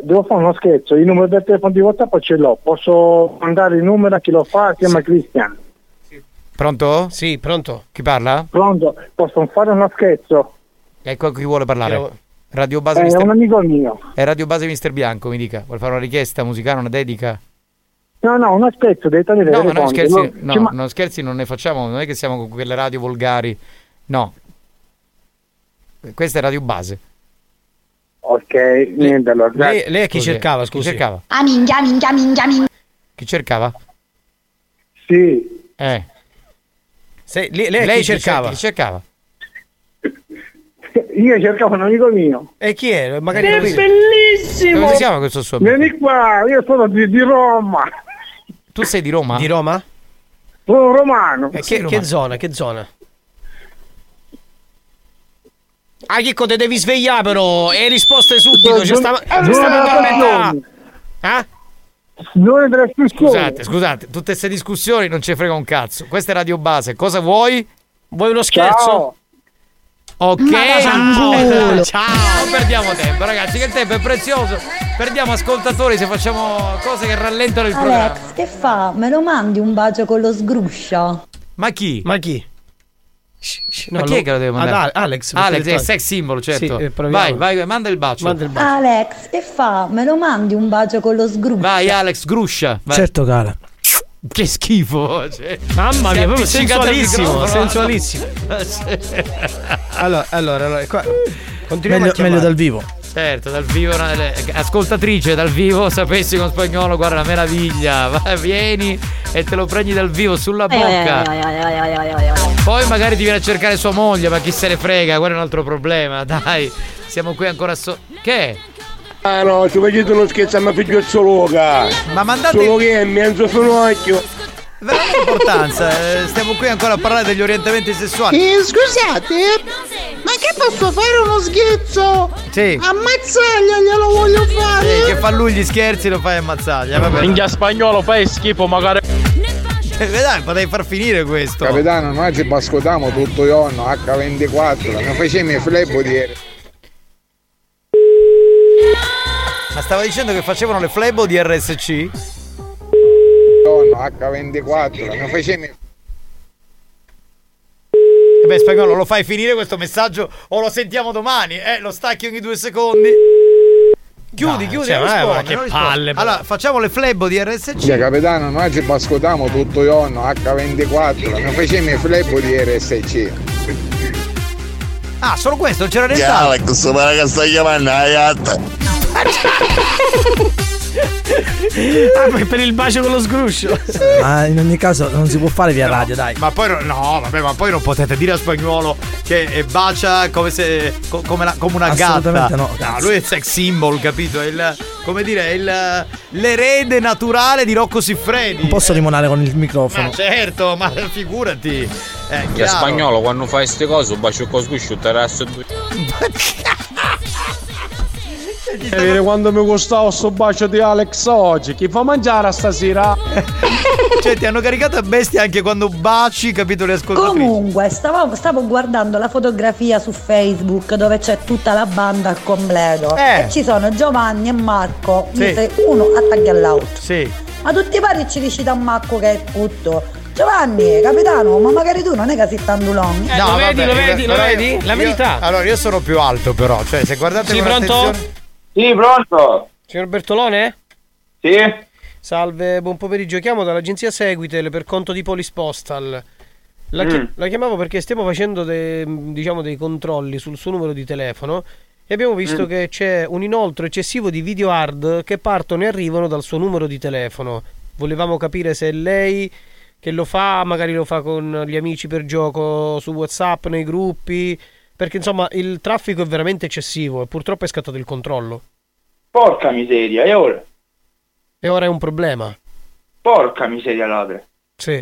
Devo fare uno scherzo, il numero del telefono di WhatsApp ce l'ho, posso mandare il numero a chi lo fa, si chiama sì. Cristian. Pronto? Sì, pronto. Chi parla? Pronto, posso fare uno scherzo? Ecco chi vuole parlare. Radio Base eh, Mister... È un amico mio. È Radio Base Misterbianco, mi dica. Vuole fare una richiesta musicale, una dedica? No, no, uno scherzo, devi tagliare no, le no, scherzi, no, no, ma... scherzi non ne facciamo, non è che siamo con quelle radio volgari. No. Questa è Radio Base. Ok, niente allora. Lei, lei è chi Così. cercava, scusi. Chi cercava? Ah, minchia, minchia, minchia, minchia. Chi cercava? Sì. Eh. Se, lei lei, lei chi cercava? Chi cercava? Io cercavo un amico mio. E chi è? Magari è bellissimo. Come si chiama questo suo amico? Vieni qua, io sono di, di Roma. Tu sei di Roma? Di Roma? Sono romano. Eh, che, romano. Che zona? Che zona? Ah, Chicco, te devi svegliare però. E risposte subito. Ci sta parlando. Ah? Scusate, scusate, tutte queste discussioni non ci frega un cazzo. Questa è Radio Base. Cosa vuoi? Vuoi uno scherzo? Ciao. Ok, ciao. Ciao, non perdiamo tempo, ragazzi, che il tempo è prezioso. Perdiamo ascoltatori se facciamo cose che rallentano il Alex, programma. Alex, che fa? Me lo mandi un bacio con lo sgruscia? Ma chi? Ma chi? No, ma chi è che lo deve mandare? Alex Alex è il sex symbol, certo. Sì, vai, vai, manda il bacio. Manda il bacio. Alex, che fa? Me lo mandi un bacio con lo sgruscia? Vai, Alex, gruscia. Vai. Certo, cara. Che schifo. Cioè. Mamma mia, proprio sensualissimo, sensualissimo. Allora, allora, allora qua continuiamo meglio, a meglio dal vivo. Certo, dal vivo, ascoltatrice, dal vivo, sapessi con Spagnuolo, guarda la meraviglia. Vai, vieni e te lo prendi dal vivo sulla bocca. Ai, ai, ai, ai, ai, ai, ai. Poi magari ti viene a cercare sua moglie, ma chi se ne frega, quello è un altro problema, dai. Siamo qui ancora so... Che? Ah no, ci facete uno scherzo a mia figliozza Luca. Ma mandate... Solo che è mezzo finocchio. Veramente importanza, stiamo qui ancora a parlare degli orientamenti sessuali. Eh, scusate, ma che posso fare uno scherzo? Sì. A Mazzaglia glielo voglio fare. Sì, che fa lui gli scherzi lo fai a Mazzaglia, va bene. Minchia Spagnolo, fai schifo magari... Dai, potrei far finire questo. Capitano, noi ci bascotamo tutto il giorno, acca ventiquattro, non facciamo il flebo di R S C. Ma stava dicendo che facevano le flebo di R S C? Giorno, acca ventiquattro, non facciamo il... E beh, Spagnolo, lo fai finire questo messaggio o lo sentiamo domani, eh? Lo stacchi ogni due secondi. Chiudi, no, chiudi, cioè, risponde, ma che palle. Allora, facciamo le flebo di R S C. Cioè, capitano, noi ci bascotiamo tutto il giorno, acca ventiquattro, non facciamo i flebo di R S C. Ah, solo questo, c'era nel stato. Alex, ma che stai chiamando la gatta? Ah, per il bacio con lo sgruscio. Ma in ogni caso non si può fare via no, radio, dai. Ma poi no, vabbè, ma poi non potete dire a Spagnolo che bacia come se come, la, come una gatta. No, no, lui è il sex symbol, capito? È il, come dire, il l'erede naturale di Rocco Siffredi. Non posso limonare con il microfono. Ma certo, ma figurati. Che Spagnolo quando fai queste cose, bacio con lo sgruscio, terrazzo. Vedere quando mi costava sto bacio di Alex oggi, chi fa mangiare stasera? Cioè ti hanno caricato a bestia anche quando baci, capito, le ascoltatrici. Comunque stavo, stavo guardando la fotografia su Facebook dove c'è tutta la banda al completo eh. e ci sono Giovanni e Marco, sì. uno attacchi all'out, sì. ma tutti i pari ci dici da Marco che è tutto. Giovanni, capitano, ma magari tu non è così tanto long. Eh, no, lo vabbè, vedi, lo vedi, lo vedi? La verità. Io, allora io sono più alto però, cioè se guardate. Sì, pronto? Sì, pronto. Signor Bertolone? Sì. Salve, buon pomeriggio. Chiamo dall'agenzia Seguitel per conto di Polispostal. La, mm. chi- la chiamavo perché stiamo facendo de- diciamo dei controlli sul suo numero di telefono. e abbiamo visto mm. che c'è un inoltro eccessivo di video hard che partono e arrivano dal suo numero di telefono. Volevamo capire se lei che lo fa, magari lo fa con gli amici per gioco su WhatsApp, nei gruppi, perché insomma il traffico è veramente eccessivo e purtroppo è scattato il controllo. Porca miseria, e ora? E ora è un problema. Porca miseria ladre. Sì.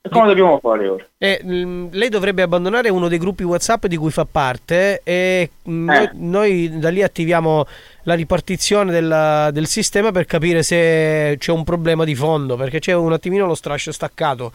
E come dobbiamo fare ora? Eh, lei dovrebbe abbandonare uno dei gruppi WhatsApp di cui fa parte e noi, eh. noi da lì attiviamo la ripartizione della, del sistema per capire se c'è un problema di fondo, perché c'è un attimino lo strascio staccato.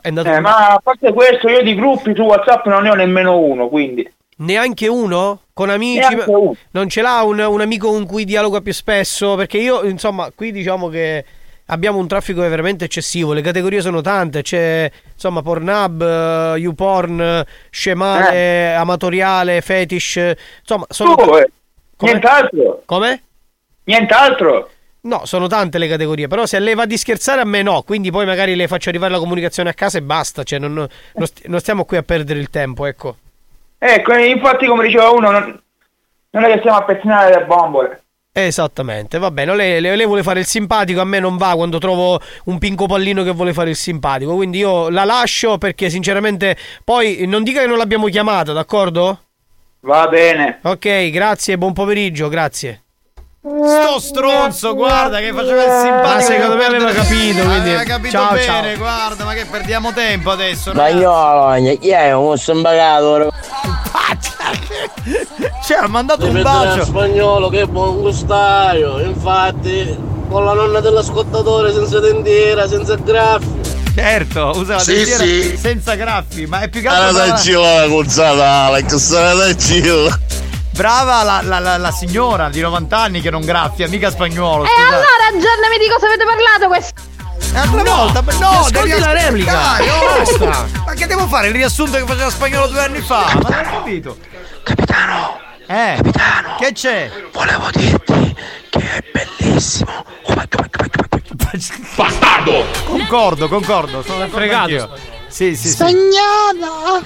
È andato eh, in... Ma a parte questo io di gruppi su WhatsApp non ne ho nemmeno uno, quindi... Neanche uno? Con amici? Uno. Non ce l'ha un, un amico con cui dialoga più spesso? Perché io, insomma, qui diciamo che... abbiamo un traffico veramente eccessivo, le categorie sono tante, c'è insomma Pornhub, uh, YouPorn, scemale, eh. amatoriale, fetish, insomma sono tu, eh. Come? Nient'altro. Come? Nient'altro. No, sono tante le categorie, però se lei va di scherzare a me no, quindi poi magari le faccio arrivare la comunicazione a casa e basta, cioè non, non, st- non stiamo qui a perdere il tempo, ecco. Ecco, infatti come diceva uno, non, non è che stiamo a pettinare le bombole. Esattamente, va bene, lei, lei vuole fare il simpatico, a me non va quando trovo un pinco pallino che vuole fare il simpatico, quindi io la lascio perché sinceramente poi non dica che non l'abbiamo chiamata, d'accordo? Va bene. Ok, grazie, buon pomeriggio, grazie. Sto stronzo, guarda che faceva il simpatico. Ma secondo me aveva capito, quindi... aveva capito ciao, bene, ciao. Guarda, ma che perdiamo tempo adesso. Ma io, chi è un simpatico? Cioè ha mandato un bacio Spagnolo, che buon gustaio. Infatti con la nonna dell'ascoltatore senza tendiera, senza graffi. Certo, usava sì, tendiera sì. senza graffi. Ma è più che altro sarà da giovane Gonzalo Alex, sarà da giovane. Brava la, la, la, la signora di novanta anni che non graffia, mica Spagnolo. E scusate. Allora aggiornami di cosa avete parlato questo. Un'altra no, volta, no, ascolti devi la replica. Basta. Ma che devo fare? Il riassunto che faceva Spagnolo due anni fa? Ma non ho capito. Capitano, eh, capitano, che c'è? Volevo dirti che è bellissimo. Bastardo! Concordo, concordo, sono fregato. Sì, sì, sì. Spagnolo,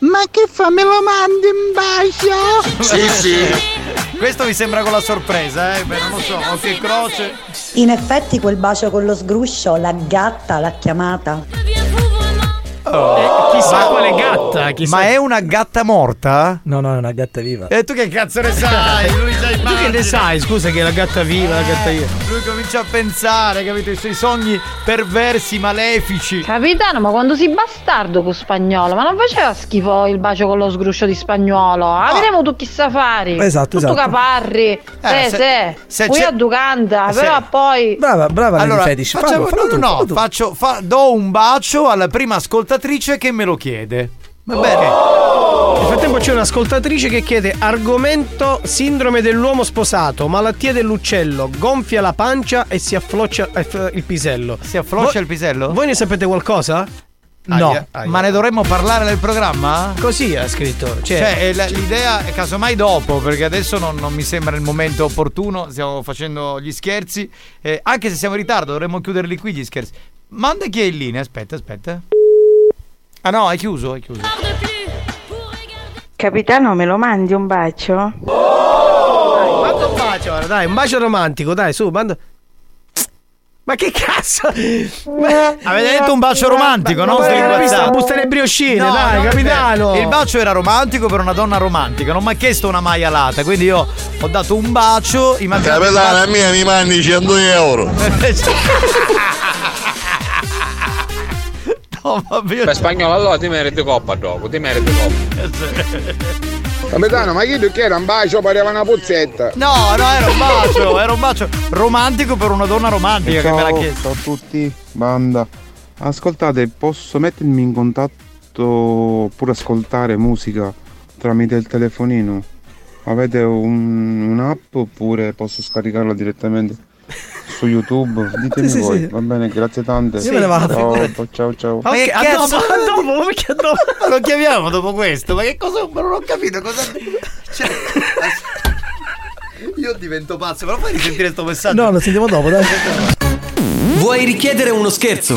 ma che fa? Me lo mandi in bacio? Sì, sì. Questo mi sembra con la sorpresa, eh? Beh, non lo so, occhio e croce. In effetti quel bacio con lo sgruscio, la gatta l'ha chiamata. Oh, eh, chissà quale gatta, chissà. Ma è una gatta morta? No, no, è una gatta viva. E tu che cazzo ne sai? Lui già immagina. Tu che ne sai? Scusa che è la gatta viva, eh, la gatta viva. Lui comincia a pensare, capito? I suoi sogni perversi, malefici. Capitano, ma quando si bastardo con Spagnolo, ma non faceva schifo il bacio con lo sgruscio di Spagnolo? Avremo ah, tutti i safari. Esatto, esatto. Tutto caparri. Eh, se, se, se, se qui a Ducanda, se. Però poi... Brava, brava. Allora, facciamo, fallo, fallo no, tu, no, tu. faccio, fa, do un bacio alla prima ascoltatrice che me lo chiede. Va bene. Oh! Nel frattempo c'è un'ascoltatrice che chiede argomento sindrome dell'uomo sposato, malattia dell'uccello, gonfia la pancia e si affloccia il pisello. Si affloccia Vo- il pisello? Voi ne sapete qualcosa? No, aia, aia. Ma ne dovremmo parlare nel programma? Così ha scritto. Cioè, cioè l'idea è casomai dopo, perché adesso non, non mi sembra il momento opportuno, stiamo facendo gli scherzi. Eh, anche se siamo in ritardo, dovremmo chiuderli qui gli scherzi. Manda chi è in linea, aspetta, aspetta. Ah no, hai chiuso, hai chiuso. Capitano, me lo mandi un bacio? Oh! Dai, manda un bacio, ora, dai, un bacio romantico, dai, su, manda. Ma che cazzo? Ma... avete detto un bacio romantico, ma, no? Era vista la busta delle brioscine, no, dai, no, capitano. Il bacio era romantico per una donna romantica, non mi ha chiesto una maialata, quindi io ho dato un bacio. Capitano, la mia mi mandi cento euro. Oh, per Spagnolo allora ti meriti coppa dopo, ti meriti coppa. Capitano, ma chiedo che era un bacio, pareva una puzzetta. No, no, era un bacio, era un bacio romantico per una donna romantica. Ciao, che me l'ha chiesto. Ciao a tutti, banda. Ascoltate, posso mettermi in contatto oppure ascoltare musica tramite il telefonino? Avete un, un'app oppure posso scaricarla direttamente? Su YouTube, ditemi sì, voi, sì. Va bene, grazie tante. Sì, ciao, ciao, ciao. Ma che cazzo? Ma dopo, perché dopo? Ma lo chiamiamo dopo questo? Ma che cosa? Ma non ho capito cosa. Cioè, io divento pazzo, ma lo fai risentire sto messaggio? No, lo sentiamo dopo, dai. Vuoi richiedere uno scherzo?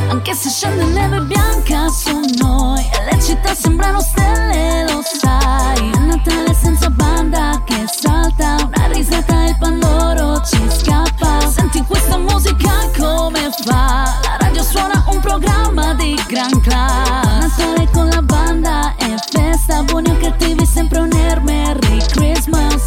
Anche se scende neve bianca su noi e le città sembrano stelle, lo sai. È Natale senza banda che salta, una risata e il pandoro ci scappa. Senti questa musica come fa, la radio suona un programma di gran classe. Natale con la banda è festa, buoni o cattivi sempre un air Merry Christmas,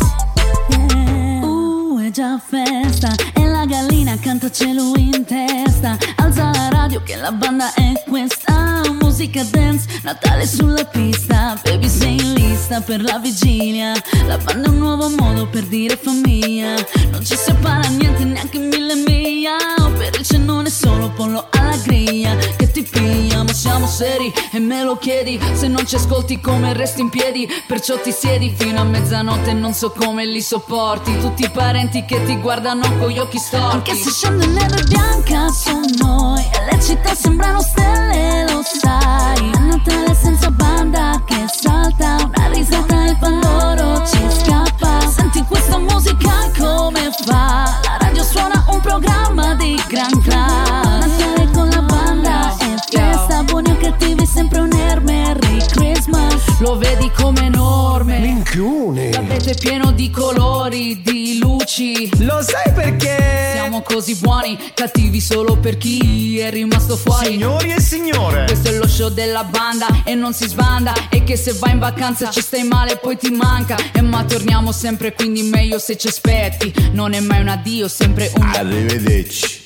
yeah. Uh, è già festa e la gallina canta cielo in testa. Alza la radio che la banda è questa, musica dance, Natale sulla pista. Baby sei in lista per la vigilia, la banda è un nuovo modo per dire famiglia. Non ci separa niente, neanche mille miglia, per il cenone solo pollo alla griglia. Che ti piglia, ma siamo seri e me lo chiedi. Se non ci ascolti come resti in piedi, perciò ti siedi fino a mezzanotte, non so come li sopporti. Tutti i parenti che ti guardano con gli occhi storti. Anche se scende neve bianca su noi e le città sembrano stelle, lo sai. A Natale senza banda che salta, una risata e il pandoro ci scappa. Senti questa musica come fa, la radio suona un programma di gran classe. Natale con la banda è festa, buoni o cattivi sempre un air Merry Christmas. Lo vedi come enorme, minchione, l'avete pieno di colori, di luci. Lo sai perché? Siamo così buoni, cattivi solo per chi è rimasto fuori. Signori e signore, questo è lo show della banda e non si sbanda. E che se vai in vacanza ci stai male poi ti manca. E ma torniamo sempre, quindi meglio se ci aspetti. Non è mai un addio, sempre un arrivederci.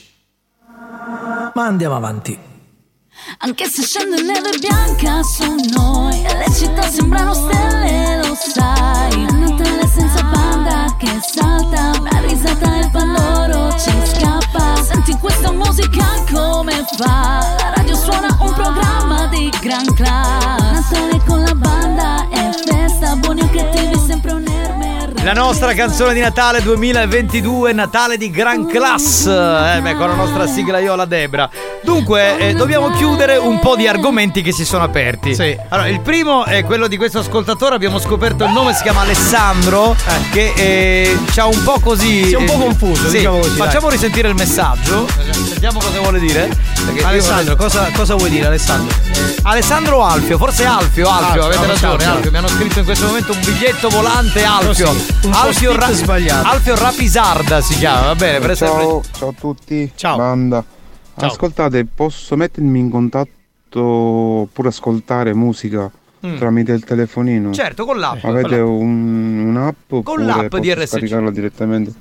Ma andiamo avanti. Anche se scende neve bianca su noi e le città sembrano stelle, lo sai. A Natale senza banda che salta, una risata e il pandoro ci scappa. Senti questa musica come fa, la radio suona un programma di gran classe. Natale con la banda è festa, buoni o cattivi sempre un erme. La nostra canzone di Natale duemilaventidue, Natale di gran classe, eh, beh, con la nostra sigla Iola Debra. Dunque, eh, dobbiamo chiudere un po' di argomenti che si sono aperti. Sì. Allora, il primo è quello di questo ascoltatore, abbiamo scoperto il nome, si chiama Alessandro, eh. che eh, c'ha un po' così... Si è un po' confuso, sì. Diciamo così. Facciamo dai. Risentire il messaggio, sentiamo cosa vuole dire. Perché Alessandro, vorrei... cosa, cosa vuoi dire Alessandro? Eh. Alessandro Alfio, forse Alfio, Alfio, Alfio avete no, ragione, Alfio. Alfio. Mi hanno scritto in questo momento un biglietto volante Alfio. Sì. Alfio, Ra- Alfio Rapisarda si chiama, va bene, per ciao, essere... ciao a tutti, ciao banda. Ciao. Ascoltate, posso mettermi in contatto oppure ascoltare musica mm. tramite il telefonino? Certo, con l'app. Avete un, un'app con l'app di R S C? Scaricarla direttamente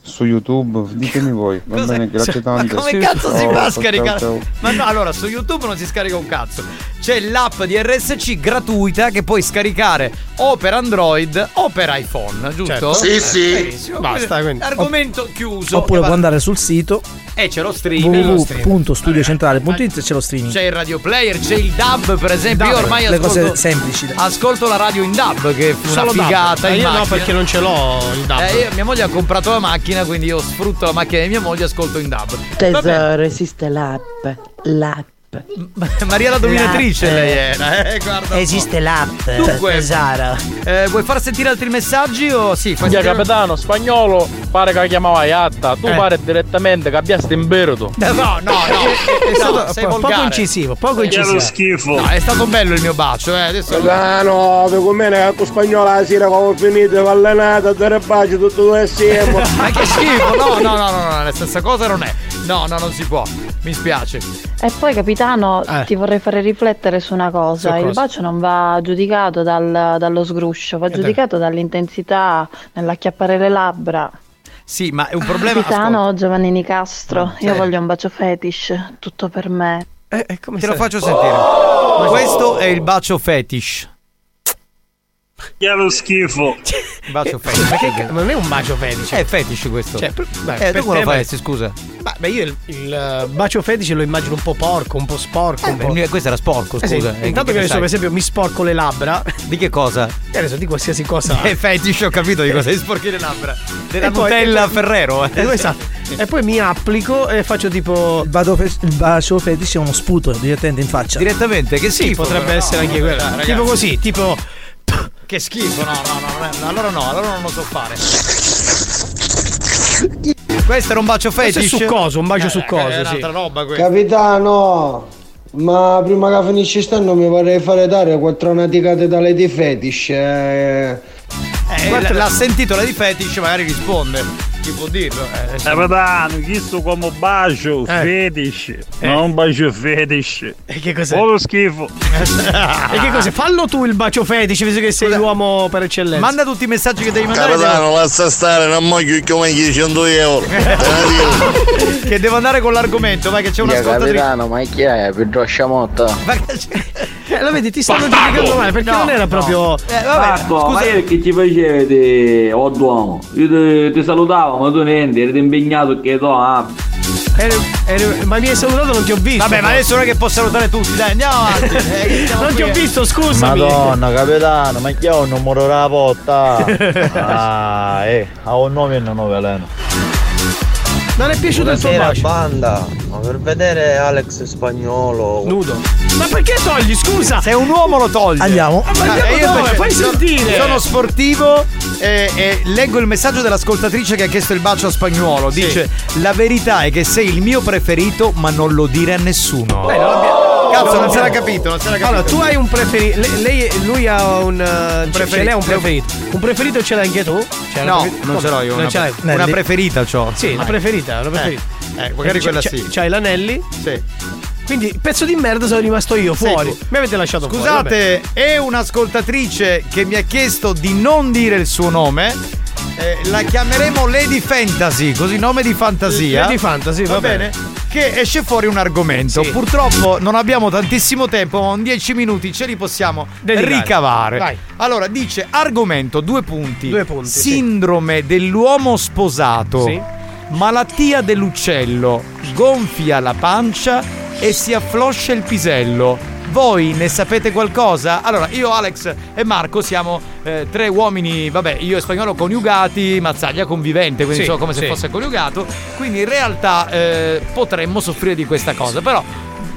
su YouTube, ditemi voi, va cos'è? Bene, grazie tante. Ma come cazzo si va a scaricare? Ciao, ciao. Ma no, allora su YouTube non si scarica un cazzo. C'è l'app di R S C gratuita che puoi scaricare o per Android o per iPhone, giusto? Certo. Sì, sì. Benissimo. Basta, quindi. Argomento Opp- chiuso. Oppure puoi andare sul sito e c'è lo streaming w w w punto studio centrale punto i t, c'è lo streaming. C'è il radio player, c'è il D A B, per esempio. D A B. Io ormai le ascolto, cose semplici. Dai. Ascolto la radio in D A B che è una solo figata. Io macchina. No, perché non ce l'ho il D A B. Eh, io, mia moglie ha comprato la macchina, quindi io sfrutto la macchina di mia moglie e ascolto in D A B. Tesoro, esiste l'app, l'app. Maria la dominatrice l'app. Lei era, eh, guarda. Esiste l'app. Dunque, tesoro. Eh, vuoi far sentire altri messaggi o sì? Fai sentire... Capitano, spagnolo, pare che la chiamava Iatta. Tu eh. pare direttamente che abbiaste in berdo. No, no, no. È stato no, sei po- poco incisivo, poco incisivo. È lo schifo. No, è stato bello il mio bacio, eh. Adesso capitano, vi conviene che spagnolo la sera quando finite vallenata, dare bacio tutto due assieme. Ma che schifo. No, no, no, no, no, la stessa cosa non è. No, no, non si può. mi spiace. E poi capitano, eh. ti vorrei fare riflettere su una cosa, su il cosa? bacio non va giudicato dal, dallo sgruscio, va eh giudicato te. dall'intensità, nell'acchiappare le labbra. Sì, ma è un problema. Capitano Giovanni Nicastro, eh. io voglio un bacio fetish, tutto per me. Eh, eh, come Te sei? lo faccio sentire. Oh! Questo è il bacio fetish. Che è lo schifo. Bacio fetish. Ma, che, ma non è un bacio fetish. È fetish questo. Cioè, per, beh, eh, tu come lo faresti, scusa? Ma beh, io il, il bacio fetish lo immagino un po' porco, un po' sporco. Eh, un po'. Beh, questo era sporco, scusa. Eh sì. eh, Intanto che, che adesso, per esempio, mi sporco le labbra. Di che cosa? E adesso di qualsiasi cosa. È fetish, ho capito di cosa. Di sporchi le labbra. Della Nutella poi, Ferrero. Eh. Eh, esatto. E poi mi applico e faccio tipo il, bado fe- il bacio fetish è uno sputo direttamente in faccia. Direttamente, che schifo. Sì, potrebbe essere no, anche no, quella. Ragazzi. Tipo così, tipo. Che schifo, no, no, no, no, allora no, allora non lo so fare. Questo era un bacio fetish? Su coso, un bacio eh, su coso, eh, sì. Roba, capitano, ma prima che finisci stanno mi vorrei fare dare quattro naticate dalle di fetish. Eh, eh quattro... l'ha sentito la di fetish, magari risponde. Chi può dirlo? Eh, capitano, chi sto come bacio eh. fetish, eh. non bacio fetish. E che cos'è? Polo schifo. E che cos'è? Fallo tu il bacio fetish, visto che sei Cosa? l'uomo per eccellenza. Manda tutti i messaggi che devi mandare. Capitano, lascia stare, non muoio come cento euro. Che devo andare con l'argomento, vai che c'è una scotta. Capitano, ma chi è? Pedro Sciamotta. Ma che c'è? Eh, lo vedi, ti stanno giudicando male perché no, non era no. proprio. Eh, vabbè, Marco, scusa, ma io che ti facevete, oh duomo? Io ti salutavo, ma tu niente, eri impegnato che to. Ah. Eh, eh, ma mi hai salutato, non ti ho visto. Vabbè, ma adesso non è che posso salutare tutti, dai, andiamo avanti. Eh, non qui. ti ho visto, scusami. Madonna, capitano, ma chi ha un numero della porta? Ah, eh, ha un nome e non ho veleno. Non è piaciuto il tuo bacio? Banda, ma per vedere Alex Spagnuolo nudo. Ma perché togli, scusa? Se un uomo lo toglie. Andiamo. Ma andiamo eh, io dove? Fai sono, sentire. Sono sportivo e, e leggo il messaggio dell'ascoltatrice che ha chiesto il bacio a Spagnuolo. Sì. Dice: la verità è che sei il mio preferito, ma non lo dire a nessuno. Beh, non abbiamo... Cazzo, no, non si era capito, non si era capito. Allora, tu hai un preferito. Lei, lui ha un, uh, un preferito. Ce l'hai un preferito. Un preferito ce l'hai anche tu? C'è no, prefer- non ce l'ho io. Non una, ce l'hai. Una preferita, c'ho. Sì, una preferita, una preferita. Eh, eh magari c'è, quella c'è, sì. C'hai l'anelli? Sì. Quindi, pezzo di merda, sono rimasto io fuori. Senti, mi avete lasciato Scusate, fuori. Scusate, è un'ascoltatrice che mi ha chiesto di non dire il suo nome. Eh, la chiameremo Lady Fantasy, così nome di fantasia. Lady Fantasy, va, va bene. bene. Che esce fuori un argomento. Sì. Purtroppo non abbiamo tantissimo tempo, ma in dieci minuti ce li possiamo Dedicare. ricavare. Vai. Allora, dice argomento, due punti. Due punti. Sindrome sì. dell'uomo sposato. Sì. Malattia dell'uccello. Gonfia la pancia e si affloscia il pisello. Voi ne sapete qualcosa? Allora, io, Alex e Marco siamo eh, tre uomini, vabbè, io e Spagnolo coniugati, Mazzaglia convivente, quindi sì, so come sì. se fosse coniugato. Quindi in realtà eh, potremmo soffrire di questa cosa, però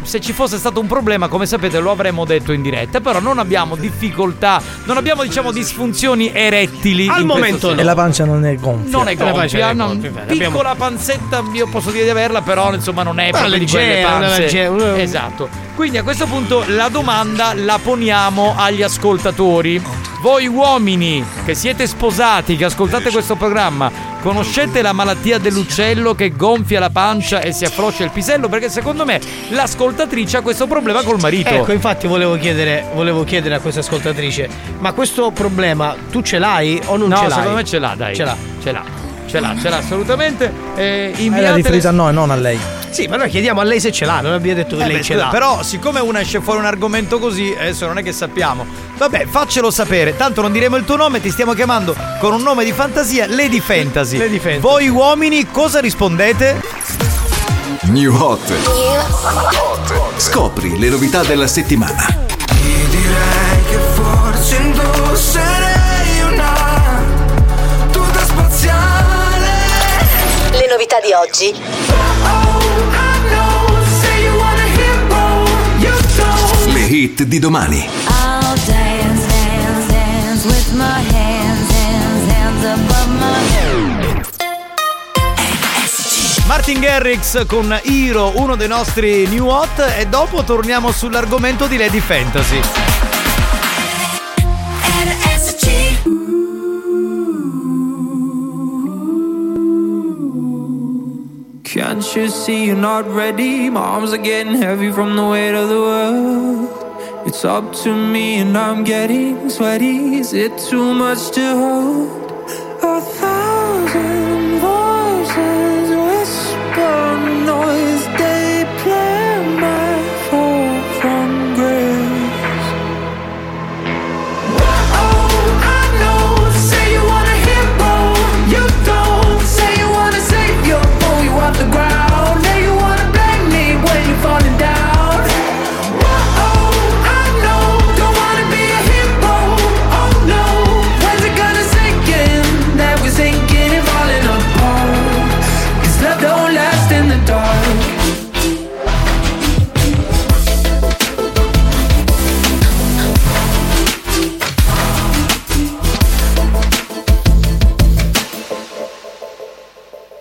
se ci fosse stato un problema, come sapete, lo avremmo detto in diretta. Però non abbiamo difficoltà, non abbiamo, diciamo, disfunzioni erettili al momento. E la pancia non è gonfia. Non è gonfia, no, piccola panzetta, io posso dire di averla, però insomma non è proprio di quelle panze. Esatto. Quindi a questo punto la domanda la poniamo agli ascoltatori. Voi uomini che siete sposati, che ascoltate questo programma, conoscete la malattia dell'uccello che gonfia la pancia e si affloscia il pisello? Perché secondo me l'ascoltatrice ha questo problema col marito. Ecco, infatti volevo chiedere volevo chiedere a questa ascoltatrice: ma questo problema tu ce l'hai o non no, ce l'hai? No, secondo me ce l'ha, dai. Ce l'ha, ce l'ha. Ce l'ha, ce l'ha assolutamente. Eh, inviatele... Era riferita a noi, non a lei. Sì, ma noi chiediamo a lei se ce l'ha, non abbiamo detto che eh lei beh, ce l'ha. Però, siccome una esce fuori un argomento così, adesso non è che sappiamo. Vabbè, faccelo sapere. Tanto non diremo il tuo nome, ti stiamo chiamando con un nome di fantasia, Lady Fantasy. Lady Fantasy. Voi uomini cosa rispondete? New Hot. New Hot. Scopri le novità della settimana. Ti direi che forse indosserei una tuta spaziale. Le novità di oggi. Le hit di domani. Dance, dance, dance with my hands, hands, hands above my head. Martin Garrix con Hero, uno dei nostri new hot, e dopo torniamo sull'argomento di Lady Fantasy. R S C. Can conscious, see you're not ready. My arms are getting heavy from the weight of the world. It's up to me and I'm getting sweaty. Is it too much to hold? A thousand voices whisper noise. They play my fall from grace. Oh, I know. Say you want a hero, you don't. Say you want to save your boy, you off the ground. Now you want to blame me when you're falling down.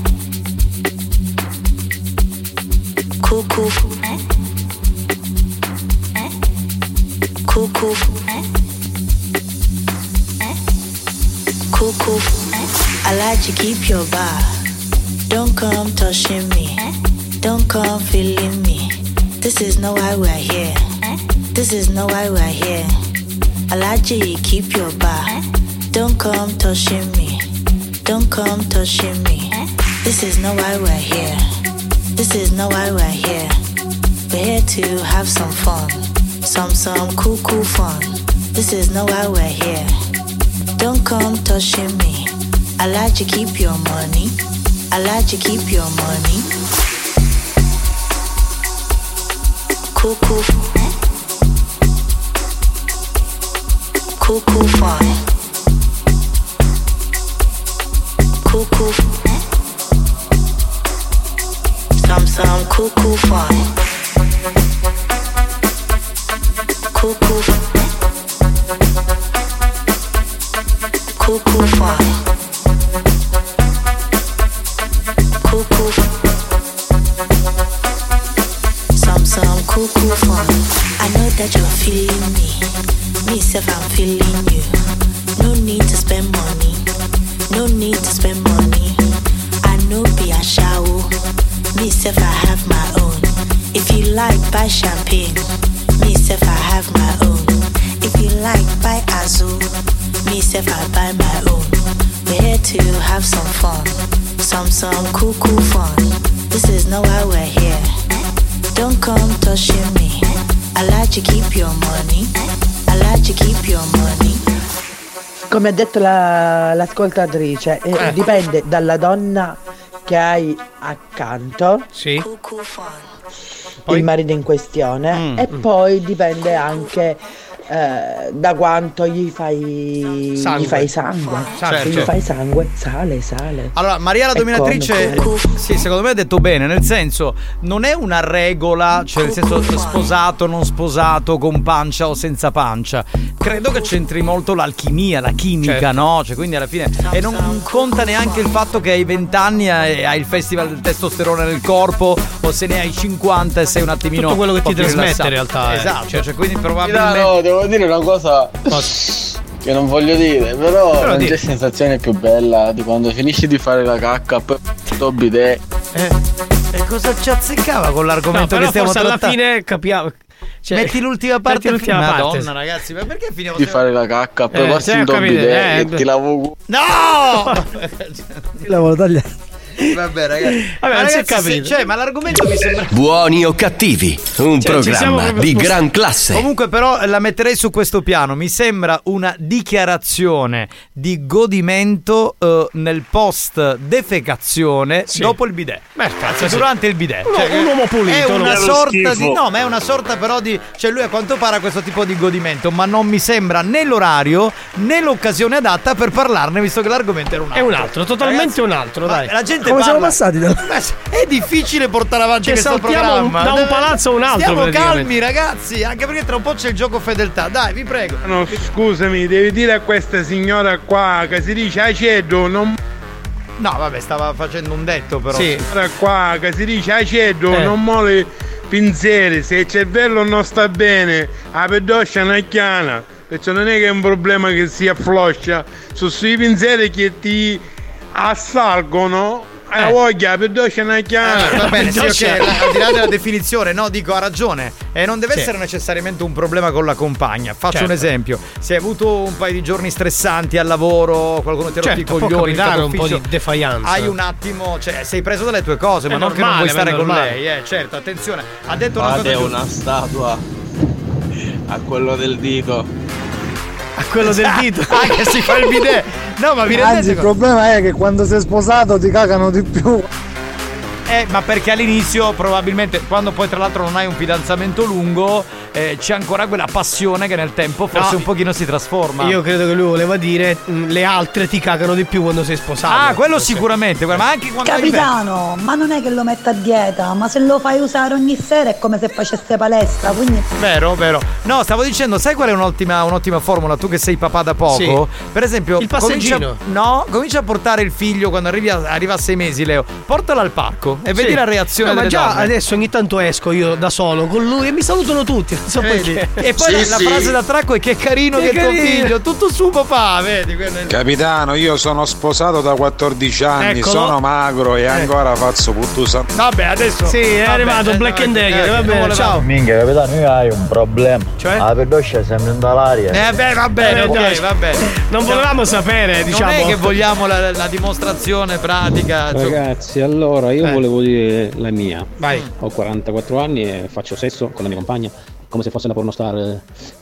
Cucù. Cucù. Cucù. I like to keep your vibe. Don't come touching me. Don't come feeling me. This is not why we're here. This is not why we're here. Alaji, keep your bar. Don't come touching me. Don't come touching me. This is not why we're here. This is not why we're here. We're here to have some fun. Some, some cool, cool fun. This is not why we're here. Don't come touching me. Alaji, keep your money. Alaji, keep your money. Cool, cool fun. Cuckoo fun. Cuckoo. Some some cuckoo fun. Cuckoo. Cuckoo fun. Cuckoo. Some some cuckoo fun. I know that you're feeling me. Myself, I'm feeling you. No need to spend money. No need to spend money. I know be a shower. Myself, I have my own. If you like, buy champagne. Myself, I have my own. If you like, buy azul. Myself, I buy my own. We're here to have some fun. Some, some cool, cool fun. This is not why we're here. Don't come touching me. I like to keep your money. Come ha detto la, l'ascoltatrice, eh, eh. dipende dalla donna che hai accanto, sì. Poi... il marito in questione, mm, e mm. poi dipende anche eh, da quanto gli fai sangue. Gli fai sangue. Certo. Se gli fai sangue, sale, sale. Allora, Maria la dominatrice, come, come. Sì, secondo me ha detto bene, nel senso, non è una regola, cioè nel senso sposato, non sposato, con pancia o senza pancia. Credo che c'entri molto l'alchimia, la chimica, certo. no? Cioè, quindi alla fine. E non conta neanche il fatto che hai vent'anni e hai il festival del testosterone nel corpo, o se ne hai cinquanta e sei un attimino. Tutto quello che ti trasmette in realtà. Esatto, eh. cioè, cioè, quindi probabilmente. No, no, devo volevo dire una cosa Posso? che non voglio dire, però, però non dire. C'è sensazione più bella di quando finisci di fare la cacca poi sto bidet. Eh, e cosa ci azzeccava con l'argomento no, che stiamo trattando? Alla fine capiamo. Cioè, metti l'ultima parte, metti l'ultima Madonna, parte. Madonna ragazzi, ma perché finiamo di fare la cacca? Poi eh, passi un bidet eh, e ti lavo. No! Ti lavo tagliato. Vabbè ragazzi, Vabbè, ma, ragazzi se, cioè, ma l'argomento mi sembra Buoni o Cattivi, un cioè, programma proprio... di gran classe. Comunque però la metterei su questo piano. Mi sembra una dichiarazione di godimento eh, nel post defecazione sì. dopo il bidet. Ma cazzo, sì. durante il bidet Uno, cioè, un uomo pulito. È una sorta di No ma è una sorta però di Cioè lui a quanto pare ha questo tipo di godimento, ma non mi sembra né l'orario né l'occasione adatta per parlarne, visto che l'argomento era un altro. È un altro, totalmente ragazzi, un altro dai. La gente come parla. Siamo passati da... È difficile portare avanti cioè, questo programma un, da un palazzo a un altro. Stiamo calmi ragazzi, anche perché tra un po' c'è il gioco fedeltà. Dai, vi prego. No, scusami, devi dire a questa signora qua che si dice acedo non... No, vabbè, stava facendo un detto però. Sì, signora qua che si dice acedo eh. non mole pinzeri, se il cervello non sta bene, a pedoscia una chiana. Perciò non è che è un problema che si affloscia, sono sui pinzeri che ti assalgono. Eh, voglia, pedoscia una chiana. Va bene, al di là della definizione, no, dico, ha ragione. E non deve sì. essere necessariamente un problema con la compagna. Faccio certo. un esempio: se hai avuto un paio di giorni stressanti al lavoro, qualcuno ti ha certo, rotto i coglioni, un po' di defianza. Hai un attimo, cioè, sei preso dalle tue cose, è ma normale, non che non vuoi stare con lei, eh, certo, attenzione. Ha detto una cosa. È una statua a quello del dito. A quello del dito ah, che si fa il bidet. No ma vi rendete Anzi, il problema è che quando sei sposato ti cagano di più. Eh ma perché all'inizio probabilmente, quando poi tra l'altro non hai un fidanzamento lungo, eh, c'è ancora quella passione che nel tempo forse no. un pochino si trasforma. Io credo che lui voleva dire mh, le altre ti cagano di più quando sei sposato. Ah quello okay. sicuramente, ma anche quando capitano, ma non è che lo metta a dieta, ma se lo fai usare ogni sera è come se facesse palestra, quindi. Vero, vero. No, stavo dicendo, sai qual è un'ottima, un'ottima formula? Tu che sei papà da poco, sì. per esempio, il passeggino. Comincia, no, comincia a portare il figlio quando arrivi a, arriva a sei mesi, Leo, portalo al parco. E vedi sì. la reazione no, ma delle già donne. Adesso ogni tanto esco io da solo con lui e mi salutano tutti, non so perché. E poi sì, la, sì. la frase d'attracco è che è carino che, che è tuo figlio, tutto su papà, vedi. Capitano, io sono sposato da quattordici anni, Eccolo. sono magro e eh. ancora faccio puttusa. Vabbè, adesso sì, è vabbè, arrivato Black and Decker, va bene, ciao. Minchia, capitano, io hai un problema. Cioè? La pedoscia sembra andare all'aria. Eh beh, va bene, eh, dai, va bene. Non volevamo sapere, diciamo. Non è che vogliamo la, la dimostrazione pratica. Ragazzi, cioè... allora io eh. volevo dire la mia. Vai. Ho quarantaquattro anni e faccio sesso con la mia compagna come se fosse la pornostar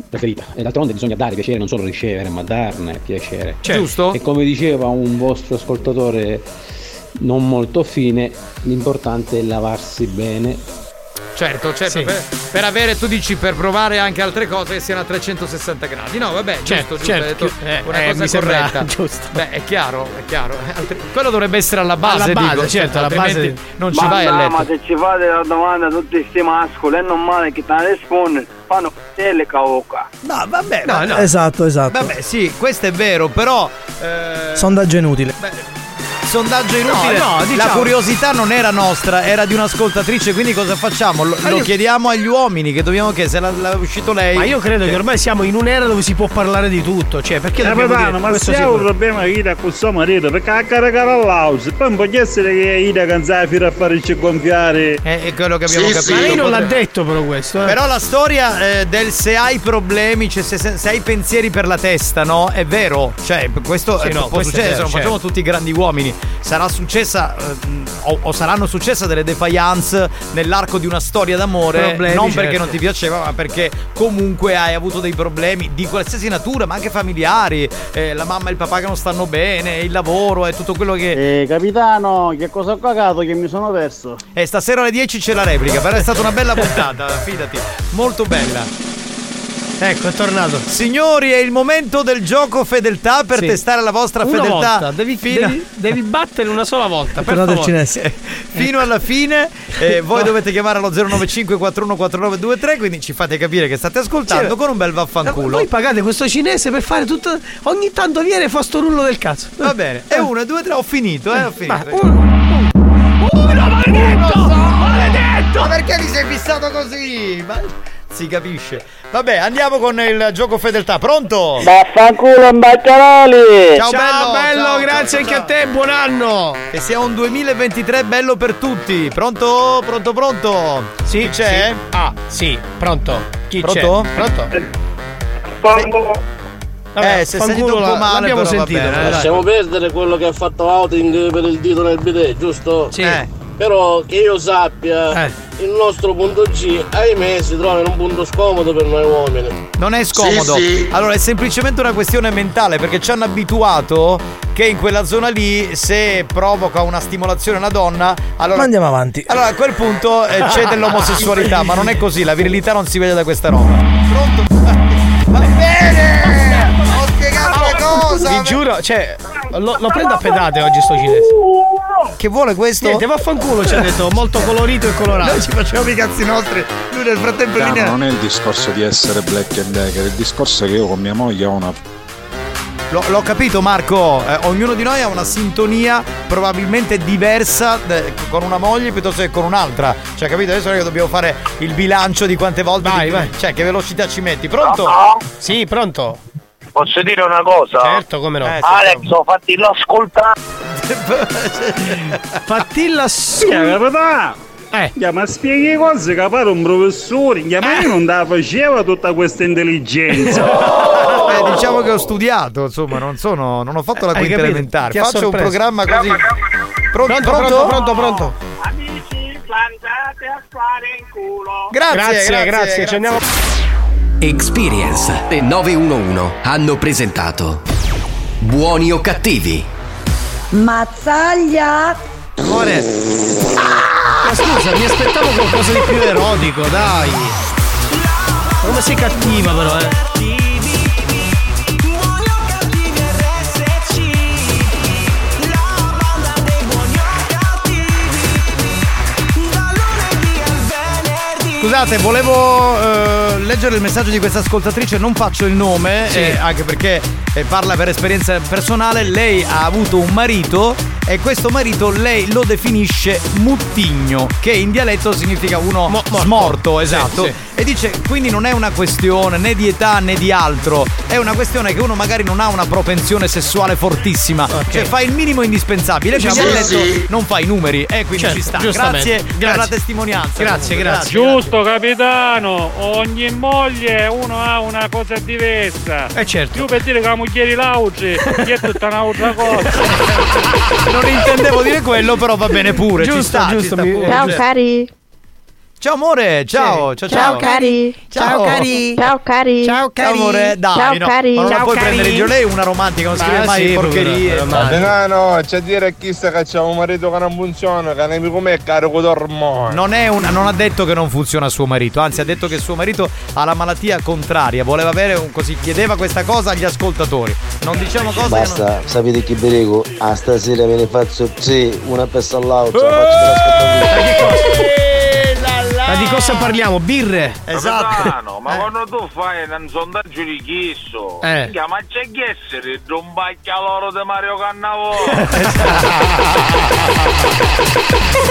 preferita, e d'altronde bisogna dare piacere, non solo ricevere, ma darne piacere, cioè, giusto? E come diceva un vostro ascoltatore non molto fine, l'importante è lavarsi bene. Certo, certo, sì. per, per avere, tu dici, per provare anche altre cose che siano a trecentosessanta gradi. No, vabbè, certo, giusto, certo, giusto, hai detto eh, una eh, cosa corretta. Giusto. Beh, è chiaro, è chiaro. Altri... Quello dovrebbe essere alla base, alla base dico, certo, alla base di... non ci ma vai no, a letto. Ma se ci fate la domanda a tutti questi mascoli, è normale che te ne risponde. Fanno le cavoca. No, vabbè, no, no. Esatto, esatto. Vabbè, sì, questo è vero, però eh... sondaggio inutile. Beh, sondaggio inutile, no, no, diciamo. La curiosità non era nostra, era di un'ascoltatrice, quindi cosa facciamo? Lo, lo io... chiediamo agli uomini, che dobbiamo chiedere se l'ha, l'ha uscito lei. Ma io credo sì. che ormai siamo in un'era dove si può parlare di tutto, cioè perché eh, papà, ma se è un problema che ida con suo marito, perché a caricare l'house, poi non può essere che ida canzare fino a farci gonfiare. Eh, è quello che abbiamo sì, capito. Ma sì, lei non l'ha detto però questo. Eh. Però la storia eh, del se hai problemi, cioè se, se hai pensieri per la testa, no? È vero, cioè questo sì, eh, no, può succedere, se non facciamo tutti grandi uomini. Sarà successa eh, o, o saranno successe delle defiance nell'arco di una storia d'amore, problemi, non certo. perché non ti piaceva, ma perché comunque hai avuto dei problemi di qualsiasi natura, ma anche familiari, eh, la mamma e il papà che non stanno bene, il lavoro e tutto quello che eh, capitano, che cosa ho cagato che mi sono perso. E eh, stasera alle dieci c'è la replica, però è stata una bella puntata, fidati, molto bella. Ecco, è tornato. Signori, è il momento del gioco fedeltà per sì. testare la vostra una fedeltà. Volta. Devi, fino... devi, devi battere una sola volta. Per favore. Cinese. Fino alla fine. Eh, voi dovete chiamare allo zero nove cinque quattro uno quattro nove due tre. Quindi ci fate capire che state ascoltando sì. con un bel vaffanculo. Voi pagate questo cinese per fare tutto. Ogni tanto viene fa sto rullo del cazzo. Va bene. E uno, due, tre, ho finito, eh. Ho finito. Ma, uno, uno, maledetto! Uno so. Maledetto! Ma perché ti sei fissato così? Ma... si capisce. Vabbè, andiamo con il gioco fedeltà. Pronto? Vaffanculo Baccaroli. Ciao, ciao bello, bello ciao, grazie ciao, anche ciao. a te, buon anno. Che sia un duemilaventitré bello per tutti. Pronto? Pronto, pronto? Sì, chi c'è? Sì. Ah, sì, pronto. Chi pronto? C'è? Pronto? Pronto? Vabbè, eh, se sentito un po' male l'abbiamo però, sentito. Vabbè, eh, lasciamo perdere quello che ha fatto outing per il dito nel bidet, giusto? Sì. Eh. Però che io sappia, eh. il nostro punto G, ahimè, si trova in un punto scomodo per noi uomini. Non è scomodo. Sì, sì. Allora, è semplicemente una questione mentale, perché ci hanno abituato che in quella zona lì, se provoca una stimolazione una donna, allora ma andiamo avanti. Allora a quel punto eh, c'è dell'omosessualità, ma non è così, la virilità non si vede da questa roba. Pronto? Va bene! Vi giuro, cioè, lo, lo prendo a pedate oggi sto cinese. Che vuole questo? Niente, vaffanculo, ci ha detto, molto colorito e colorato. Noi ci facevamo i cazzi nostri. Lui nel frattempo no, linea. Non è il discorso di essere black and decker, il discorso è che io con mia moglie ho una... L- l'ho capito Marco, eh, ognuno di noi ha una sintonia probabilmente diversa de- con una moglie piuttosto che con un'altra. Cioè capito, adesso noi dobbiamo fare il bilancio di quante volte... Vai, di... vai. Cioè che velocità ci metti, pronto? No. Sì, pronto. Posso dire una cosa? Certo, come no. Eh, Alex, certo. Fattilla ascoltare. Fattilla ascoltare. Eh. Yeah, ma spieghi cose che fare un professore. Yeah, ma eh. io non la faceva tutta questa intelligenza. Oh. Beh, diciamo che ho studiato, insomma, non sono. Non ho fatto la quinta elementare. Faccio sorpreso. un programma così. Pronto, pronto, pronto, pronto, pronto. Amici, plantate a fare in culo. Grazie, grazie, grazie. grazie. Ci andiamo. Experience e nove uno uno hanno presentato Buoni o Cattivi. Mazzaglia. Amore, ah! Ma scusa, mi aspettavo qualcosa di più erotico, dai. Come sei cattiva però, eh. Buoni o Cattivi R S C, la banda dei Buoni o Cattivi, da lunedì al venerdì. Scusate, volevo eh... leggere il messaggio di questa ascoltatrice, non faccio il nome, sì. eh, anche perché eh, parla per esperienza personale. Lei ha avuto un marito e questo marito lei lo definisce muttigno, che in dialetto significa uno Mo- morto. smorto, esatto, sì, sì. E dice quindi non è una questione né di età né di altro, è una questione che uno magari non ha una propensione sessuale fortissima, okay. Cioè fa il minimo indispensabile, cioè sì, in dialetto sì. non fa i numeri e eh, quindi certo, ci sta. Grazie, grazie per la testimonianza. Grazie, grazie. Giusto, grazie. Capitano, ogni moglie uno ha una cosa diversa, è eh certo. Più per dire che la moglieri lauci è tutta un'altra cosa. Non intendevo dire quello, però va bene pure. Giusto, ci sta, giusto, ci sta pure. Ciao cari. Ciao amore, ciao, sì. ciao, ciao, ciao cari. Ciao cari. Ciao cari. Ciao cari. Ciao amore, dai, ciao no. cari. Ma non ciao puoi cari. prendere in giro, lei è una romantica, non scrive ma mai sì, porcherie. No, no, c'è a dire a chi sta cacciando un marito che non funziona, che nemico come è caro con l'ormone. Non è una, non ha detto che non funziona suo marito, anzi ha detto che suo marito ha la malattia contraria, voleva avere un così, chiedeva questa cosa agli ascoltatori. Non diciamo cose. Basta, che non... sapete che berego, a stasera ve ne faccio sì, una pezza all'altra, la faccio dell'ascoltatore. Ma di cosa parliamo? Birre? Esatto. Ma eh. quando tu fai un sondaggio di chisso, eh. ma c'è chi essere un baccaloro di Mario Cannavaro.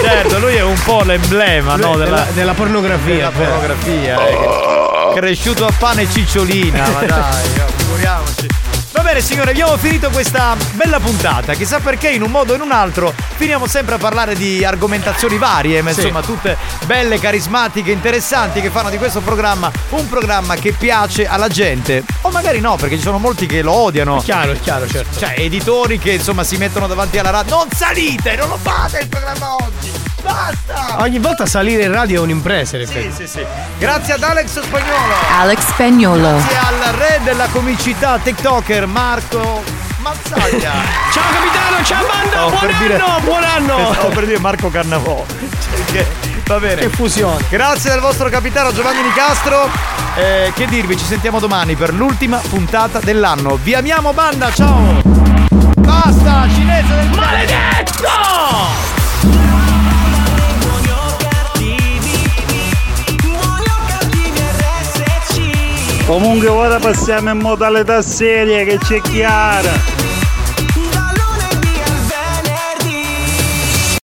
Certo, lui è un po' l'emblema, lui, no, della, della pornografia. Della pornografia, eh. Cresciuto a pane e cicciolina. Ma dai, figuriamoci. Va bene signore, abbiamo finito questa bella puntata. Chissà perché in un modo o in un altro finiamo sempre a parlare di argomentazioni varie, ma sì. insomma tutte belle, carismatiche, interessanti, che fanno di questo programma un programma che piace alla gente. O magari no, perché ci sono molti che lo odiano. È chiaro, è chiaro, certo. Cioè editori che insomma si mettono davanti alla radio. Non salite, non lo fate il programma oggi. Basta. Ogni volta salire in radio è un'impresa. Sì, credo. sì, sì. Grazie ad Alex Spagnuolo. Alex Spagnuolo. Grazie al re della comicità TikToker Marco Mazzaglia. Ciao capitano, ciao banda, oh, buon anno, dire, buon anno. Stavo per dire Marco Cannavò. Cioè, va bene. Che fusione. Grazie del vostro capitano Giovanni Nicastro. Eh, che dirvi, ci sentiamo domani per l'ultima puntata dell'anno. Vi amiamo banda, ciao. Basta, cinese del maledetto! Comunque ora passiamo in modalità seria che c'è Chiara.